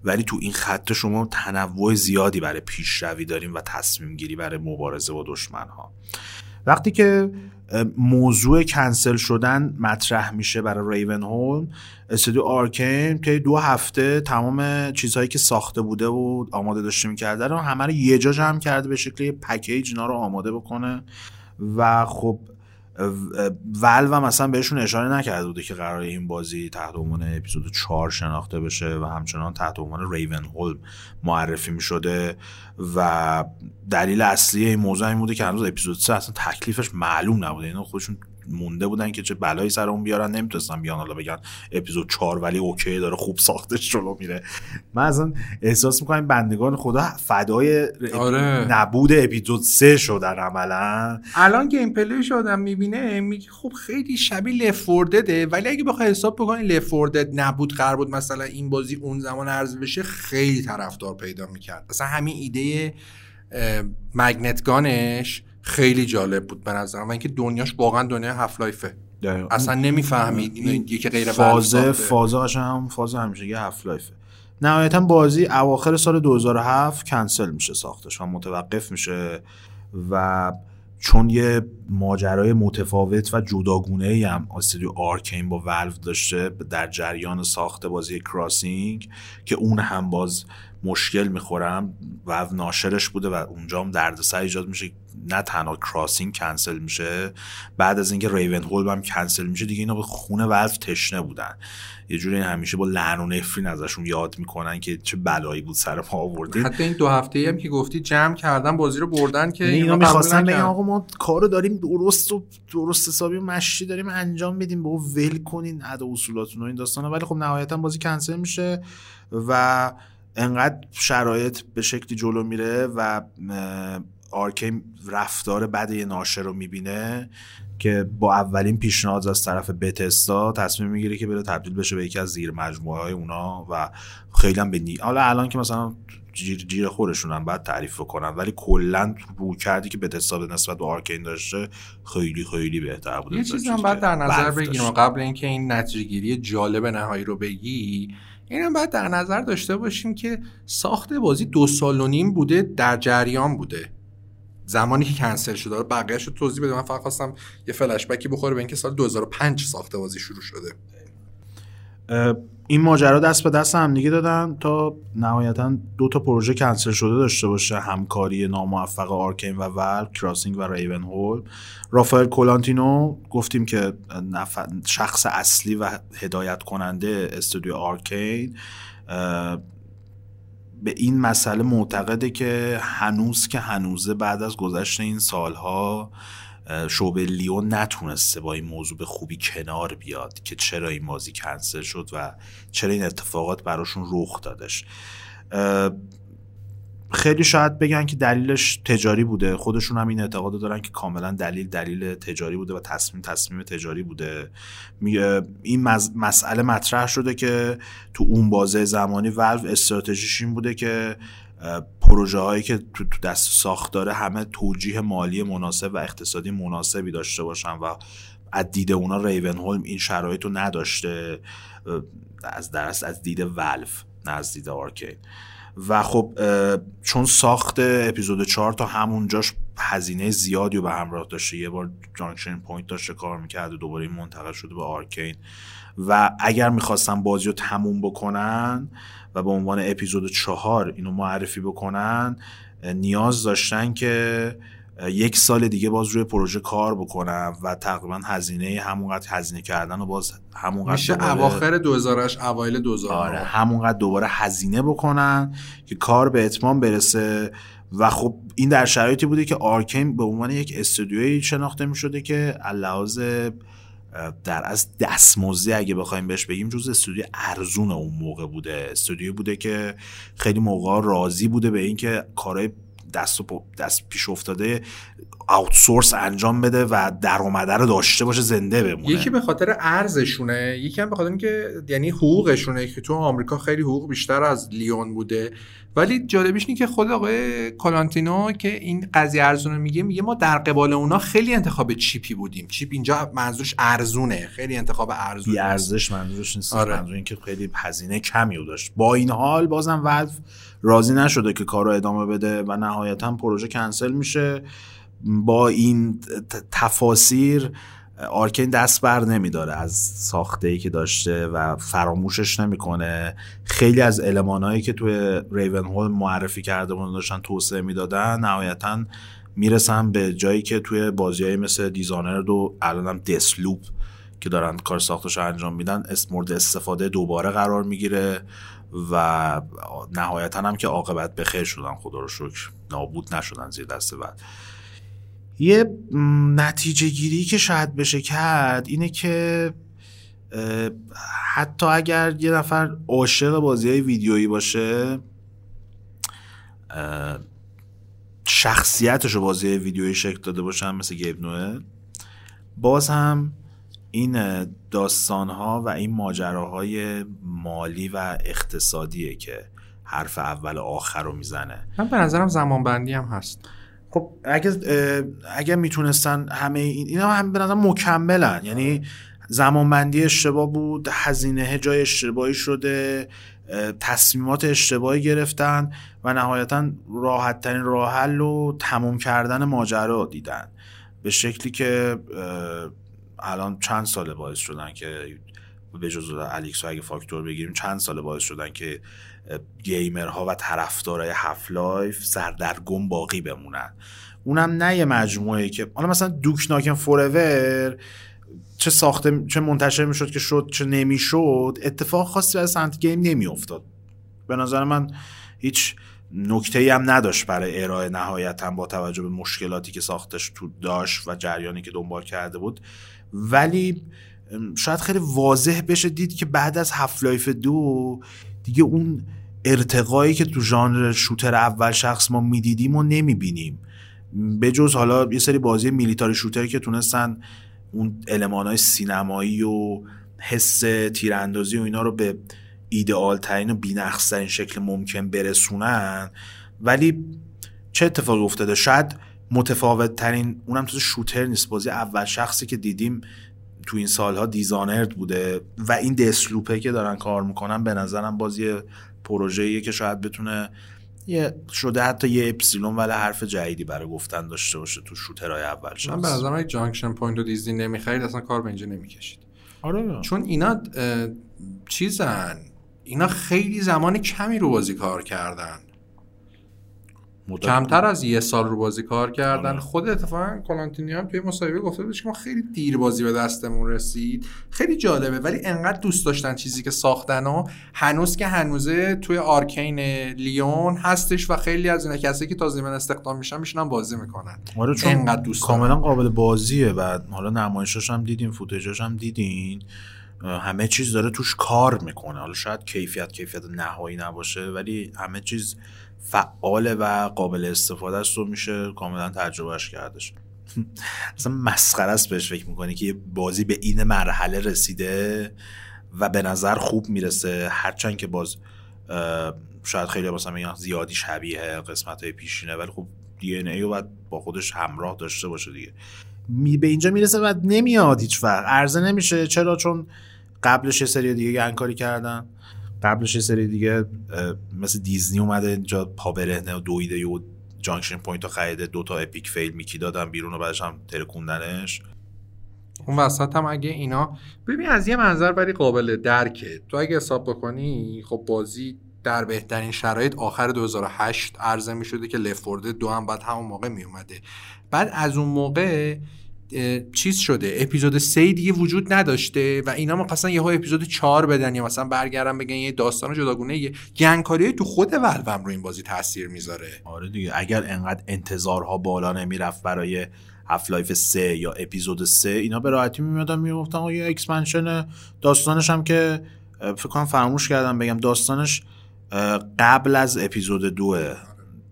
ولی تو این خط شما تنوع زیادی برای پیشروی داریم و تصمیم گیری برای مبارزه با دشمن ها. وقتی که موضوع کنسل شدن مطرح میشه برای ریونهولم، استودیو آرکین که 2 هفته تمام چیزهایی که ساخته بوده و آماده داشته میکرده رو همه رو یه جا جمع کرده به شکلی پکیج اینا رو آماده بکنه و خب والو هم اصلا بهشون اشاره نکرده بوده که قراره این بازی تحت عنوان اپیزود 4 شناخته بشه و همچنان تحت عنوان ریونهولم معرفی می شده و دلیل اصلی این موضوع این بوده که هنوز اپیزود 3 اصلا تکلیفش معلوم نبوده. اینا خودشون مونده بودن که چه بلایی سر اون بیارن، نمیتونستن بیان حالا بگن اپیزود 4 ولی اوکی داره خوب ساخته جلو میره. من اصلا احساس میکنم بندگان خدا فدای نبود اپیزود 3 شدن عملا. الان گیم پلی شدم میبینه میگه خب خیلی شبیه لفت فور دده، ولی اگه بخوای حساب بکنی لفت فور دد نبود قرار بود مثلا این بازی اون زمان عرضه بشه خیلی طرفدار پیدا میکرد. اصلا همین ایده مگنت گانش خیلی جالب بود به نظرم و اینکه دنیاش واقعا دنیا هف لایفه. اصلا نمیفهمید یکی غیر فازه هم فاز همیشه یه هف لایفه. نهایتا بازی اواخر سال 2007 کنسل میشه ساختش و متوقف میشه و چون یه ماجرای متفاوت و جداگونه‌ای هم استودیو آرکین با والو داشته در جریان ساخت بازی کراسینگ که اون هم باز مشکل میخورم و ناشرش بوده و اونجا هم دردسر ایجاد میشه. نه تنها کراسینگ کنسل میشه، بعد از اینکه ریونهولم هم کنسل میشه دیگه اینا به خون والو تشنه بودن. یه جوری همیشه با لعن و نفرین ازشون یاد میکنن که چه بلایی بود سر ما آوردید. حتی این 2 هفته‌ای هم که گفتی جمع کردن بازی رو بردن که اینا میخواستن بگن آقا ما کارو داریم درست حسابی مشی داریم انجام بدیم، بابا ول کنین ادا اصولاتون و این داستانا. ولی خب نهایتا بازی کنسل میشه و انقدر شرایط به شکلی جلو میره و آرکین رفتار بد ناشر رو میبینه که با اولین پیشنهاد از طرف بتسدا تصمیم میگیره که بره تبدیل بشه به یکی از زیر مجموعه های اونا و خیلی هم به حالا الان که مثلا جیر خورشون هم باید تعریف کنن ولی کلا رو کردی که بتسدا به نسبت به آرکین داشته خیلی خیلی بهتر بوده. یه چیزی هم باید در نظر بگیریم قبل اینکه این نتیجه‌گیری جالب نهایی رو بگی، اینم باید در نظر داشته باشیم که ساخت بازی 2.5 سال بوده در جریان بوده زمانی که کنسل شده. رو بقیه‌اش رو توضیح بده، من فقط خواستم یه فلش بکی بخوره به اینکه سال 2005 ساخت بازی شروع شده. این ماجرا دست به دست هم دیگه دادن تا نهایتاً 2 پروژه کنسل شده داشته باشه، همکاری ناموفق آرکین و والو، کراسینگ و ریونهولم. رافائل کولانتینو گفتیم که شخص اصلی و هدایت کننده استودیو آرکین به این مسئله معتقده که هنوز که هنوزه بعد از گذشت این سالها شعبه لیون نتونسته با این موضوع به خوبی کنار بیاد که چرا این بازی کنسل شد و چرا این اتفاقات براشون رخ دادش. خیلی شاید بگن که دلیلش تجاری بوده، خودشون هم این اعتقاد دارن که کاملا دلیل تجاری بوده و تصمیم تجاری بوده. این مسئله مطرح شده که تو اون بازه زمانی والو استراتژیش این بوده که پروژه هایی که تو دست ساخت داره همه توجیه مالی مناسب و اقتصادی مناسبی داشته باشن و از دید اونا ریونهولم این شرایط رو نداشته از دید والو نه از دید آرکین. و خب چون ساخت اپیزود 4 تا همونجاش هزینه زیادی رو به همراه داشته، یه بار جانکشن پوینت داشته کار میکرد و دوباره منتقل شده به آرکین و اگر میخواستن بازی رو تموم بکنن و به عنوان اپیزود 4 اینو معرفی بکنن نیاز داشتن که یک سال دیگه باز روی پروژه کار بکنم و تقریبا هزینه همونقدر هزینه کردن و باز همونقدر میشه اواخر 2000ش اوایل 2000 آره همونقدر دوباره هزینه بکنن که کار به اتمام برسه. و خب این در شرایطی بوده که آرکین به عنوان یک استودیویی شناخته می‌شده که علاوه در از دستمزدی اگه بخوایم بهش بگیم جز استودیو ارزون اون موقع بوده، استودیو بوده که خیلی موقع راضی بوده به اینکه کارهای دست پیش افتاده آوتسورس انجام بده و درآمد رو داشته باشه زنده بمونه. یکی به خاطر ارزشونه، یکی هم به خاطر اینکه یعنی حقوقشونه که تو آمریکا خیلی حقوق بیشتر از لیون بوده. ولی جالبیش اینه که خود آقای کالانتینو که این قضیه ارزونه میگه ما در قبال اونا خیلی انتخاب چیپی بودیم. چیپ اینجا منظورش ارزونه، خیلی انتخاب ارزونه. بی ارزش منظورش نیست، آره. منظور اینکه خیلی هزینه کمی داشت. با این حال بازم ولو راضی نشده که کارو ادامه بده و نهایتا پروژه کنسل میشه. با این تفاسیر آرکین دست بر نمیداره از ساخته‌ای که داشته و فراموشش نمیکنه. خیلی از المانایی که توی ریونهولم معرفی کرده بودن داشتن توسعه میدادن نهایتا میرسن به جایی که توی بازی‌های مثل دیزانرد و الانم دسلوپ که دارن کار ساختش انجام میدن مورد استفاده دوباره قرار میگیره و نهایتا هم که عاقبت به خیر شدن، خدا رو شکر نابود نشدن زیر دست. بعد یه نتیجه گیری که شاید بشه کرد اینه که حتی اگر یه نفر عاشق بازی‌های ویدیویی باشه شخصیتش رو بازی‌های ویدیویی شکل داده باشن مثل گیب نوئل، باز هم این داستان‌ها و این ماجراهای مالی و اقتصادیه که حرف اول و آخر رو میزنه. من به نظرم زمانبندی هم هست. خب اگه میتونستن همه اینا هم به نظرم مکملن، یعنی زمانبندی اشتباه بود، هزینه جای اشتباهی شده، تصمیمات اشتباهی گرفتن و نهایتا راحت ترین راه حل و تموم کردن ماجرا دیدن به شکلی که الان چند ساله باعث شدن که به جز الیکس و اگه فاکتور بگیریم چند ساله باعث شدن که گیمرها و طرفدارای هاف لایف سردرگم باقی بمونن. اونم نه یه مجموعه که حالا مثلا دوک ناکن فوراور چه ساخته چه منتشر میشد که شد چه نمیشد اتفاق خاصی برای سمت گیم نمیافتاد. به نظر من هیچ نکته‌ای هم نداشت برای ارائه، نهایتاً با توجه به مشکلاتی که ساختش تو داشت و جریانی که دنبال کرده بود. ولی شاید خیلی واضح بشه دید که بعد از هاف لایف 2 دیگه اون ارتقایی که تو ژانر شوتر اول شخص ما میدیدیم و نمیبینیم، به جز حالا یه سری بازی میلیتاری شوتر که تونستن اون المان‌های سینمایی و حس تیراندازی و اینا رو به ایدئال ترین و بی‌نقص‌ترین شکل ممکن برسونن. ولی چه اتفاقی افتاده؟ شاید متفاوت ترین اونم تو شوتر نیست، بازی اول شخصی که دیدیم تو این سالها دیزانرد بوده و این دسلوپه که دارن کار میکنن به نظرم باز یه پروژه‌ایه که شاید بتونه یه شده حتی یه اپسیلون ولی حرف جدیدی برای گفتن داشته باشه تو شوترهای اول شخص. من به نظرم اگه جانکشن پوینت رو دیزنی نمیخرید اصلا کار به اینجا نمیکشید. آره چون اینا چیزن، اینا خیلی زمان کمی رو بازی کار کردن، کمتر از یه سال رو بازی کار کردن. آه. خود اتفاقا کالانتینی هم توی مصاحبه گفته بود که ما خیلی دیر بازی به دستمون رسید. خیلی جالبه ولی انقدر دوست داشتن چیزی که ساختن و هنوز که هنوزه توی آرکین لیون هستش و خیلی از اون کسایی که تازه من استخدام میشن میشنن بازی میکنن. آره چون انقدر دوست کاملا قابل بازیه و حالا نمایشاش هم دیدین، فوتیجاش هم دیدین، همه چیز داره توش کار میکنه. حالا شاید کیفیت نهایی نباشه ولی همه چیز فعاله و قابل استفاده است و میشه کاملا تجربهش کردش. اصلا مسخره است بهش فکر میکنی که یه بازی به این مرحله رسیده و به نظر خوب میرسه، هرچند که باز شاید خیلی مثلا میگن زیادی شبیه قسمت‌های پیشینه ولی خب دی ان ای رو بعد با خودش همراه داشته باشه دیگه. به اینجا میرسه و نمیاد هیچ وقت عرضه نمیشه. چرا؟ چون قبلش یه سری دیگه گنگکاری کردن، قبلش یه سری دیگه مثل دیزنی اومده اینجا پا برهنه و دویده و جانکشن پوینت رو خریده، دوتا اپیک فیل میکی دادن بیرون و بعدش هم ترکوندنش. اون وسط هم اگه اینا ببین از یه منظر ولی قابل درکه، تو اگه حساب بکنی خب بازی در بهترین شرایط آخر 2008 عرضه می شده که لفت فورد 2 هم بعد همون موقع می اومده. بعد از اون موقع چیز شده، اپیزود 3 دیگه وجود نداشته و اینا مثلا یهو اپیزود 4 بدن یا مثلا برگردن بگن یه داستان جداگونه. یه گنگکاری تو خود Valve هم رو این بازی تاثیر میذاره. آره دیگه، اگر انقدر انتظارها بالا نمیرفت برای هفلایف 3 یا اپیزود 3، اینا به راحتی میمدن میگفتن آقا یه اکسپنشن. داستانش هم که فکر کنم فراموش کردم بگم، داستانش قبل از اپیزود 2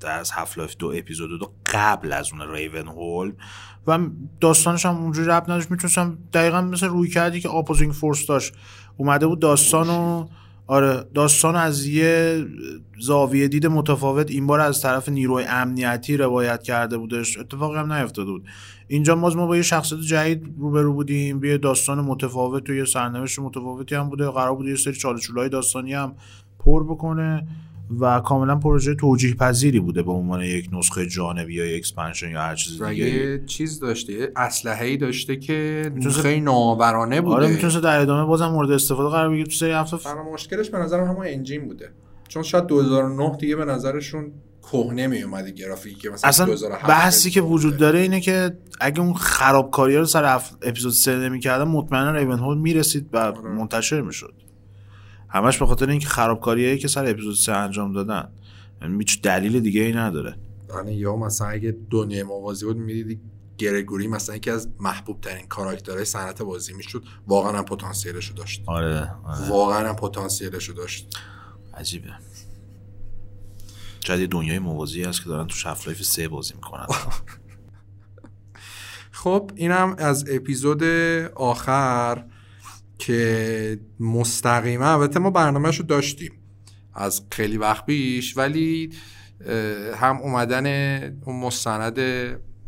از هفلایف 2 اپیزود 2 قبل از اون ریونهولم و داستانش هم اونجوری رب نداشت. میتونستم دقیقا مثل روی کردی که اپوزینگ فورس داشت، اومده بود داستانو، آره داستانو از یه زاویه دید متفاوت، این بار از طرف نیروی امنیتی روایت کرده بودش، اتفاقی هم نیفتاده بود. اینجا ما با یه شخصیت جدید روبرو بودیم، یه داستان متفاوت و یه سرنوشت متفاوتی هم بوده، قرار بود یه سری چالش‌های داستانی هم پر بکنه و کاملا پروژه توجیه پذیری بوده به عنوان یک نسخه جانبی یا یک اکسپنشن یا هر چیز دیگه. یه چیز داشته، اسلحه‌ای داشته که خیلی ناآورانه بوده. آره میتونست در ادامه بازم مورد استفاده قرار بگیره تو سری هفت. فرق مشکلش به نظرم همون انجین بوده، چون شاید 2009 دیگه به نظرشون کهنه می اومده گرافیکی که مثلا اصلا 2007. بحثی که وجود داره اینه که اگه اون خرابکاری‌ها رو سر اپیزود 3 نمی‌کردن مطمئنا ریونهولم میرسید و منتشر میشد. همش به خاطر اینکه خرابکاریایی که سر اپیزود 3 انجام دادن، یعنی هیچ دلیل دیگه ای نداره. یعنی یا مثلا اگه دنیای موازی بود میدیدی گرگوری مثلا یکی از محبوب ترین کاراکترهای صنعت بازی میشد، واقعا پتانسیلش رو داشت. آره. واقعا پتانسیلش رو داشت. عجیبه. شاید دنیای موازی هست که دارن تو هفلایف 3 بازی میکنن. خب اینم از اپیزود آخر که مستقیما البته ما برنامه‌شو داشتیم از خیلی وقت پیش، ولی هم اومدن اون مستند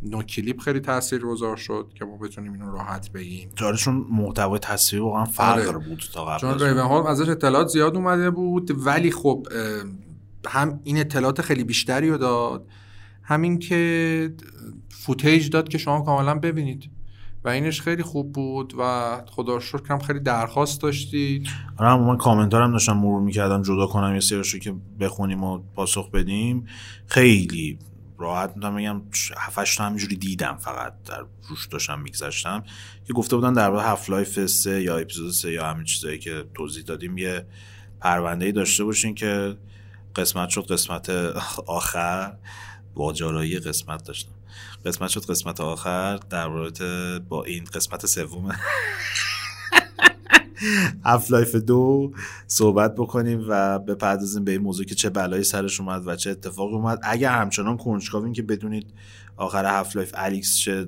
نوکلیپ خیلی تاثیرگذار شد که ما بتونیم اینو راحت بگیم. چون محتوای تصویری واقعا فرق بود تا قبل. چون ریونهولم ازش اطلاعات زیاد اومده بود، ولی خب هم این اطلاعات خیلی بیشتری رو داد، همین که فوتیج داد که شما کاملا ببینید و اینش خیلی خوب بود و خدا رو شکر هم خیلی درخواست داشتید. آره من کامنتارم داشتم مرور میکردم جدا کنم یه سریاشو که بخونیم و پاسخ بدیم. خیلی راحت میتونم بگم 7-8 تا همینجوری دیدم، فقط در روش داشتم میگذاشتم که گفته بودن در مورد هفلایف 3 یا اپیزود 3 یا همین چیزایی که توضیح دادیم یه پرونده‌ای داشته باشین که قسمت شد قسمت آخر، واجارایی قسمت داشتم، قسمت شد قسمت آخر در رابطه با این قسمت سوم هفلایف 2 صحبت بکنیم و بپردازیم به این موضوع که چه بلایی سرش اومد و چه اتفاقی اومد. اگر همچنان کنجکاوین که بدونید آخر هفلایف الیکس چه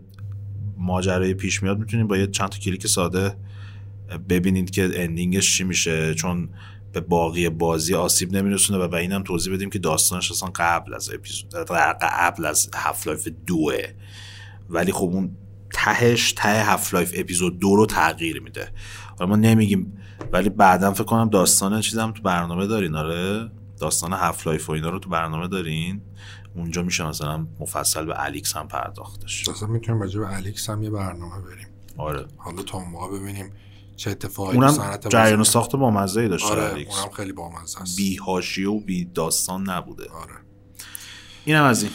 ماجرایی پیش میاد، میتونید با یه چند تا کلیک ساده ببینید که اندینگش چی میشه، چون به باقی بازی آسیب نمیرسونه. و به اینم توضیح بدیم که داستانش اصلا قبل از هفلایف 2، ولی خب اون تهش ته هفلایف اپیزود 2 رو تغییر میده. حالا ما نمیگیم، ولی بعداً فکر کنم داستان چیزام تو برنامه دارین. آره داستان هفلایف و اینا رو تو برنامه دارین، اونجا میشه مثلا مفصل به الیکس هم پرداختش. اصلا میتونیم راجع به الیکس هم یه برنامه بریم. آره حالا تا اون موقع ببینیم چه اتفاقی تو صنعت بازی. جریان ساخت بامزه‌ای داشته. آره اونم خیلی بامزه است، بی حاشیه و بی داستان نبوده. آره اینم از این.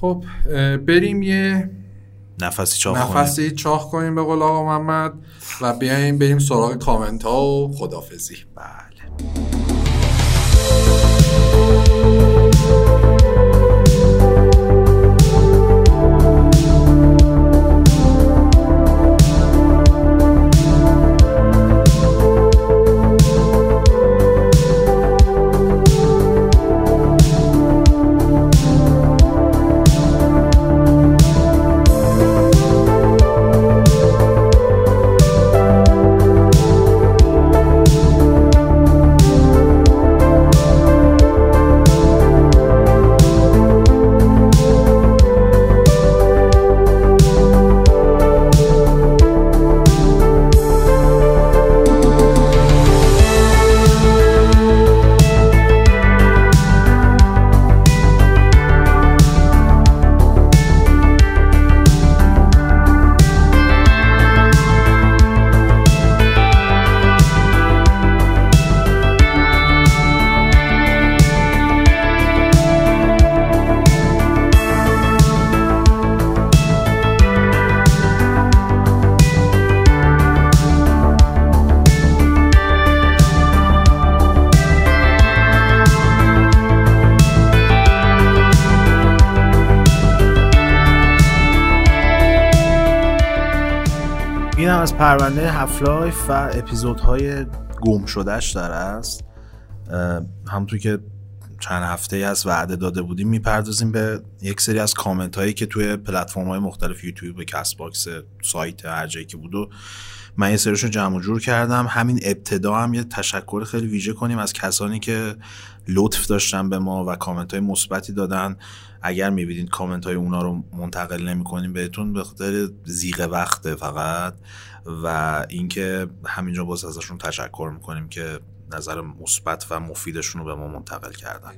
خب بریم یه نفسی چاخ کنیم به قول آقا محمد و بیایم بریم سراغ کامنت ها و خدافظی. بله از پرونده هفلایف و اپیزودهای گم شدهش داره است. همونطور که چند هفته‌ای از وعده داده بودیم میپردازیم به یک سری از کامنت هایی که توی پلتفرم‌های مختلف یوتیوب و کست باکس سایت هر جایی که بود و من یه سریشو جمع و جور کردم. همین ابتدا هم یه تشکر خیلی ویژه کنیم از کسانی که لطف داشتن به ما و کامنت‌های مثبتی دادن. اگر می‌بینید کامنت‌های اونا رو منتقل نمی‌کنیم بهتون به خاطر زیغ وقته فقط، و اینکه همینجا باز ازشون تشکر می‌کنیم که نظر مثبت و مفیدشون رو به ما منتقل کردن.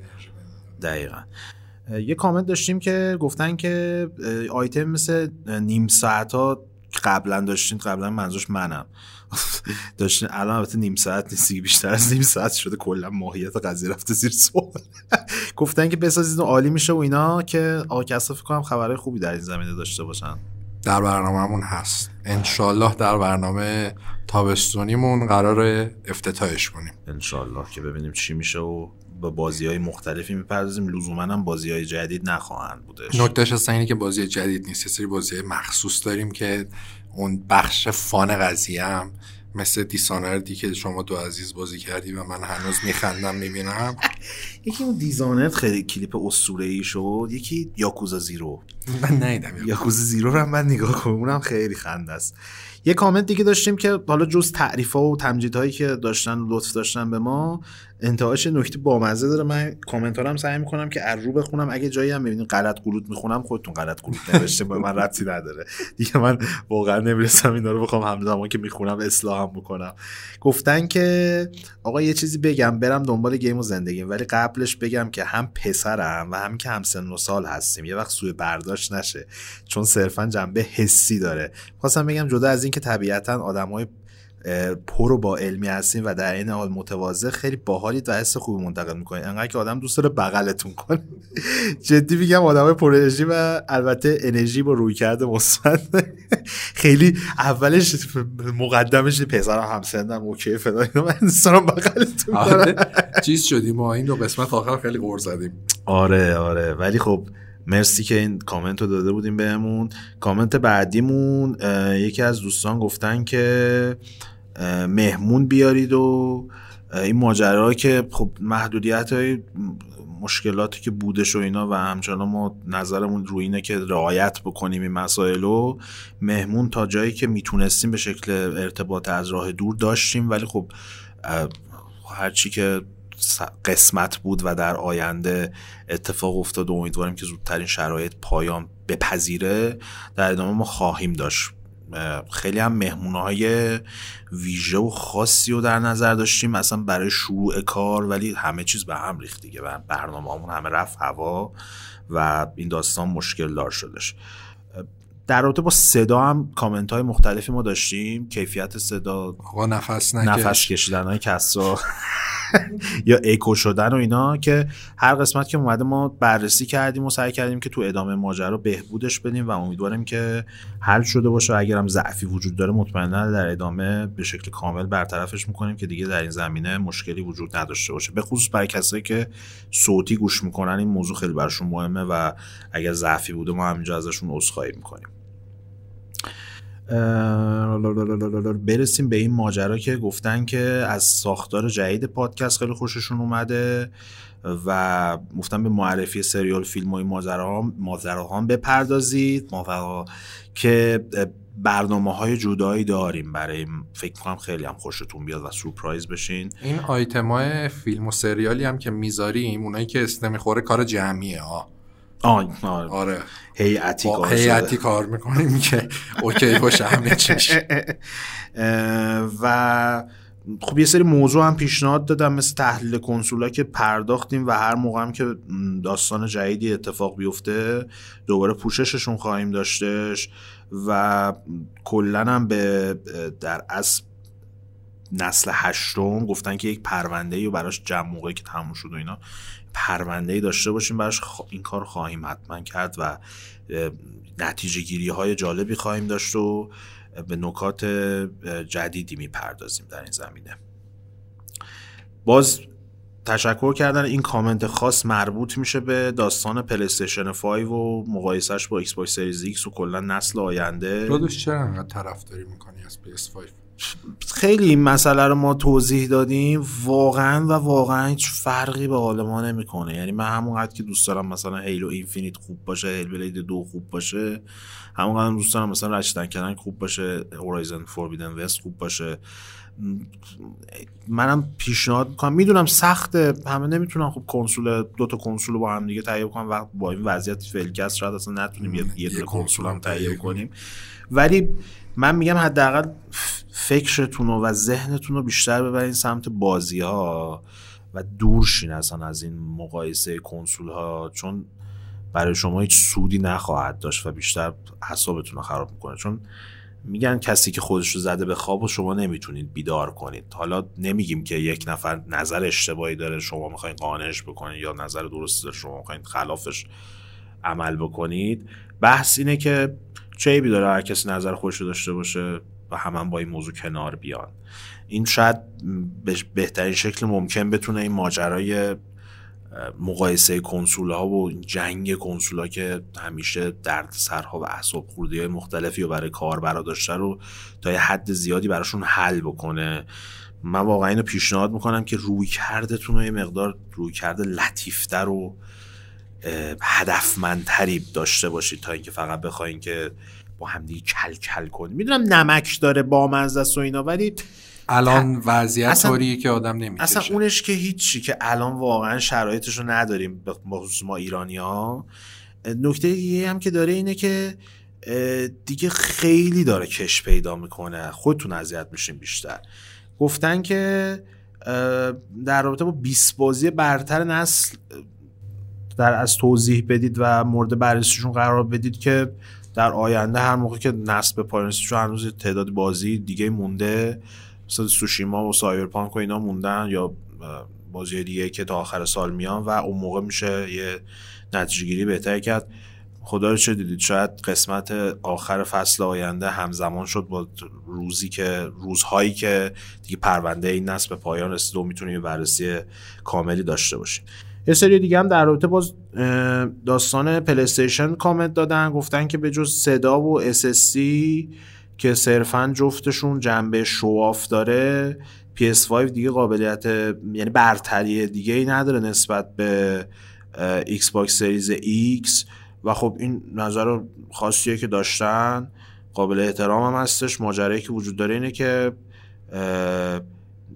دقیقاً یه کامنت داشتیم که گفتن که آیتم مثل نیم ساعت‌ها قبلا داشتین، قبلا منظورش منم داشتین، الان البته نیم ساعت نیست، بیشتر از نیم ساعت شده، کلا ماهیت قضیه رفته زیر سوال. گفتن که بسازید عالی میشه و اینا، که آکسا فکر کنم خبرهای خوبی در این زمینه داشته باشن. در برنامه‌مون هست انشالله، در برنامه تابستونیمون قراره افتتاحش کنیم انشالله که ببینیم چی میشه و به بازی‌های مختلفی می‌پردازیم. لزوماً هم بازی‌های جدید نخواهند بودش. نکتهش اصلا اینه که بازی جدید نیست، یه سری بازی مخصوص داریم که اون بخش فان قضیه هم مثل دیسانردی که شما دو عزیز بازی کردی و من هنوز میخندم میبینم. یکی اون دیسانرد خیلی کلیپ اسطوره‌ای شد، یکی یاکوزا زیرو. من ندیدم یاکوزا زیرو رو، من نگاه کنم اونم خیلی خنده است. یه کامنت دیگه داشتیم که حالا جز تعریف‌ها و تمجیدهایی که داشتن لطف داشتن به ما، انتهاش نکته بامزه داره. من کامنت‌ها هم سعی می‌کنم که از رو بخونم، اگه جایی هم ببینید غلط غلط می‌خونم خودتون غلط غلط نوشته، به من ربطی نداره دیگه، من واقعا نمی‌رسم اینا رو بخوام همزمان که می‌خونم اصلاحم بکنم. گفتن که آقا یه چیزی بگم برم دنبال گیم و زندگیم، ولی قبلش بگم که هم پسرم و هم که همسن و سال هستیم، یه وقت سوء برداشت نشه چون صرفاً جنبه حسی داره. خواستم بگم جدا از این که طبیعتاً آدم‌های پر و با علمی هستین و در این حال متواضع، خیلی باحالید و حس خوبی منتقل میکنین، انقدر که آدم دوست داره بغلتون کنه. جدی میگم آدمای پر انرژی و البته انرژی با رویکرد مثبت. خیلی اولش مقدمش پسرم همسنم اوکی فدای من انسانم بغلتون کنه چیز شدیم ما این دو قسمت آخر خیلی غر زدیم. آره ولی خب مرسی که این کامنت رو داده بودیم بهمون. کامنت بعدیمون یکی از دوستان گفتن که مهمون بیارید و این ماجرا که خب محدودیت‌های مشکلاتی که بودش و اینا و همچنان ما نظرمون روی اینه که رعایت بکنیم این مسائل رو. مهمون تا جایی که میتونستیم به شکل ارتباط از راه دور داشتیم، ولی خب هرچی که قسمت بود و در آینده اتفاق افتاد و امیدواریم که زودترین شرایط پایان بپذیره، در ادامه ما خواهیم داشت. خیلی هم مهمونهای ویژه و خاصی رو در نظر داشتیم مثلا برای شروع کار، ولی همه چیز به هم ریخت دیگه، برنامه‌مون همه رفت هوا و این داستان مشکل دار شدش. در رابطه با صدا هم کامنت های مختلفی ما داشتیم، کیفیت صدا، آقا نفس کشیدن‌های کسرا یا ایکو شدن و اینا، که هر قسمت که اومده ما بررسی کردیم و سعی کردیم که تو ادامه ماجرا بهبودش بدیم و امیدواریم که حل شده باشه. اگر هم ضعفی وجود داره مطمئنا در ادامه به شکل کامل برطرفش می‌کنیم که دیگه در این زمینه مشکلی وجود نداشته باشه، به خصوص برای کسایی که صوتی گوش می‌کنن این موضوع خیلی براشون مهمه و اگر ضعفی بوده ما همینجا ازشون عذرخواهی می‌کنیم. برسیم به این ماجرا که گفتن که از ساختار جدید پادکست خیلی خوششون اومده و گفتن به معرفی سریال فیلم و این ماجراها بپردازید، که برنامه‌های جدایی داریم برای، فکر کنم خیلی هم خوشتون بیاد و سورپرایز بشین. این آیتم‌های فیلم و سریالی هم که میذاریم اونایی که اسم میخوره کار جمعیه ها. آره هیئتی کار میکنیم که اوکی باشه همه چیش. و خب یه سری موضوع هم پیشنهاد دادم مثل تحلیل کنسولا که پرداختیم و هر موقع هم که داستان جدیدی اتفاق بیفته دوباره پوشششون خواهیم داشتش و کلن هم به در اصل نسل هشتم گفتن که یک پرونده‌ای و براش جمع موقعی که تموم شد و اینا پرونده‌ای داشته باشیم براش، این کار خواهیم حتما کرد و نتیجه گیری های جالبی خواهیم داشت و به نکات جدیدی میپردازیم در این زمینه. باز تشکر کردن این کامنت خاص مربوط میشه به داستان پلی استیشن 5 و مقایسهش با ایکس باکس سریز ایکس و کلا نسل آینده. داداش چرا انقدر طرفداری میکنی از PS5؟ خیلی این مسئله رو ما توضیح دادیم، واقعا هیچ فرقی به حال ما نمیکنه. یعنی من همونقدر که دوست دارم مثلا هیلو اینفینیت خوب باشه، هیل بلید 2 خوب باشه، همونقدر دوست دارم مثلا رچتن کردن خوب باشه، هورایزن فوربیدن وست خوب باشه. منم پیشنهاد میکنم، میدونم سخته، همه نمیتونن خب کنسول دوتا کنسول با هم دیگه تهیه کنن، وقت با این وضعیت فلکس شاید اصلا نتونیم یه دونه کنسول هم تهیه کنیم، ولی من میگم حداقل فکرتون و ذهنتون رو بیشتر ببرین سمت بازی ها و دورشین اصلا از این مقایسه کنسول ها، چون برای شما هیچ سودی نخواهد داشت و بیشتر حسابتون رو خراب میکنه. چون میگن کسی که خودش رو زده به خواب و شما نمیتونید بیدار کنید. حالا نمیگیم که یک نفر نظر اشتباهی داره شما میخواین قانعش بکنید یا نظر درستی داره شما میخواین خلافش عمل بکنید. بحث اینه که چه عیبی داره هر کسی نظر خودش رو داشته باشه و همون با این موضوع کنار بیان. این شاید به بهترین شکل ممکن بتونه این ماجرای مقایسه کنسول‌ها و جنگ کنسول‌ها که همیشه دردسرها و اعصاب‌خردی‌های مختلفی رو برای کاربرا داشته رو تا یه حد زیادی براشون حل بکنه. من واقعا اینو پیشنهاد میکنم که رویکردتون رو یه مقدار رویکرد لطیف‌تر و هدفمندتری داشته باشید تا اینکه فقط بخواید که با همدیگه کل کل کنید. میدونم نمک داره با مزه و اینا، ولی الان وضعیت طوریه که آدم نمی‌کشه. اصلا اونش که هیچی، که الان واقعا شرایطش رو نداریم، مخصوص ما ایرانی‌ها. نکته دیگه هم که داره اینه که دیگه خیلی داره کش پیدا میکنه، خودتون اذیت میشین بیشتر. گفتن که در رابطه با 20 بازی برتر نسل در از توضیح بدید و مورد بررسیشون قرار بدید که در آینده هر موقع که نسل به پایان رسید، چون هنوز تعداد بازی دیگه مونده، مثلا سوشیما و سایبرپانک و اینا موندن یا بازی دیگه که تا آخر سال میان و اون موقع میشه یه نتیجه گیری بهتر کرد. خدا رو چه دیدید، شاید قسمت آخر فصل آینده همزمان شد با روزهایی که دیگه پرونده این نسل به پایان رسید و میتونیم بررسی کاملی داشته باشیم. یه سری دیگه هم در رابطه باز داستان پلی استیشن کامنت دادن، گفتن که به جز صدا و SSC که صرفاً جفتشون جنبه شواف داره، PS5 دیگه قابلیت یعنی برتری دیگه ای نداره نسبت به ایکس باکس سریز ایکس و خب این نظر خاصیه که داشتن، قابل احترام هم هستش. ماجرایی که وجود داره اینه که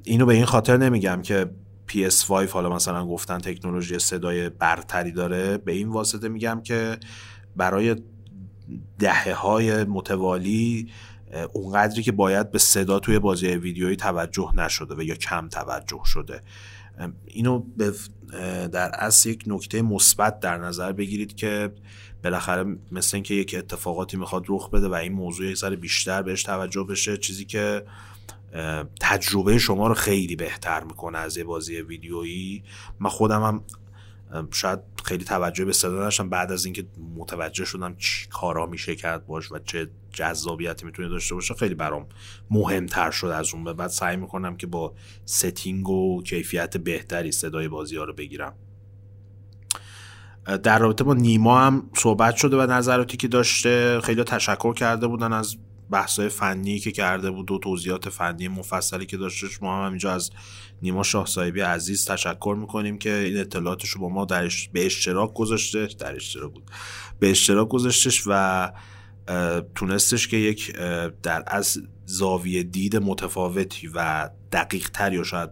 اینو به این خاطر نمیگم که PS5 حالا مثلا گفتن تکنولوژی صدای برتری داره، به این واسطه میگم که برای دهه‌های متوالی اونقدری که باید به صدا توی بازی ویدیویی توجه نشده و یا کم توجه شده. اینو در اصل یک نکته مثبت در نظر بگیرید که بالاخره مثل اینکه یک اتفاقاتی میخواد رخ بده و این موضوع یه ذره بیشتر بهش توجه بشه، چیزی که تجربه شما رو خیلی بهتر میکنه از یه بازی ویدیویی. من خودم هم شاید خیلی توجه به صدا نداشتم، بعد از اینکه متوجه شدم چی کارا میشه کرد باش و چه جذابیتی میتونه داشته باشه، خیلی برام مهمتر شد. از اون به بعد سعی میکنم که با ستینگ و کیفیت بهتری صدای بازی ها رو بگیرم. در رابطه با نیما هم صحبت شده و نظراتی که داشته، خیلی تشکر کرده بودن از بحث‌های فنی که کرده بود و توضیحات فنی مفصلی که داشتش. ما هم اینجا از نیما شاه صاحبی عزیز تشکر میکنیم که این اطلاعاتش رو با ما به اشتراک گذاشتش و تونستش که یک در از زاویه دید متفاوتی و دقیق تری و شاید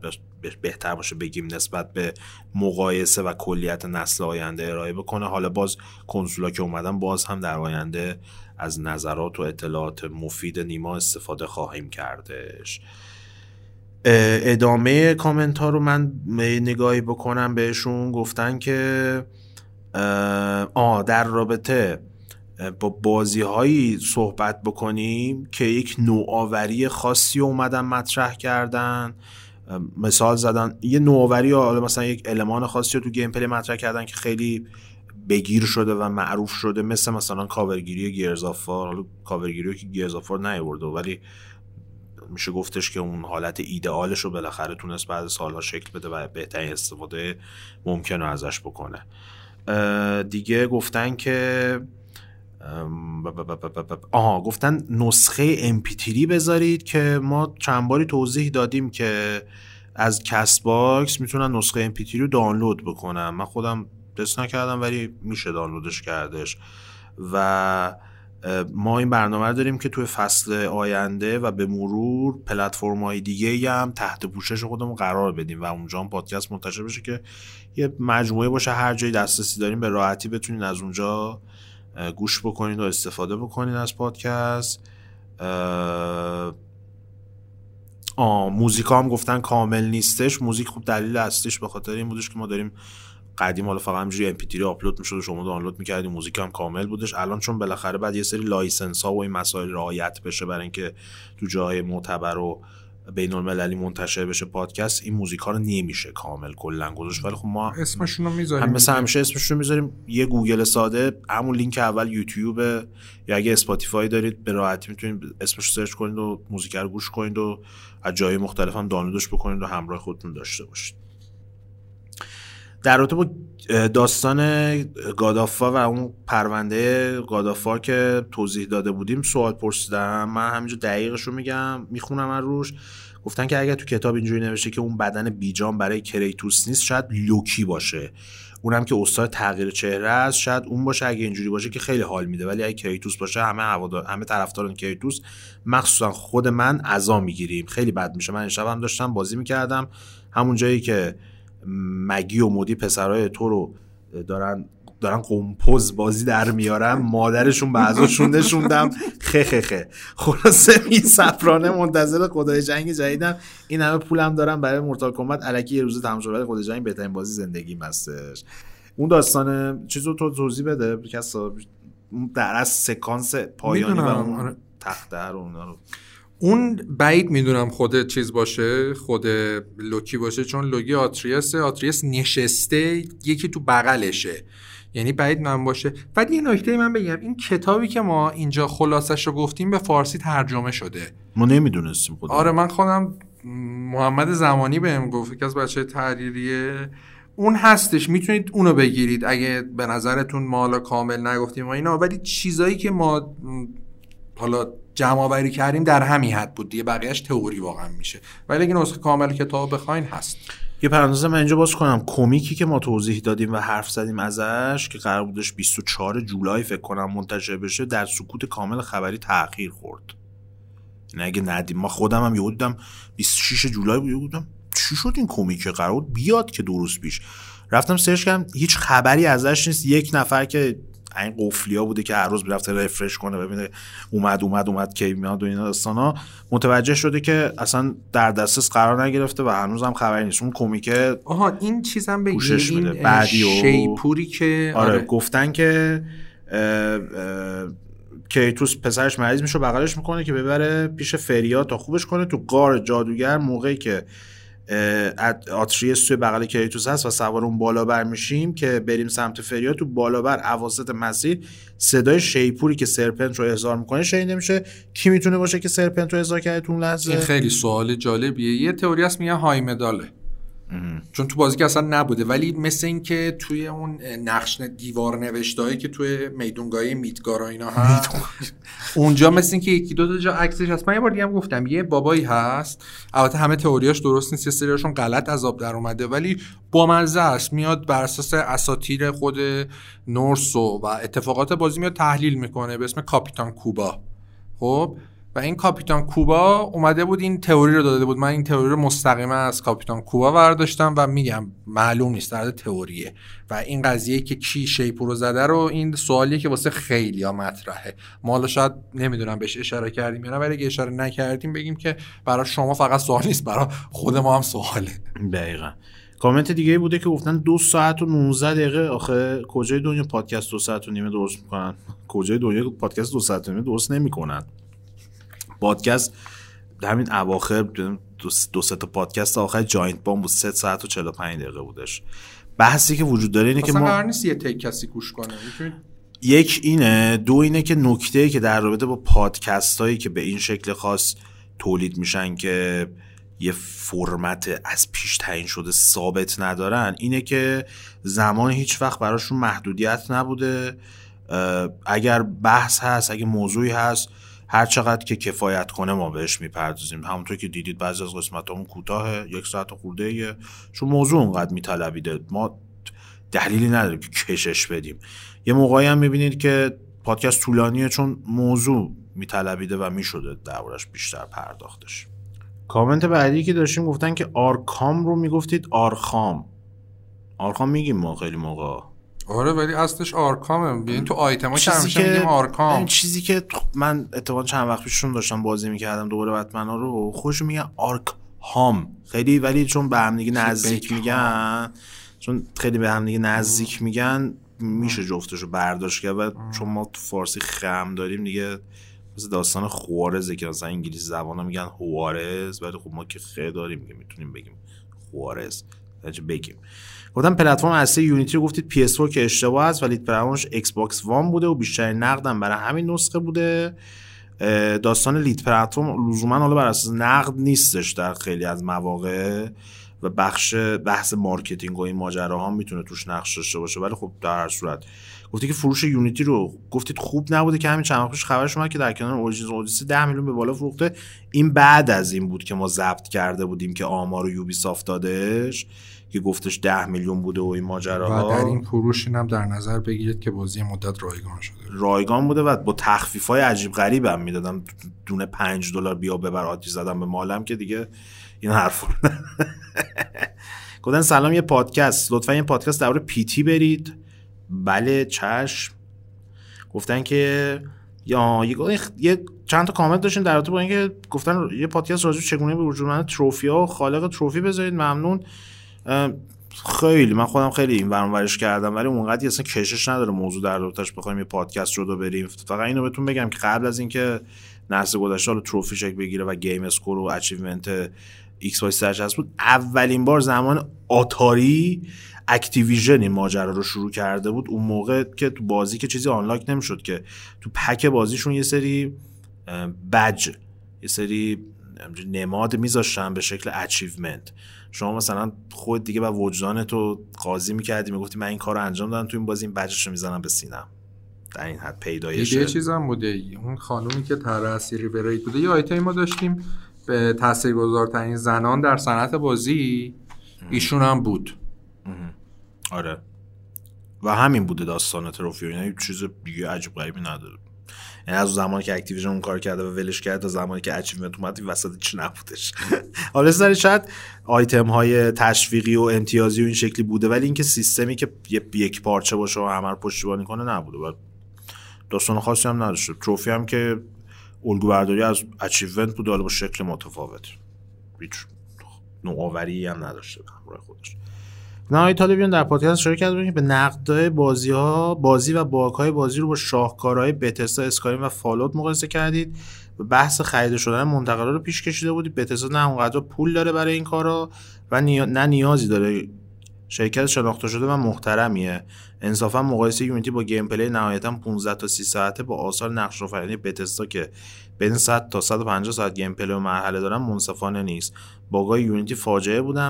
بهتر باشه بگیم نسبت به مقایسه و کلیت نسل آینده ارائه بکنه. حالا باز کنسولا که اومدن باز هم در آینده از نظرات و اطلاعات مفید نیما استفاده خواهیم کردش. ادامه کامنت ها رو من نگاهی بکنم بهشون. گفتن که در رابطه با بازی هایی صحبت بکنیم که یک نوآوری خاصی اومدن مطرح کردن، مثال زدن یه نوآوری یا مثلا یک المان خاصی رو تو گیم پلی مطرح کردن که خیلی بگیر شده و معروف شده، مثلا کاورگیری گیرزافار. حالا کاورگیری که گیرزافار نیورده ولی میشه گفتش که اون حالت ایدئالش رو بالاخره تونست بعد سال‌ها شکل بده و بهترین استفاده ممکن رو ازش بکنه. دیگه گفتن که گفتن نسخه MP3 بذارید که ما چند باری توضیح دادیم که از کست باکس میتونن نسخه MP3 رو دانلود بکنن. من خودم دست نکردم ولی میشه دانلودش کردش. و ما این برنامه رو داریم که توی فصل آینده و به مرور پلتفرم‌های دیگه هم تحت پوشش خودمون قرار بدیم و اونجا هم پادکست منتشر بشه که یه مجموعه باشه، هر جایی دسترسی داریم به راحتی بتونین از اونجا گوش بکنین و استفاده بکنین از پادکست. موزیکا هم گفتن کامل نیستش. موزیک خوب دلیل اصلیش به خاطر این بودش که ما داریم قدیم حالا فقط همینجوری MP3 آپلود میشد و شما دانلود میکردید، موزیک هم کامل بودش. الان چون بالاخره بعد یه سری لایسنس ها و این مسائل رعایت بشه برای اینکه تو جاهای معتبر و بین المللی منتشر بشه پادکست، این موزیک ها رو نمیشه کامل کلا گذاشت، ولی خب ما اسمشون رو میذاریم، مثلا همیشه اسمشون رو میذاریم. یه گوگل ساده همون لینک اول یوتیوب یا اگه اسپاتیفای دارید به راحتی میتونید اسمش رو سرچ کنید و موزیک رو گوش کنید و از جای مختلف هم دانلودش بکنید و همراه خودتون داشته باشید. در رابطه با داستان گادافا و اون پرونده گادافا که توضیح داده بودیم سوال پرسیدم، من همینجا دقیقش رو میگم، میخونم از روش. گفتن که اگر تو کتاب اینجوری نوشته که اون بدن بیجان برای کریتوس نیست، شاید لوکی باشه، اونم که استاد تغییر چهره است شاید اون باشه. اگه اینجوری باشه که خیلی حال میده، ولی اگه کریتوس باشه همه طرفداران کریتوس، مخصوصا خود من، عزا میگیریم، خیلی بد میشه. من شب هم داشتم بازی میکردم، همون جایی که مگی و مودی پسرای تو رو دارن قمپوز بازی در میارن، مادرشون بعضاشون نشوندم خخخه. خلاصه این سفرانه منتظر خدای جنگ جدیدم، این همه پولم دارم برای مورتال کمبت الکی یه روزه تماشا برای خدای جنگ بهترین بازی زندگیم هستش. اون داستان چیزو تو توضیح بده کسا در از سکانس پایانی و اون تخته رو اونا رو اون بعید میدونم خود چیز باشه، خود لوکی باشه، چون لوگی آتریس نشسته یکی تو بغلشه، یعنی بعید من باشه. بعد یه نکته من بگم، این کتابی که ما اینجا خلاصش رو گفتیم به فارسی ترجمه شده، ما نمیدونستیم خودم. آره من خودم، محمد زمانی بهم گفت که از بچه تحریریه اون هستش، میتونید اونو بگیرید اگه به نظرتون ما حالا کامل نگفتیم و اینا، ولی چیزایی که ما حالا جمع آوری کردیم در همین حد بود دیگه، بقیهش تئوری واقعا میشه، ولی اگه نسخه کامل کتاب بخواین هست. یه پرانتز من اینجا باز کنم، کمیکی که ما توضیح دادیم و حرف زدیم ازش که قرار بودش 24 جولای فکر کنم منتشر بشه، در سکوت کامل خبری تأخیر خورد. نه اگه ندیم، ما خودم هم یهو دیدم 26 جولای بودم، چی شد این کمیک قرار بود بیاد که درست پیش رفتم سرچ کردم، هیچ خبری ازش نیست. یک نفر که این قفلیا بوده که هر روز میرفته رفرش کنه ببینه اومد کی میاد و اینا داستانا، متوجه شده که اصلا در دسترس قرار نگرفته و هنوز هم خبری نیست. اون کمیکه این چیزم بگی پوشش میده بعدی و شیپوری که آره گفتن که کیتوس پسرش مریض میشه، بغلش میکنه که ببره پیش فریا تا خوبش کنه. تو غار جادوگر موقعی که آتریس توی بغل کریتوس هست و سوار اون بالابر میشیم که بریم سمت فریا، تو بالابر اواسط مسیر صدای شیپوری که سرپنت رو احضار میکنه شنیده میشه. کی میتونه باشه که سرپنت رو احضار کرده تو اون لحظه؟ این خیلی سوال جالبیه. یه تئوری هست میگن هایمداله، چون تو بازی که اصلا نبوده، ولی مثل این که توی اون نقش دیوار نوشتهایی که توی میدونگاهی میتگارا اینا هست اونجا مثل این که یکی دو تا جا عکسش هست. من یه بار دیگه هم گفتم یه بابایی هست، البته همه تئوریاش درست نیست، یه سریاشون غلط از آب در اومده، ولی با مزه است. میاد بر اساس اساطیر خود نورس و اتفاقات بازی میاد تحلیل میکنه به اسم کاپیتان کوبا. خب و این کاپیتان کوبا اومده بود این تئوری رو داده بود. من این تئوری رو مستقیما از کاپیتان کوبا برداشتم و میگم معلوم نیست، در تئوریه. و این قضیه که کی شیپور رو زده رو، این سوالیه که واسه خیلیا مطرحه. ما حالا شاید نمیدونم بهش اشاره کردیم یا نه، ولی اگه اشاره نکردیم بگیم که برای شما فقط سوال نیست، برای خود ما هم سواله. دقیقاً. کامنت دیگه بوده که گفتن 2 ساعت و 19 دقیقه، آخه کجای دنیا پادکست 2 ساعت و نیم درست می‌کنن؟ کجای دنیا پادکست 2 ساعت و نیم درست نمی‌کنن؟ پادکست در همین اواخر دو سه تا پادکست آخر جاینت بام بود، 3 ساعت و 45 دقیقه بودش. بحثی که وجود داره اینه که ما اصلا قرار نیست یه تیک کسی گوش کنه. یک اینه، دو اینه که نکته که در رابطه با پادکست هایی که به این شکل خاص تولید میشن که یه فرمت از پیش تعیین شده ثابت ندارن، اینه که زمان هیچ وقت براشون محدودیت نبوده. اگر بحث هست، اگه موضوعی هست، هر چقدر که کفایت کنه ما بهش میپردازیم. همونطور که دیدید بعضی از قسمتامون کوتاهه، یک ساعت خورده یه، چون موضوع اونقدر میطلبیده، ما دلیلی نداریم که کشش بدیم. یه موقعی هم میبینید که پادکست طولانیه چون موضوع میطلبیده و میشده دربارش بیشتر پرداختش. کامنت بعدی که داشتیم گفتن که آرکام رو میگفتید آرخام. آرخام میگیم ما خیلی موقع. آره ولی اصلش آرکامه. ببین تو آیتما که همیشه میگیم آرکام. این چیزی که من اتفاقا چند وقت پیششون داشتم بازی میکردم دوباره بتمنا رو، خوش میگم آرکام. خیلی ولی چون به هم دیگه نزدیک میگن، چون خیلی به هم دیگه نزدیک میگن، میشه جفتشو برداشت کرد و چون ما تو فارسی خم داریم دیگه مثل داستان خوارزه که مثلا انگلیسی زبانا میگن خوارز، ولی خب ما که خیلی داریم که میتونیم بگیم خوارز. چه بگیم؟ گفتم پلتفرم اصلی یونیتی رو گفتید PS4 که اشتباه است، ولی پرامونش ایکس باکس وان بوده و بیشتر نقدم برای همین نسخه بوده. داستان لید پلتفرم لزوما حالا بر اساس نقد نیستش در خیلی از مواقع و بخش بحث مارکتینگ و این ماجراها میتونه توش نقش داشته باشه، ولی خب در هر صورت گفتی که فروش یونیتی رو گفتید خوب نبوده که همین چند وقت پیش خبرش اومد که در کنار اوریجینز اودیسی 10 میلیون به بالا فروخته. این بعد از این بود که ما ضبط کرده بودیم که آمار یوبی سافت دادش که گفتش 10 میلیون بوده و این ماجراها. و در این فروش اینم در نظر بگیرید که بازی مدت رایگان شده. رایگان بوده و با تخفیف‌های عجیب غریب هم میدادم، دونه $5 بیا ببر آتی زدم به مالم که دیگه این حرفو. گفتن سلام، یه پادکست لطفا این پادکست درباره پیتی برید. بله چشم. گفتن که یه چند تا کامنت داشتین در رابطه با اینکه گفتن یه پادکست راجع به چگونه به وجود اومدن تروفی‌ها و خالق تروفی بذارید. ممنون. خیلی من خودم خیلی این ور اون ورش کردم ولی اونقدر اصلا کشش نداره موضوع در رابطهش بخوایم یه پادکست جدا بریم. فقط اینو بهتون بگم که قبل از اینکه نسل گذشته رو تروفی شک بگیره و گیم اسکور و اچیومنت ایکس وای سرچ بود، اولین بار زمان آتاری اکتیویژن این ماجرا رو شروع کرده بود. اون موقع که تو بازی که چیزی آنلاک نمیشد، که تو پک بازیشون یه سری بج، یه سری نماد میذاشتن به شکل اچیومنت. شما مثلا خود دیگه با وجدانتو قاضی میکردی، میگفتی من این کارو انجام دادم تو این بازی، این بجشو میزنم به سینم. در این حد پیدایش یه چیزام بوده. اون خانومی که ترسیری برید بوده، یه آیتمی ما داشتیم به تاثیرگذارترین زنان در صنعت بازی، ایشون هم بود. آره و همین بوده داستان تروفی و اینا، یه چیز دیگه عجیب غریبی نداره. یعنی از زمانی که اکتیویژن اون کار کرده و ولش کرد تا زمانی که اچیومنت اومد وسط چی نبودش. حالا سر شاید آیتم های تشویقی و امتیازی و این شکلی بوده، ولی اینکه سیستمی که یک پارچه باشه و همه رو پشتیبانی کنه نبوده و داستان خاصی هم نداشته. تروفی هم که الگو برداری از اچیومنت بود، حالا با شکل متفاوت، هیچ نوآوری هم نداشته به همراه خودش. نهایی طالبیان در پادکست شروع کرده که به نقدای بازی‌ها، بازی و باگ‌های بازی رو با شاهکارهای بتسدا، اسکاریم و فالوت مقایسه کردید و بحث خرید شدن منتقلا رو پیش کشیده بودید. بتسدا نه اونقدر پول داره برای این کارا و نه نیازی داره، شرکت شناخته شده و محترمیه. انصافا مقایسه یونیتی با گیم پلی نهایتاً 15 تا 30 ساعته با آثار نقش‌آفرینی بتسدا که بین 100 تا 150 ساعت گیم پلی و مرحله دارن منصفانه نیست. باگای یونیتی فاجعه بودن.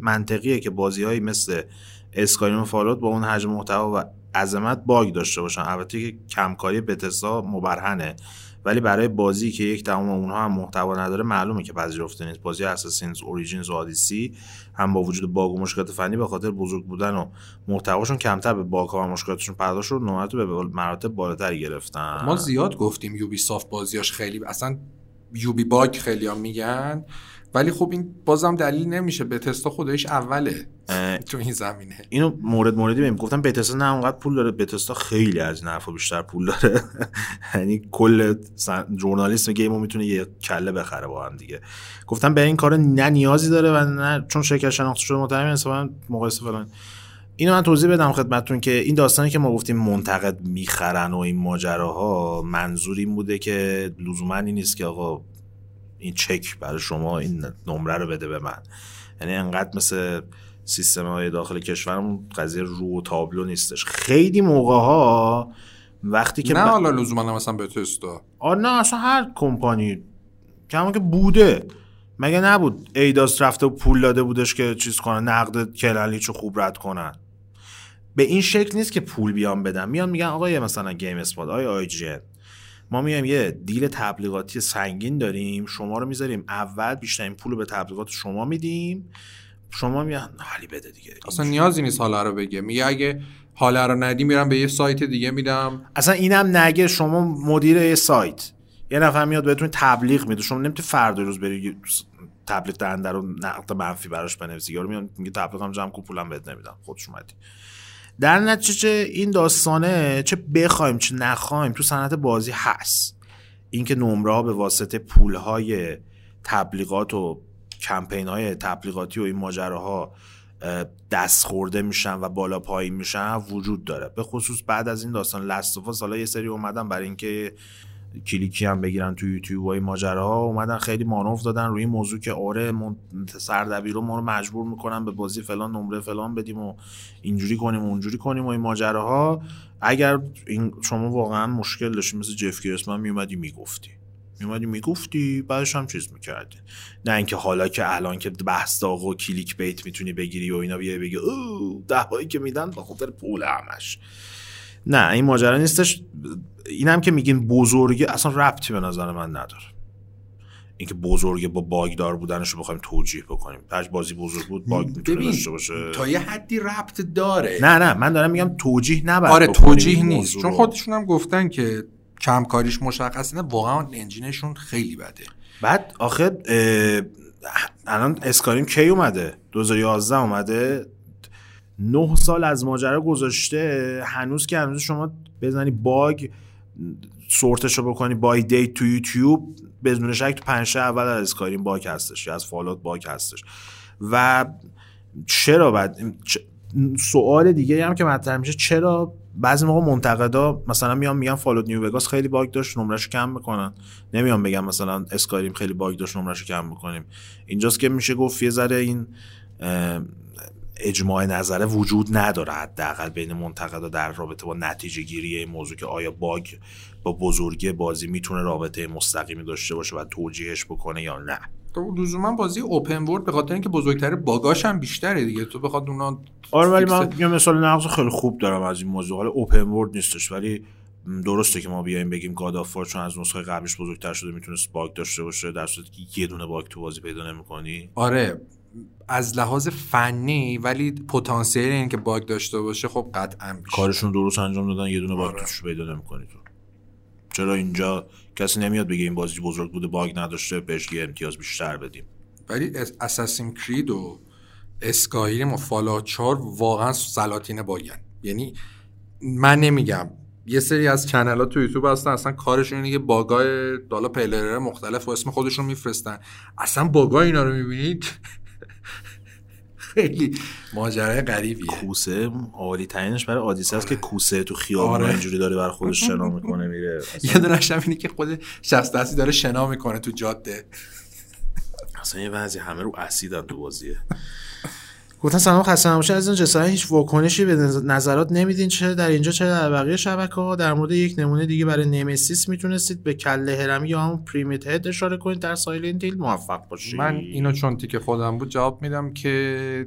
منطقیه که بازی‌هایی مثل اسکاریم و فالوت با اون حجم محتوا و عظمت باگ داشته باشن. البته که کمکاری بتسدا مبرهنه، ولی برای بازی که 1/3 اونها هم محتوا نداره معلومه که پذیرفته نیست. بازی اساسینز، اوریجینز و آدیسی هم با وجود باگ و مشکلات فنی به خاطر بزرگ بودن و محتواشون کمتر به باگ‌ها و مشکلاتشون پرداخت شد، نمرات به مراتب بالاتر گرفتن. ما زیاد گفتیم یوبی سافت بازیاش خیلی اصلا یوبی باگ خیلی‌ها میگن، ولی خب این بازم دلیل نمیشه. بتسدا خودش اوله تو این زمینه. اینو موردی بهم گفتم بتسدا نه اونقدر پول داره، بتسدا خیلی از نفع بیشتر پول داره. یعنی کل ژورنالیسم گیمو میتونه یه کله بخره با هم دیگه. گفتم به این کار نه نیازی داره و نه چون شرکت شناخته شده محترم حسابا مقایسه فلان. اینو من توضیح بدم خدمتتون که این داستانی که ما گفتیم منتقد میخرن و این ماجراها، منظور این بوده که لزوما این نیست که آقا این چک برای شما این نمره رو بده به من. یعنی انقدر مثل سیستم‌های داخل کشورمون قضیه رو و تابلو نیستش. خیلی موقع‌ها وقتی که نه حالا لزوما مثلا بتسدا، آره نه اصلا هر کمپانی کما که بوده، مگه نبود ایداز رفته و پول داده بودش که چیز کنه، نقد کلنلیچو خوب رد کنن. به این شکل نیست که پول بیان بدن، میان میگن آقای مثلا گیم اسپاد، آی جی ان، ما میایم یه دیل تبلیغاتی سنگین داریم، شما رو میذاریم اول، بیشترین پول رو به تبلیغات شما میدیم، شما میگن حالی بده دیگه. اصلا نیازی نیست حالا رو بگه، میگه اگه حالا رو ندی میرم به یه سایت دیگه میدم. اصلا اینم نگه شما مدیر یه سایت، یه نفر میاد بهتون تبلیغ میده، شما نمیتونی فردا روز بری تبلیغ دهنده رو نقد منفی براش بنویسی، یا میگن تبلیغم جمع کو پولم بد نمیدم، خودش اومدی. در نتیجه این داستانه چه بخوایم چه نخوایم تو صنعت بازی هست، اینکه نمره ها به واسطه پول های تبلیغات و کمپین های تبلیغاتی و این ماجراها دست خورده میشن و بالا پایین میشن وجود داره. به خصوص بعد از این داستان لست اف آس، حالا یه سری اومدن برای اینکه کلیکی هم بگیرن تو یوتیوب و این ماجراها، اومدن خیلی مانوف دادن روی این موضوع که آره سردبیر رو ما رو مجبور میکنن به بازی فلان نمره فلان بدیم و اینجوری کنیم و اونجوری کنیم و این ماجراها. اگر این شما واقعا مشکل داشتی مثل جف گریسمن میومدی میگفتی، بعدش هم چیز میکردی، نه اینکه حالا که الان که بحث داغ و کلیک بیت میتونی بگیری و اینا بیای بگی اوه دهایی که میدن به خاطر پول همش. نه این ماجرا نیستش. اینم که میگین بزرگی اصلا ربطی به نظر من نداره، اینکه بزرگی با باگ دار بودنش رو بخوایم توجیه بکنیم. هر بازی بزرگ بود باگ میتونه داشته باشه، تا یه حدی ربط داره. نه من دارم میگم توجیه نباید. آره توجیه نیست، چون خودشون هم گفتن که کمکاریش مشخص نه، واقعا انجینشون خیلی بده. بعد آخر الان اسکاریم کی اومده؟ 2011 اومده، 9 سال از ماجرا گذشته، هنوز شما بزنی باگ سورتشو بکنی بای دیت تو یوتیوب بدون شک تو 5 شب اول از اسکاریم باگ هستش، از فالوت باگ هستش. و چرا بعد سوال دیگه هم که مطرح میشه، چرا بعضی موقع منتقدا مثلا میگن فالوت نیو وگاس خیلی باگ داشت نمرهشو کم میکنن، نمیان بگم مثلا اسکاریم خیلی باگ داشت نمرهشو کم میکنیم. اینجاست که میشه گفت یه ذره این اجماع نظره وجود نداره حداقل بین منتقدا در رابطه با نتیجه گیری این موضوع که آیا باگ با بزرگی بازی میتونه رابطه مستقیمی داشته باشه و توجیهش بکنه یا نه. تو لزوما بازی اوپن ورلد به خاطر اینکه بزرگتره باگاش هم بیشتره دیگه، تو بخواد اونا. آره ولی من یه مثال نقض خیلی خوب دارم از این موضوع. حالا اوپن ورلد نیستش ولی درسته که ما بیایم بگیم گاد اف وار چون از نسخه قبلش بزرگتر شده میتونه باگ داشته باشه، در صورتی که یه دونه باگ تو بازی پیدا نمی‌کنی. آره از لحاظ فنی، ولی پتانسیل این که باگ داشته باشه خب قطعاً میشه. کارشون درست انجام دادن، یه دونه باگ توش پیدا نمی‌کنی تو. چرا اینجا کسی نمیاد بگه این بازی بزرگ بوده باگ نداشته بهش یه امتیاز بیشتر بدیم؟ ولی اساسین کرید و اسکایریم و فالوت 4 واقعا سلاطین باگن. یعنی من نمیگم، یه سری از کانال‌ها تو یوتیوب هستن اصلا کارشون اینه که باگای دالا پلیرهای مختلف و اسم خودشون میفرستن، اصلا باگای اینا رو میبینید خیلی ماجرای غریبیه. کوسه عالی ترینش برای آدیسه است که کوسه تو خیابون اینجوری داره برای خودش شنا میکنه میره. یه دونش هم اینه که خود شخص دستی داره شنا میکنه تو جاده. اصلا یه وضعی همه رو اسیدن تو بازیه. گفتن سلام خسته نباشید، از این جساره هیچ واکنشی به نظرات نمیدین، چه در اینجا چه در بقیه شبکه‌ها. در مورد یک نمونه دیگه برای نمسیس میتونستید به کله هرمی یا هم پریمیت هد اشاره کنید در سایلنت هیل موفق باشید. من اینو چون تیک خودم بود جواب میدم که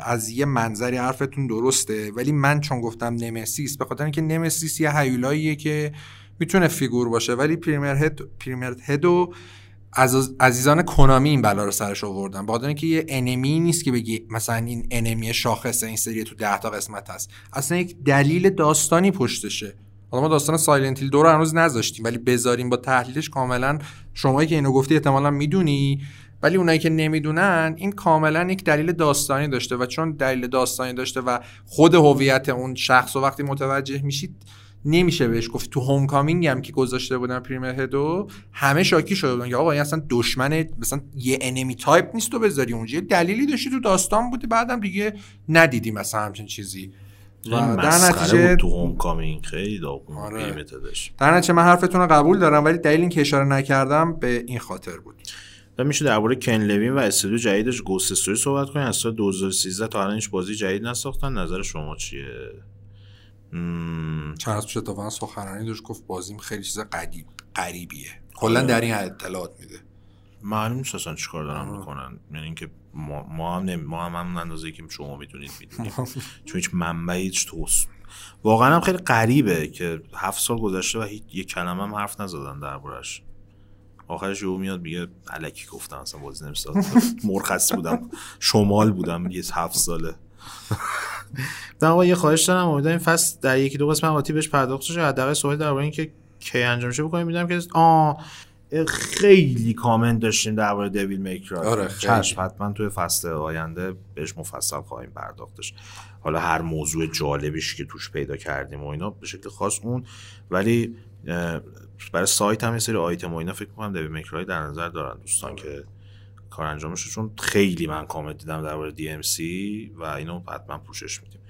از یه منظری حرفتون درسته، ولی من چون گفتم نمسیس به خاطر اینکه نمسیس یه هیولاییه که میتونه فیگور باشه، ولی پریمیت هد از عزیزان کنامی این بلا رو سرش آوردن، بخاطر اینکه یه انمی نیست که بگی مثلا این انمی شاخصه این سری تو 10 تا قسمت هست، اصلا یک دلیل داستانی پشتشه. حالا ما داستان سایلنت هیل 2 رو هنوز نذاشتیم ولی بذاریم با تحلیلش کاملا، شمایی که اینو گفتی احتمالاً میدونی ولی اونایی که نمیدونن این کاملا یک دلیل داستانی داشته و چون دلیل داستانی داشته و خود هویت اون شخص رو وقتی متوجه میشید نمیشه بهش گفت. تو هوم کامینگ هم که گذاشته بودن پریمیر هدو همه شاکی شده بودن که آقا این اصلا دشمن مثلا یه انمی تایپ نیست، تو بذاری اونجا دلیلی داشتی تو داستان بوده، بعدم دیگه ندیدیم مثلا همچین چیزی و در نتیجه تو هوم کامینگ خیلی داغون. آره. در نتیجه من حرفتون رو قبول دارم ولی دلیل این که اشاره نکردم به این خاطر بود. و میشه درباره کن لوین و استودیو جدیدش گوست استوری صحبت کنیم. از سال 2013 تا الان هیچ بازی جدید نساختن، نظر شما چیه؟ چند از پیش اتفاقا سخنرانی داشت گفت بازیم خیلی چیز غریبیه، کلا در این اطلاعات میده. معلوم نیست اصلا چیکار دارن میکنن، یعنی اینکه ما هم اندازه‌ای که شما میدونید میدونیم چون هیچ منبعی هیچ توس. واقعا هم خیلی غریبه که 7 سال گذشته و یک کلمه هم حرف نزدن دربارش. آخرش یهو میاد میگه الکی گفتم، اصلا بازی نمی‌ساز، مرخص بودم، شمال بودم یه 7 ساله. آقا یه خواهش دارم، امیدوارم این فصل در یکی دو قسمت آتی بهش پرداخت شه، حداقل صحبت درباره اینکه کی انجام شه بکنیم. میدونم که خیلی کامنت داشتیم درباره دویل میکرا. آره چشم، حتما توی فصل آینده بهش مفصل خواهیم پرداختش. حالا هر موضوع جالبیش که توش پیدا کردیم و اینا به شکل خاص اون، ولی برای سایت هم یه سری آیتم و اینا فکر می‌کنم دویل میکرا در نظر دارن دوستان که کار انجامش شد، چون خیلی من کامنت دیدم درباره DMC و اینو حتما پوشش میدیم.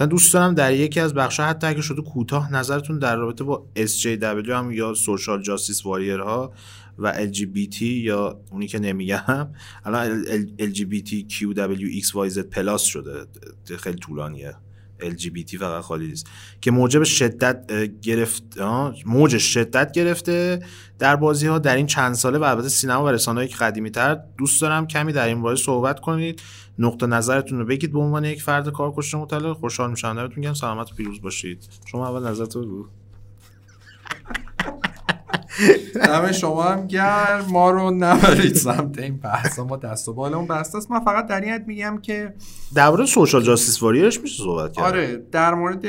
من دوست دارم در یکی از بخش‌ها حتی اگه شده کوتاه نظرتون در رابطه با SJW هم یا سوشال جاستیس واریرها و LGBT یا اونی که نمیگم الان LGBTQWXYZ+ شده، خیلی طولانیه LGBT فقط خالی نیست، که موج شدت گرفته در بازی‌ها در این چند ساله و البته سینما و رسانه‌ای که قدیمی‌تر. دوست دارم کمی در این باره صحبت کنید، نقطه نظرتون رو بگید به عنوان یک فرد کارکشته مطلع. خوشحال میشم دارتون میگم سلامت و پیروز باشید. شما اول نظرتون رو دم شما هم گرم، ما رو نبرید سمت این بحث، ما دست و بالمون بسته است. من فقط در این حد میگم که در مورد سوشال جاستیس واریرش میشه صحبت کرد. آره در مورد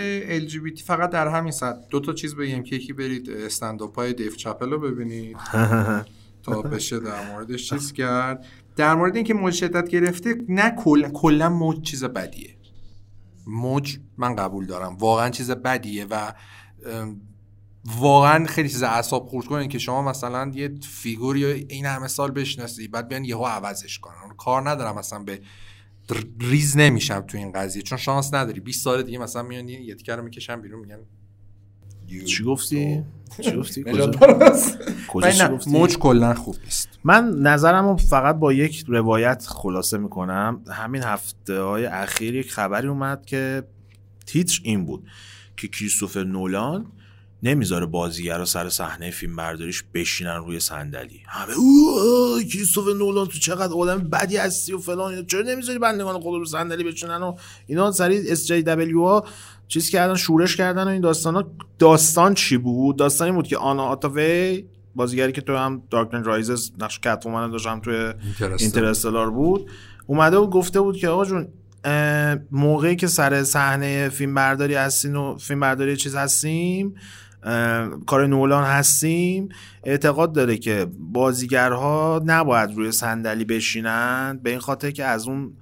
LGBT فقط در همین سطح دو تا چیز بگیم که یکی برید استنداپ های دیو چپل رو ببینید تا بشه در موردش چیز کرد. در مورد اینکه موج شدت گرفته، نه کلا موج چیز بدیه، موج من قبول دارم واقعا چیز بدیه و واقعا خیلی چیز اعصاب خورد کنه که شما مثلا یه فیگور یا این همه سال بشناسی بعد بیان یهو عوضش کنن. کار ندارم مثلا به ریز نمیشم تو این قضیه چون شانس نداری. 20 سال دیگه مثلا میان یه تیکه رو میکشن بیرون میگن چی گفتی؟ کجاست؟ موج کلا خوب نیست. من نظرمو فقط با یک روایت خلاصه میکنم. همین هفته‌های اخیر یک خبری اومد که تیتر این بود که کریستوفر نولان نمیذاره بازیگرا سر صحنه فیلم برداریش بشینن روی صندلی. همه اوه کریستوفر نولان تو چقدر آدم بدی هستی و فلان، چرا نمیذاری بندگان خود رو صندلی بشینن و اینا. سری اس جی دبلیو ها چیز کردن، شورش کردن و این داستانا. داستان چی بود؟ داستان این بود که آنا آتاوی، بازیگری که تو هم دارک نایت رایزز نقش کاتومن داشت هم توی اینترستلار بود، اومده و گفته بود که آقا جون موقعی که سر صحنه فیلم برداری هستین و فیلم برداری چیز هستیم، کار نولان هستیم، اعتقاد داره که بازیگرها نباید روی صندلی بشینن به این خاطر که از اون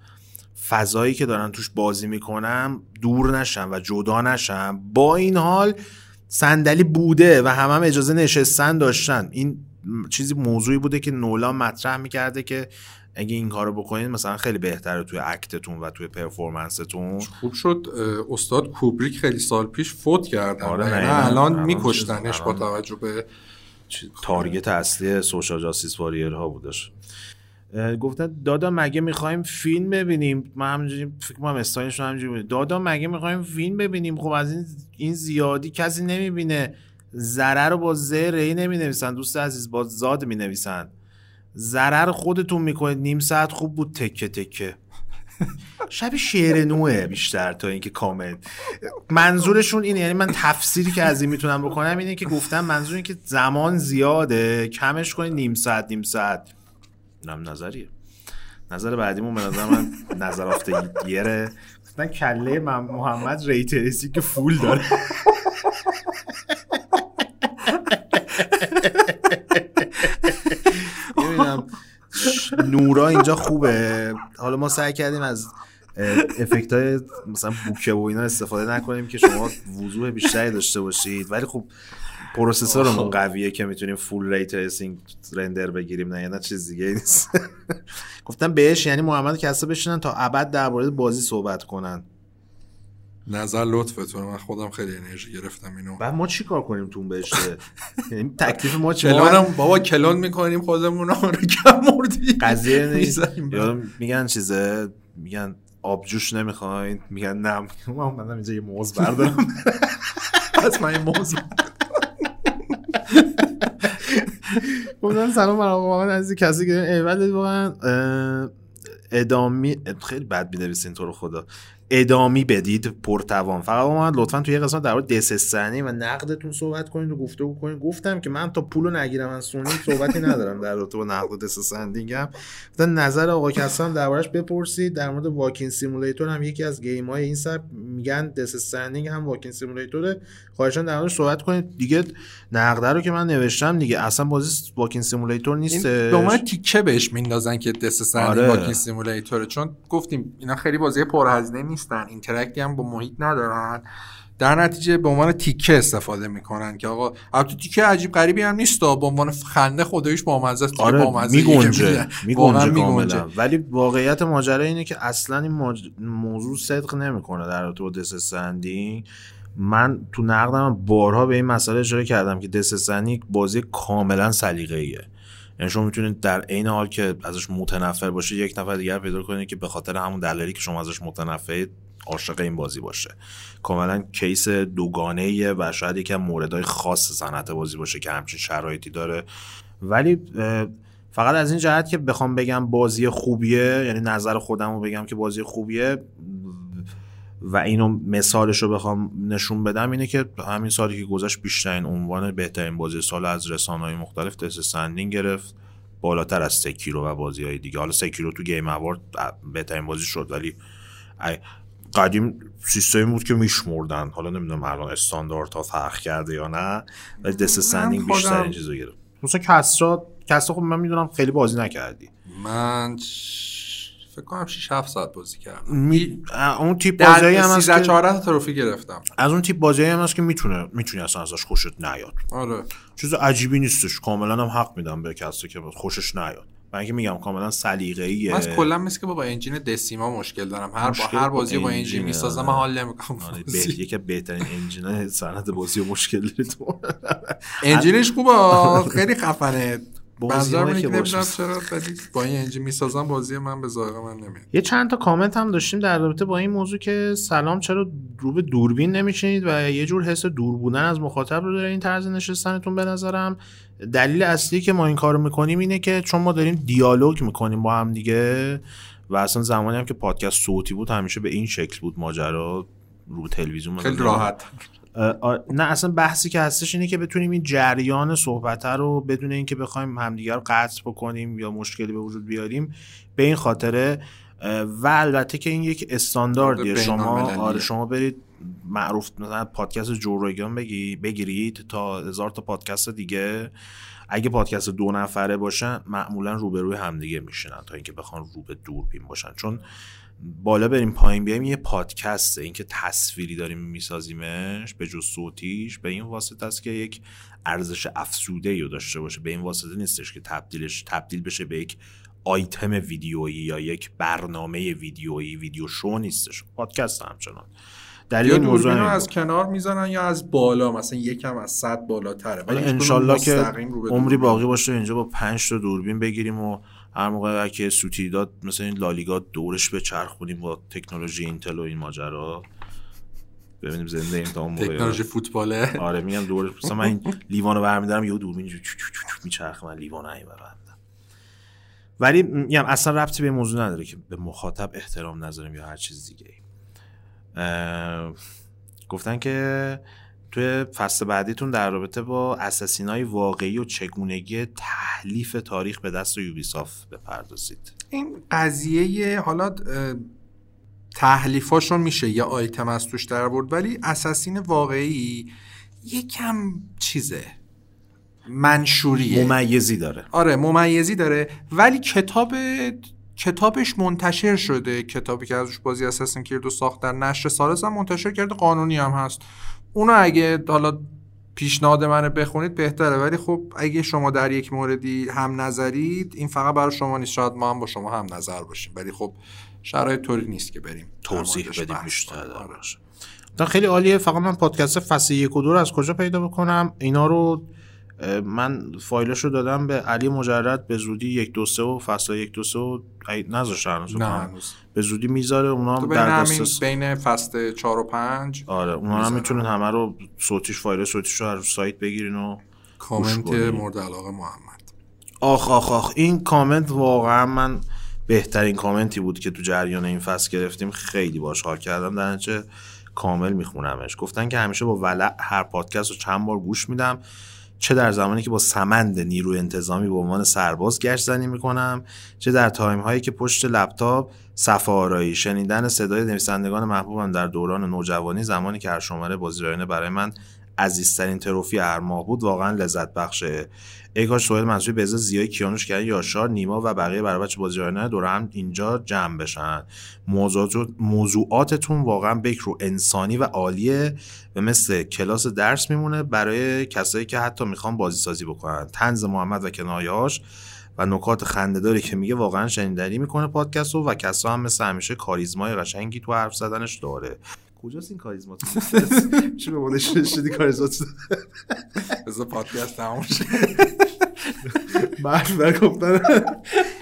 فضایی که دارن توش بازی میکنن دور نشن و جدا نشن. با این حال صندلی بوده و هم اجازه نشستن داشتن. این چیزی موضوعی بوده که نولان مطرح میکرده که اگه این کارو بکنید مثلا خیلی بهتره توی اکتتون و توی پرفورمنستون. خوب شد استاد کوبریک خیلی سال پیش فوت کرد. آره نه الان میکشتنش با توجه به تارگت اصلی سوشال جاستیس واریرها بودش. گفتن دادا مگه میخوایم فیلم ببینیم، من همینجوری فکر کنم استایلشون همینجوری بود، دادا مگه میخوایم فیلم ببینیم، خب از این زیادی کسی نمیبینه، ضرر رو با زر ری نمینویسن دوست عزیز، با زاد مینویسن، ضرر خودتون میکنید. نیم ساعت خوب بود تکه تکه، شبیه شعر نوعه بیشتر تا اینکه کامل منظورشون این، یعنی من تفسیری که از این میتونم بکنم اینه که گفتم منظور این که زمان زیاده کمش کنید، نیم ساعت. اینم نظریه. نظر بعدیمون به نظر من نظر آفتگیره. مثلا کله محمد ریتریسی که فول داره. نورا اینجا خوبه. حالا ما سعی کردیم از افکت های مثلا بوکه و اینا استفاده نکنیم که شما وضوح بیشتری داشته باشید، ولی خب پروسسورمون قویه که میتونیم فول ری تریسینگ رندر بگیریم، نه چیز دیگه نیست. گفتم بهش یعنی محمد کسا بشینن تا ابد درباره بازی صحبت کنن. نظر لطفتون، من خودم خیلی انرژی گرفتم اینو. بعد ما چی کار کنیم تون بشه؟ یعنی تکلیف ما چه؟ بابا کلون میکنیم خودمون رو کم مردی. قضیه نیست. یادم میگن چیزه، میگن آبجوش نمیخواین؟ میگن نه من اومدم اینجا یه موز بردارم. پس من یه موز بودن. سلام برای از کسی که ایوله واقعا ادامی خیلی بد می‌نویسین تو رو خدا. ادامی بدید پرتوان. فقط اومد لطفاً توی یه قسمت در مورد دس سنی و نقدتون صحبت کنید و گفتگو کنید. گفتم که من تا پولو نگیرم از سونی صحبتی ندارم در رابطه با نقد دس سندینگم. گفتن نظر آقا کسام دربارش بپرسید. در مورد واکین سیمولیتور هم یکی از گیم‌های این سبک میگن دس سندینگ هم واکین سیمولیتور. خواهشاً در موردش صحبت کنید. دیگه نقد رو که من نوشتم دیگه اصلا بازی واکین سیمولیتور نیست. دومره تیکه بهش میندازن که دس سندینگ واکین سیمولیتور، چون گفتیم اینا خیلی بازی پرهزینه نیستن، اینتراکتی هم با محیط ندارن، در نتیجه به عنوان تیکه استفاده میکنن که آقا البته تیکه عجیب غریبی هم نیست، به عنوان خنده خودش با مزه است. آره با مزه میگنجه. ولی واقعیت ماجرا اینه که اصلا این موضوع صدق نمیکنه در رابطه با دس سندینگ. من تو نقدم بارها به این مسئله اشاره کردم که دس سندینگ بازی کاملا سلیقه‌ایه. یعنی شما میتونید در عین حال که ازش متنفر باشه یک نفر دیگر پیدا کنید که به خاطر همون دلایلی که شما ازش متنفرید عاشق این بازی باشه. کاملا کیس دوگانه‌ایه و شاید یکم موردهای خاص صنعت بازی باشه که همچین شرایطی داره. ولی فقط از این جهت که بخوام بگم بازی خوبیه، یعنی نظر خودم رو بگم که بازی خوبیه و اینو مثالش رو بخوام نشون بدم، اینه که همین سالی که گذشت بیشترین عنوان بهترین بازی سال از رسانه‌های مختلف دس سندینگ گرفت، بالاتر از سکیرو و بازی‌های دیگه. حالا سکیرو تو گیم اوارد بهترین بازی شد، ولی قدیم سیستمی بود که میشمردن. حالا نمیدونم الان استانداردها فرق کرده یا نه، ولی دس سندینگ بیشتر این چیزو گرفت. مثلا کسرا خب من میدونم خیلی بازی نکردی. من فکر کنم 6-7 ساعت بازی کردم. اون تیپ بازیایی هم هست که 14 تروفی گرفتم. از اون تیپ بازیایی هم هست که میتونی اصلا ازش خوشت نیاد. آره. چیز عجیبی نیستش. کاملا هم حق میدم به کسی که خوشش نیاد. من که میگم کاملا سلیقه‌ایه. من کلا مثل که با انجین دسیما مشکل دارم. هر بازی با انجین میسازم من حال نمیکنم. یکی از بهترین انجین‌های صنعت بازی مشکل داره تو. انجینش خوبه، خیلی خفنه. بازی‌هایی که نمی‌دونم چرا با این انجین می‌سازم بازی من به ذائقه من نمیاد. یه چند تا کامنت هم داشتیم در رابطه با این موضوع که سلام چرا رو به دوربین نمی‌شینید و یه جور حس دور بودن از مخاطب رو داره این طرز نشستنتون. به نظرم دلیل اصلی که ما این کارو می‌کنیم اینه که چون ما داریم دیالوگ می‌کنیم با هم دیگه و اصلا زمانی هم که پادکست صوتی بود همیشه به این شکل بود ماجرا، رو تلویزیون خیلی راحت. نه اصلا بحثی که هستش اینه که بتونیم این جریان صحبت رو بدون اینکه بخوایم همدیگه رو قطع بکنیم یا مشکلی به وجود بیاریم به این خاطره. و البته که این یک استانداردیه. شما برید معروف مثلا پادکست جوروگان بگیرید تا 1000 تا پادکست دیگه، اگه پادکست 2 نفره باشن معمولا روبروی همدیگه میشینن تا اینکه بخوان رو به دوربین باشن، چون بالا بریم پایین بیایم یه پادکسته. اینکه تصویری داریم میسازیمش به جز صوتیش به این واسطه است که یک ارزش افزوده‌ای رو داشته باشه، به این واسطه نیستش که تبدیل بشه به یک آیتم ویدیویی یا یک برنامه ویدیویی. ویدیو شو نیستش، پادکست همچنان. دلیل موضوع اینو از کنار میزنن یا از بالا، مثلا یکم از 100 بالاتره، ولی انشالله که عمری باقی باشه اینجا با 5 تا دوربین بگیریم و هر موقع که سوتی داد مثلا این لالیگا دورش به چرخونیم با تکنولوژی اینتل و این ماجرا، ببینیم زنده ایم تا اون موقع. تکنولوژی فوتباله. آره میگم دورش مثلا من این لیوانو برمی‌دارم یهو دوربین میچرخه، من لیوانو نمیبرم. ولی میگم اصلا ربطی به موضوع نداره که به مخاطب احترام نذاریم یا هر چیز دیگه. گفتن که توی فصل بعدیتون در رابطه با اساسینای واقعی و چگونگی تحلیف تاریخ به دست یوبیسافت بپردازید. این قضیه حالا تحلیفاشون میشه یا آیتم از توش در آورد، ولی اساسین واقعی یکم چیزه منشوریه، ممیزی داره. آره ممیزی داره، ولی کتابش منتشر شده. کتابی که ازش بازی اساسین کردو ساختن نشر ثالث هم منتشر کرده، قانونی هم هست. اونو اگه حالا پیشنهاد منه بخونید بهتره، ولی خب اگه شما در یک موردی هم نظرید این فقط برای شما نیست، شاید ما هم با شما هم نظر باشیم، ولی خب شرایط طوری نیست که بریم توضیح بدیم بیشتر دارش. خیلی عالیه. فقط من پادکست فصل 1 و 2 رو از کجا پیدا بکنم؟ اینا رو من فایلشو دادم به علی مجرد، به زودی 123 و فصل 123 و نذاشتن هنوز، به زودی میذاره اونا هم در دسترس بین فصل 4 و 5. آره اونا هم میتونن همه رو صوتیش، فایل صوتیشو از سایت بگیرین و کامنت مورد علاقه محمد. آخ آخ آخ، این کامنت واقعا من بهترین کامنتی بود که تو جریان این فصل گرفتیم، خیلی باش حال کردم، در نتیجه کامل میخونمش. گفتن که همیشه با ولع هر پادکست رو چند بار گوش میدم، چه در زمانی که با سمند نیروی انتظامی به عنوان سرباز گشت زنی میکنم، چه در تایم هایی که پشت لپتاپ صفحه آرایی. شنیدن صدای نویسندگان محبوبم در دوران نوجوانی، زمانی که هر شماره بازیرایانه برای من عزیزترین تروفی هر ماه بود، واقعا لذت بخشه. ای کاش سهیل منصوری، بهزاد زیای، کیانوش کردن، یاشار، نیما و بقیه برابچ بازیرایانه دور هم اینجا جمع بشن. موضوعاتتون واقعا بکر و انسانی و عالیه و مثل کلاس درس میمونه برای کسایی که حتی میخوان بازیسازی بکنن. طنز محمد و کنایه‌هاش و نکات خنده‌داری که میگه واقعا شنیدنی میکنه پادکستو، و کسا هم مثل همیشه کاریزمای قشنگی تو حرف زدنش داره. کجاست این کاریزما؟ چی به مولش شدی کاریزما؟ بذار پادکست تموم شه. بعد گفتن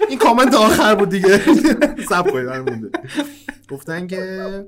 این کامنت آخر بود دیگه، صبر کنید مونده. گفتن که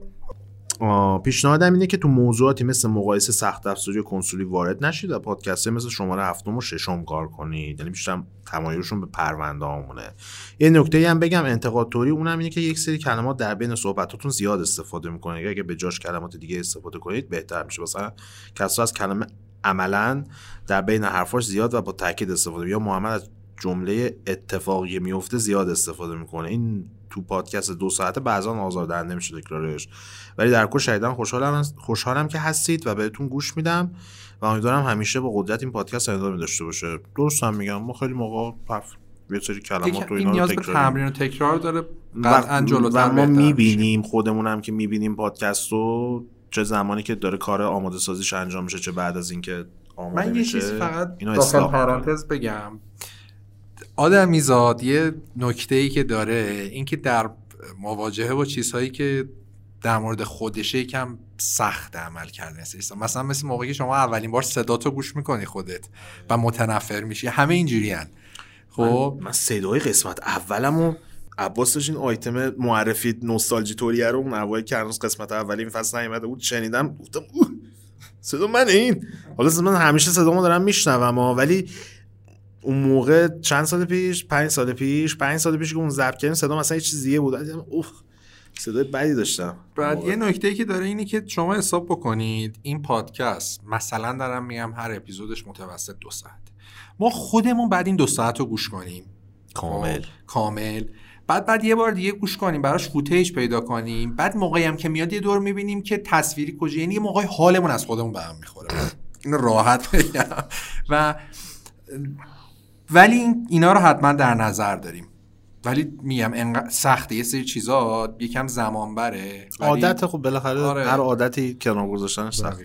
پیشنهادم اینه که تو موضوعاتی مثل مقایسه سخت افزاری و کنسولی وارد نشید و پادکست‌های مثل شماره 7 و 6 کار کنید، یعنی بیشتر تمایلشون به پرونده‌هامونه. یه نکته‌ای هم بگم انتقادتوری، اونم اینه که یک سری کلمات در بین صحبتاتون زیاد استفاده می‌کنید، اگه به جاش کلمات دیگه استفاده کنید بهتر میشه. مثلا کسا از کلمه عملاً در بین حرفاش زیاد و با تاکید استفاده، یا محمد از جمله اتفاقی میفته زیاد استفاده می‌کنه. این تو پادکست 2 ساعته بعضا آزاردهنده میشه تکرارش، ولی در کل شدیداً خوشحالم که هستید و بهتون گوش میدم و امیدوارم همیشه با قدرت این پادکست ادامه داشته باشه. درست هم میگم، ما خیلی موقع یه سری کلمات و اینا رو تکرار می‌کنیم، تکرار داره قطعاً جلوتر ما میبینیم، خودمونم که میبینیم پادکست رو، چه زمانی که داره کار آماده سازیش انجام میشه چه بعد از اینکه آماده میشه. من یه چیز فقط داخل پرانتز بگم، آدمیزاد یه نکته‌ای که داره این که در مواجهه با چیزهایی که در مورد خودشه یکم سخت عمل کردن سیستم، مثلا مثل موقعی که شما اولین بار صداتو گوش میکنی خودت و متنفر میشی، همه اینجوری هن. خب من صدای قسمت اولمو عباس داشت این آیتم معرفی نوستالژی توریه رو اون اوایل که هنوز قسمت اولی این فصل نیامده بود شنیدم، گفتم صدا من این، حالا من همیشه صدامو دارم میشنوم، ولی اون موقع چند سال پیش 5 سال پیش که اون ضبط کردیم صدا مثلا یه چیز دیگه بود، اوف صدای بدی داشتم. بعد یه نکته‌ای که داره اینه که شما حساب بکنید این پادکست مثلا دارم میگم هر اپیزودش متوسط 2 ساعت، ما خودمون بعد این 2 ساعت رو گوش کنیم کامل، بعد یه بار دیگه گوش کنیم، براش فوتیج پیدا کنیم، بعد موقعی هم که میاد یه دور میبینیم که تصویری کجا، یعنی موقعی حالمون از خودمون به هم میخوره، اینو راحت بگم. و ولی اینا رو حتما در نظر داریم، ولی میگم سخته یه سری چیزا یکم زمان بره، عادت خب بالاخره آره. هر عادتی کنار گذاشتنش سخته.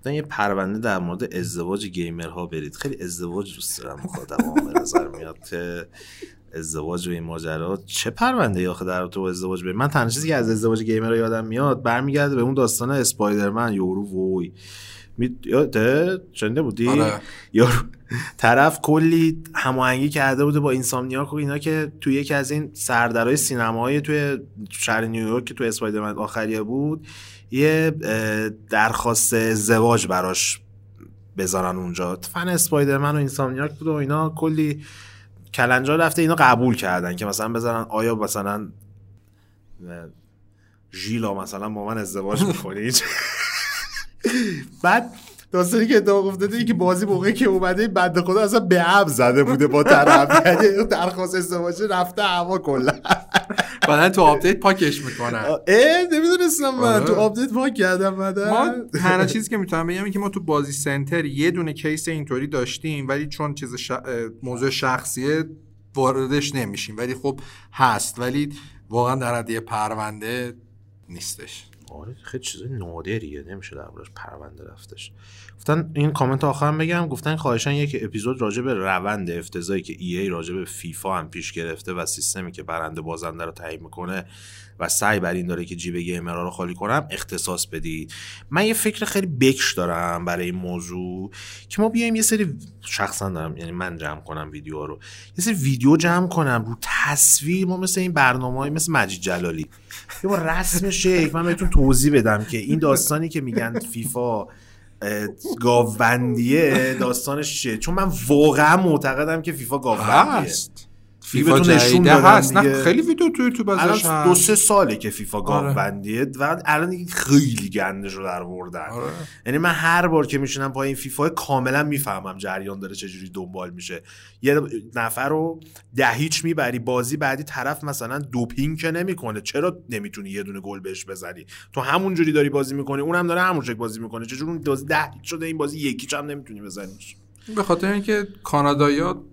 مثلا یه پرونده در مورد ازدواج گیمرها برید، خیلی ازدواج دوست دارم خودم، به نظر میاد که ازدواج و این ماجرا چه پرونده یا در تو ازدواج برید. من تنها چیزی که از ازدواج گیمرها یادم میاد برمیگرده به اون داستان اسپایدرمن یورو وای می‌یاده چنده بودی یارو طرف کلی هماهنگی کرده بوده با اینسامنیاک و اینا که توی یکی از این سردرهای سینماهای توی شهر نیویورک که توی اسپایدرمن آخریه بود یه درخواست ازدواج براش بذارن اونجا، فن اسپایدرمن و اینسامنیاک بود و اینا، کلی کلنجار رفته اینا قبول کردن که مثلا بذارن آیا مثلا ژیلا مثلا با من ازدواج می‌کنی. بعد داستانی که اتفاق افتاده این که بازی موقعی که اومده بنده خدا اصلا به هم زده بوده با طرف، یعنی درخواست ازدواج رفته هوا کلا، بعدن تو آپدیت پاکش میکنن. نمیدونستم من تو آپدیت پاک کردم. ما تنها چیزی که میتونم بگم این که ما تو بازی سنتر یه دونه کیس اینطوری داشتیم، ولی چون چیز موضوع شخصیه واردش نمیشیم، ولی خب هست، ولی واقعا در حد پرونده نیستش. آره خیلی چیز نادریه، نمیشه در برش پرونده رفتش. گفتن این کامنت آخرم بگم، گفتن خواهشان یک اپیزود راجع به روند افتضایی که EA راجع به فیفا هم پیش گرفته و سیستمی که برنده بازنده رو تعیین میکنه و سعی بر این داره که جیب گیمرها رو خالی کنم اختصاص بدید. من یه فکر خیلی بکش دارم برای این موضوع که ما بیایم یه سری، شخصا دارم یعنی من جمع کنم ویدیوها رو، یه سری ویدیو جمع کنم رو تصویر، ما مثل این برنامه‌های مثل مجید جلالی یه بار رسم شیک. من بهتون توضیح بدم که این داستانی که میگن فیفا گاوبندیه داستانش چیه، چون من واقعا معتقدم که فیفا گاوبندیه. فیفا جدیده هست، نه خیلی ویدیو تو یوتیوب ازش هست، 2-3 ساله که فیفا گاوبندیه و الان دیگه خیلی گندش رو در آوردن. یعنی من هر بار که میشینم پای این فیفا کاملا میفهمم جریان داره چجوری دنبال میشه. یه نفر رو 10-0 میبری، بازی بعدی طرف مثلا دوپینگ که نمیکنه، چرا نمیتونی یه دونه گل بهش بزنی؟ تو همون جوری داری بازی میکنی، اونم داره همون شکل بازی میکنه، چجوری اون 10-0 شده این بازی یکیش هم نمیتونی بزنیش؟ به خاطر اینکه کانادایی‌ها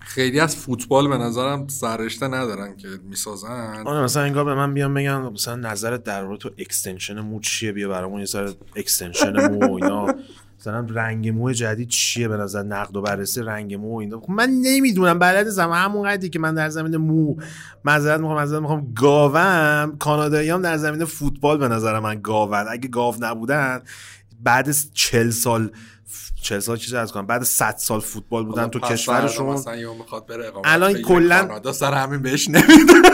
خیلی از فوتبال به نظرم سررشته ندارن که میسازن. آره مثلا انگار به من بیان بگن مثلا نظرت در مورد تو اکستنشن مو چیه، بیا برامون یه سر اکستنشن مو یا مثلا رنگ مو جدید چیه، به نظر نقد و بررسی رنگ مو اینا. من نمیدونم، بلد نیستم. همون قضیه که من در زمین مو معذرت میخوام گاوم، کانادایی‌ام در زمین فوتبال به نظر من گاون. اگه گاو نبودن بعد 40 سال چیزی از کنم، بعد 100 سال فوتبال بودن تو کشورشون. مثلا یهو میخواد بره اقامت، الان کلا کانادا سر همین بهش نمیدونن.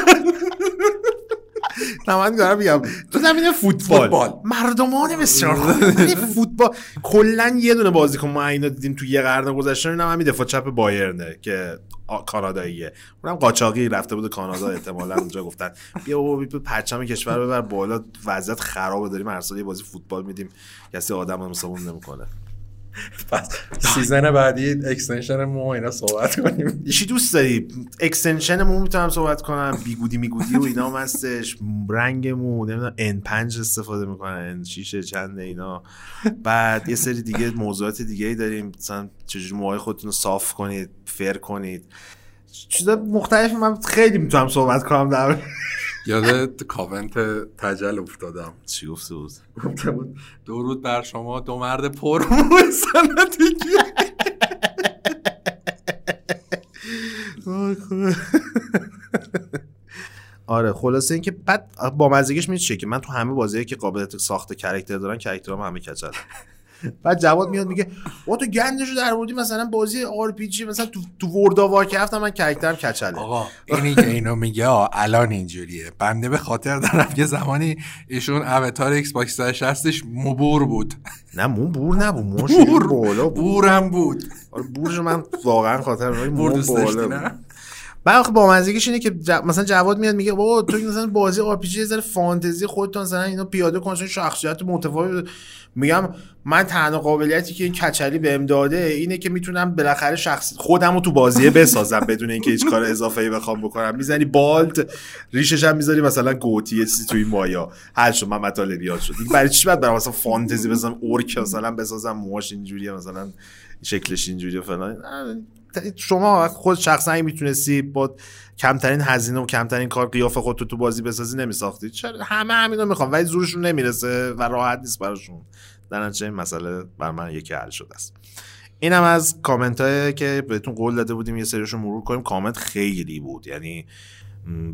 تمام دارم میگم تو زمین فوتبال مردمان بسیار فوتبال کلا یه دونه بازیکن ما اینا دیدیم تو یه قرن گذشته، اینم همین دفاع چپ بایرنه که کاناداییه، اونم قاچاقی رفته بود کانادا احتمالاً. اونجا گفتن بیا پرچم کشور ببر بالا، وضعیت خرابه، داریم هر سال یه بازی فوتبال میدیم کسی آدمو حسابون نمیکنه. سیزن بعدی اکستنشن مو اینا صحبت کنیم. چی دوست داری؟ اکستنشن مو میتونم صحبت کنم، بیگودی میگودی و اینا هم هستش، رنگ مو نمیدونم N5 استفاده میکنن، N6 چنده اینا. بعد یه سری دیگه موضوعات دیگه ای داریم، مثلا چجوری موهای خودتون رو صاف کنید، فر کنید، چیزا مختلف. من خیلی میتونم صحبت کنم در یاد کامنت تجل افتادم. چی گفته بود؟ گفته بود درود بر شما دو مرد پرموی سنتیکی. آره خلاصه این که بعد با مزیگش میشه که من تو همه بازیه که قابلیت ساخت کرکتر دارن، کرکترام همه کچل. بعد جواد میاد میگه وا تو گندشو در آوردی، مثلا بازی آر پی جی مثلا تو وردا واکرفت من کاراکترم کچله. آقا اینی که اینو میگه الان اینجوریه. بنده به خاطر دارم که زمانی ایشون اوتار ایکس باکس 360ش مبور بود. نه مبور نبود، موش بالا بورم بود. آره بورش من واقعا خاطر دارم بورش بالا. بعد با مزیگش اینه که مثلا جواد میاد میگه بابا تو مثلا بازی آر پی جی زره فانتزی خودت مثلا اینو پیاده کنشون شخصیت متفاوت. میگم من تنها قابلیتی که این کچلی بهم داده اینه که میتونم بالاخره شخص خودم رو تو بازیه بسازم بدون اینکه هیچ کار اضافه‌ای بخوام بکنم. میزنی بالد ریشش هم میذاری مثلا گوتیه چیزی توی مایا هر شو من مطالب یاد شد. برای چی بعد برام مثلا فانتزی بزنم، اورک مثلا بسازم، موهاش اینجوریه مثلا شکلش اینجوریه فلان. شما خود شخصا میتونستی با کمترین هزینه و کمترین کار قیافه خودتو تو بازی بسازی، نمیساختی. چرا همه همینا میخوان ولی زورشون نمیرسه و راحت نیست براشون. در نتیجه این مسئله بر من یکی حل شده است. اینم از کامنتایی که بهتون قول داده بودیم یه سریشو مرور کنیم. کامنت خیلی بود، یعنی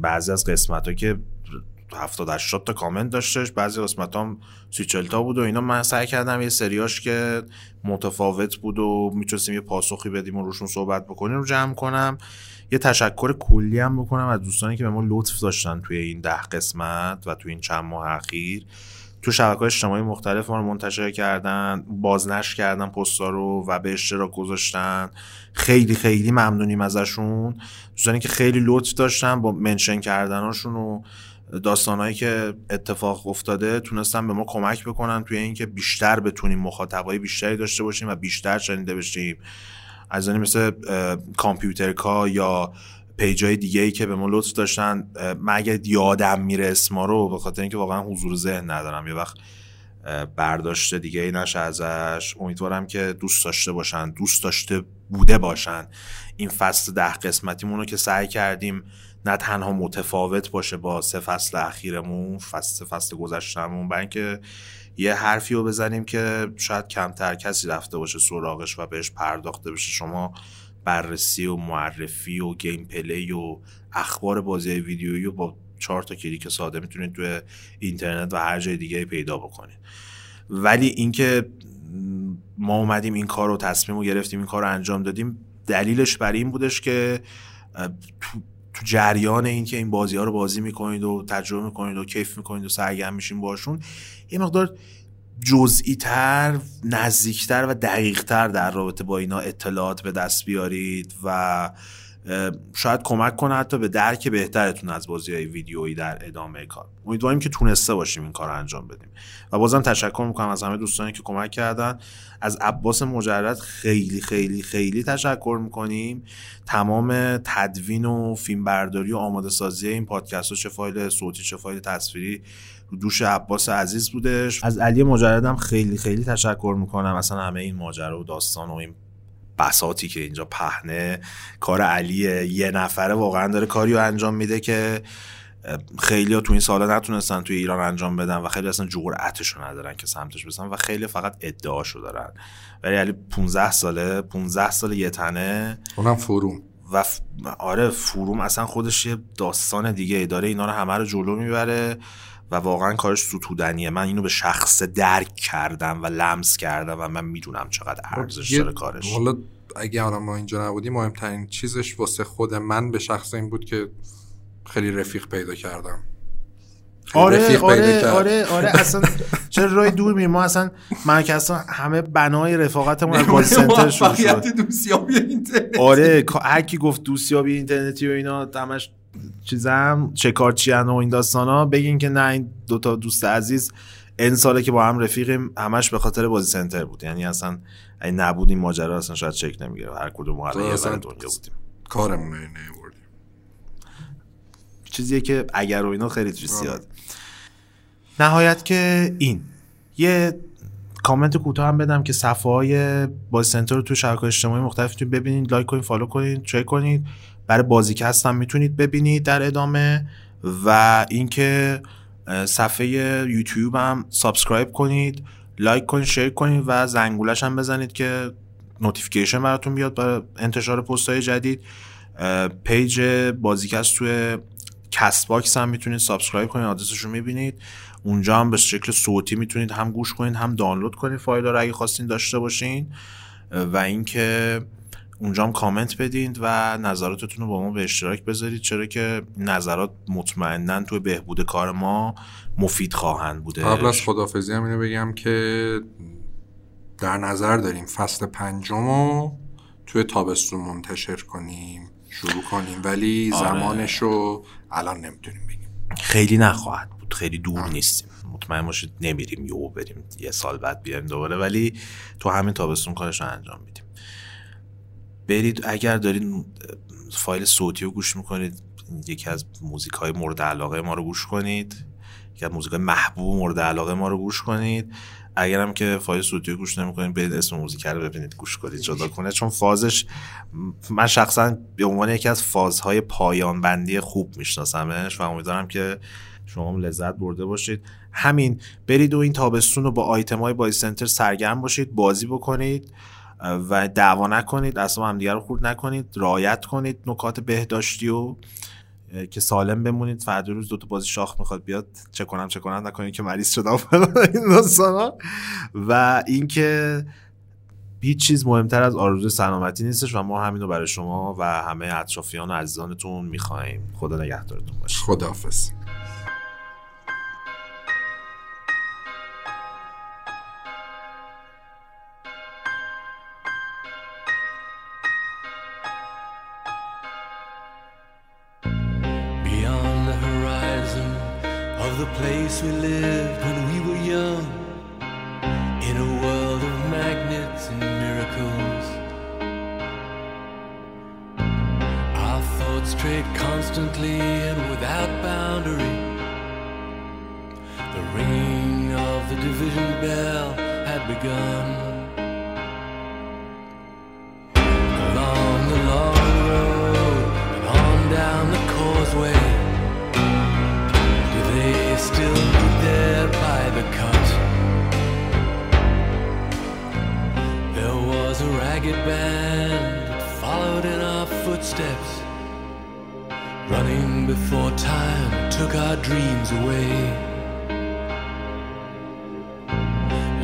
بعضی از قسمت‌ها که 70-80 تا کامنت داشتش، بعضی قسمتام 30-40 تا بود و اینا. من سعی کردم یه سریاش که متفاوت بود و می‌تونستیم یه پاسخی بدیم و روشون صحبت بکنیم رو جمع کنم. یه تشکر کلی هم بکنم از دوستانی که به ما لطف داشتن توی این 10 قسمت و توی این چند ماه اخیر تو شبکه‌های اجتماعی مختلف ما رو منتشر کردن، بازنشر کردن پست‌ها رو و به اشتراک گذاشتن. خیلی خیلی ممنونیم ازشون، دوستانی که خیلی لطف داشتن با منشن کردناشون و داستانهایی که اتفاق افتاده تونستن به ما کمک بکنن توی این که بیشتر بتونیم مخاطبای بیشتری داشته باشیم و بیشتر شنیده بشیم. از این مثل کامپیوترکا یا پیجای دیگه‌ای که به ما لطف داشتن، من اگه یادم میره اسما رو به خاطر اینکه واقعا حضور ذهن ندارم یه وقت برداشته دیگه ای نشه ازش. امیدوارم که دوست داشته باشن، دوست داشته بوده باشن این فصل 10 قسمتیمون رو که سعی کردیم نه تنها متفاوت باشه با 3 فصل اخیرمون، فصل گذشتمون، برای اینکه یه حرفی رو بزنیم که شاید کمتر کسی رفته باشه سراغش و بهش پرداخته بشه. شما بررسی و معرفی و گیم پلی و اخبار بازی ویدیویی با 4 تا کلیک ساده میتونید توی اینترنت و هر جای دیگه پیدا بکنید. ولی اینکه ما اومدیم این کارو تصمیم گرفتیم این کارو انجام دادیم، دلیلش بر این بودش که تو جریان این که این بازی‌ها رو بازی می‌کنید و تجربه می‌کنید و کیف می‌کنید و سرگرم می‌شین باشون، یه مقدار جزئی‌تر، نزدیک‌تر و دقیق‌تر در رابطه با اینا اطلاعات به دست بیارید و شاید کمک کنه حتی به درک بهترتون از بازی‌های ویدیویی در ادامه کار. امیدواریم که تونسته باشیم این کار انجام بدیم. و بازم تشکر می‌کنم از همه دوستانی که کمک کردن. از عباس مجرد خیلی خیلی خیلی تشکر می‌کنیم. تمام تدوین و فیلمبرداری و آماده‌سازی این پادکست، چه فایل صوتی چه فایل تصویری، دوش عباس عزیز بودش. از علی مجردم خیلی خیلی تشکر می‌کنم. اصلا همه این ماجرا و داستان و این بساتی که اینجا پهنه کار علیه، یه نفره واقعا داره کاری رو انجام میده که خیلی ها تو این سالا نتونستن توی ایران انجام بدن و خیلی اصلا جرعتشو ندارن که سمتش برسن و خیلی فقط ادعاشو دارن. ولی علی 15 ساله یه تنه، اونم فروم و آره فروم اصلا خودش یه داستان دیگه داره، اینا رو همه رو جلو میبره و واقعا کارش ستودنیه. من اینو به شخص درک کردم و لمس کردم و من میدونم چقدر ارزش داره کارش. حالا اگه ما اینجا نبودیم، مهمترین چیزش واسه خود من به شخص این بود که خیلی رفیق پیدا کردم. آره اصلا چرا روی دور میریم ما، اصلا مرکز همه بنای رفاقتمون از بازی سنتر شروع شد. دوستیابی اینترنتی، آره هر کی گفت دوستیابی اینترنتی و اینا تماش چیزام چه کار چیانو این داستانا، بگین که نه این دو تا دوست عزیز این ساله که با هم رفیقیم همش به خاطر بازی سنتر بود. یعنی اصلا این نبود این ماجرا اصلا شاید چک نمیگیره، هر کدوم هر یه سر دنیا بودیم، کارمون رو نمی‌بردیم. چیزیه که اگر و اینا خیلی چیز زیاد. نهایت که این یه کامنت کوتاه هم بدم که صفحه‌های بازی سنتر رو تو شبکه‌های اجتماعی مختلفتون ببینید، لایک کنید، فالو کنید، چک کنید. برای بازیکست هم میتونید ببینید در ادامه. و اینکه صفحه یوتیوب هم سابسکرایب کنید، لایک کنید، شیر کنید و زنگولش هم بزنید که نوتیفیکیشن براتون بیاد برای انتشار پست‌های جدید. پیج بازیکست توی کست باکس هم میتونید سابسکرایب کنید، آدرسش رو میبینید. اونجا هم به شکل صوتی میتونید هم گوش کنید هم دانلود کنید فایل‌ها رو اگه خواستین داشته باشین. و اینکه اونجا هم کامنت بدید و نظراتتون رو با ما به اشتراک بذارید، چرا که نظرات مطمئناً تو بهبود کار ما مفید خواهند بوده. قبل از خداحافظی هم اینو بگم که در نظر داریم فصل 5 رو توی تابستون منتشر کنیم، شروع کنیم، ولی زمانش رو الان نمیتونیم بگیم. خیلی نخواهد بود، خیلی دور نیستیم، مطمئن باشید نمیریم یهو بریم یه سال بعد بیایم دوباره، ولی تو همین تابستون کارش رو انجام میدیم. برید اگر دارید فایل صوتی رو گوش میکنید یکی از موزیک‌های مورد علاقه ما رو گوش کنید، یکی از موزیک‌های محبوب مورد علاقه ما رو گوش کنید. اگر هم که فایل صوتی رو گوش نمی‌کنید برید اسم موزیک رو ببینید گوش کنید جدا کنه، چون فازش من شخصا به عنوان یکی از فازهای پایان بندی خوب میشناسمش و امیدوارم که شما هم لذت برده باشید. همین برید و این تابستون رو با آیتم‌های بازی سنتر سرگرم باشید، بازی بکنید و دعوا نکنید، اصلا همدیگه رو خورد نکنید، رعایت کنید نکات بهداشتی و که سالم بمونید. فردا روز دو تا بازی شاخ میخواد بیاد، چه کنم نکنید که مریض شدم این داستانا. و اینکه هیچ چیز مهمتر از آرزوی سلامتی نیستش و ما همین رو برای شما و همه اطرافیان و عزیزانتون میخوایم. خدا نگهدارتون باشه. خداحافظ. We lived when we were young, in a world of magnets and miracles. Our thoughts strayed constantly and without boundary. The ringing of the division bell had begun. Along the long road and on down the causeway, they still be there by the cut. There was a ragged band that followed in our footsteps, running before time to took our dreams away,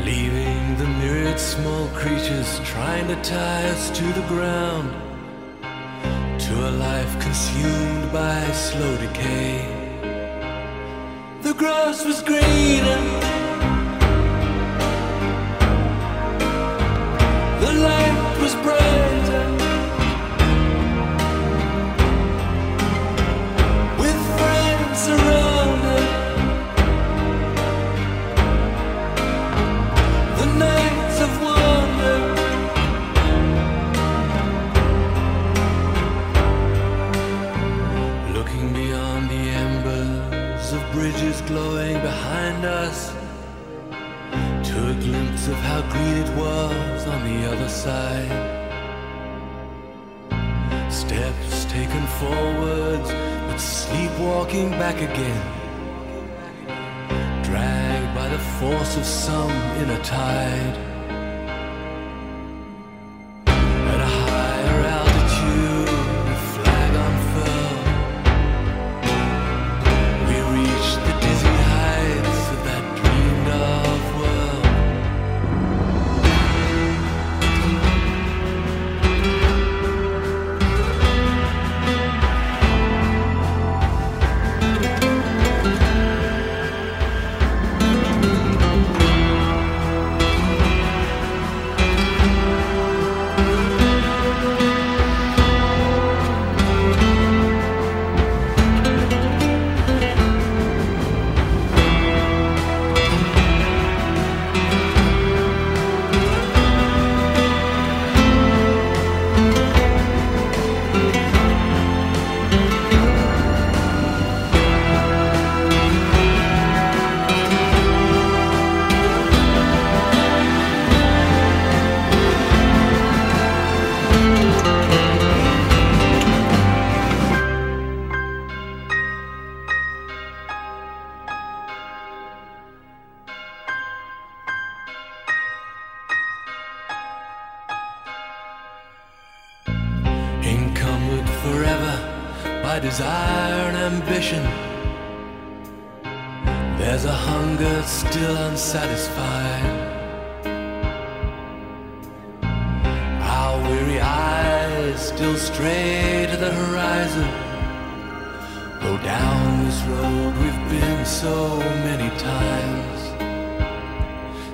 leaving the myriad small creatures trying to tie us to the ground, to a life consumed by slow decay. The grass was greener, the light was brighter. Glowing behind us, to a glimpse of how green it was on the other side. Steps taken forwards, but sleepwalking back again, dragged by the force of some inner tide. At a higher altitude, the flag unfurled.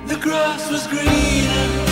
The grass was greener.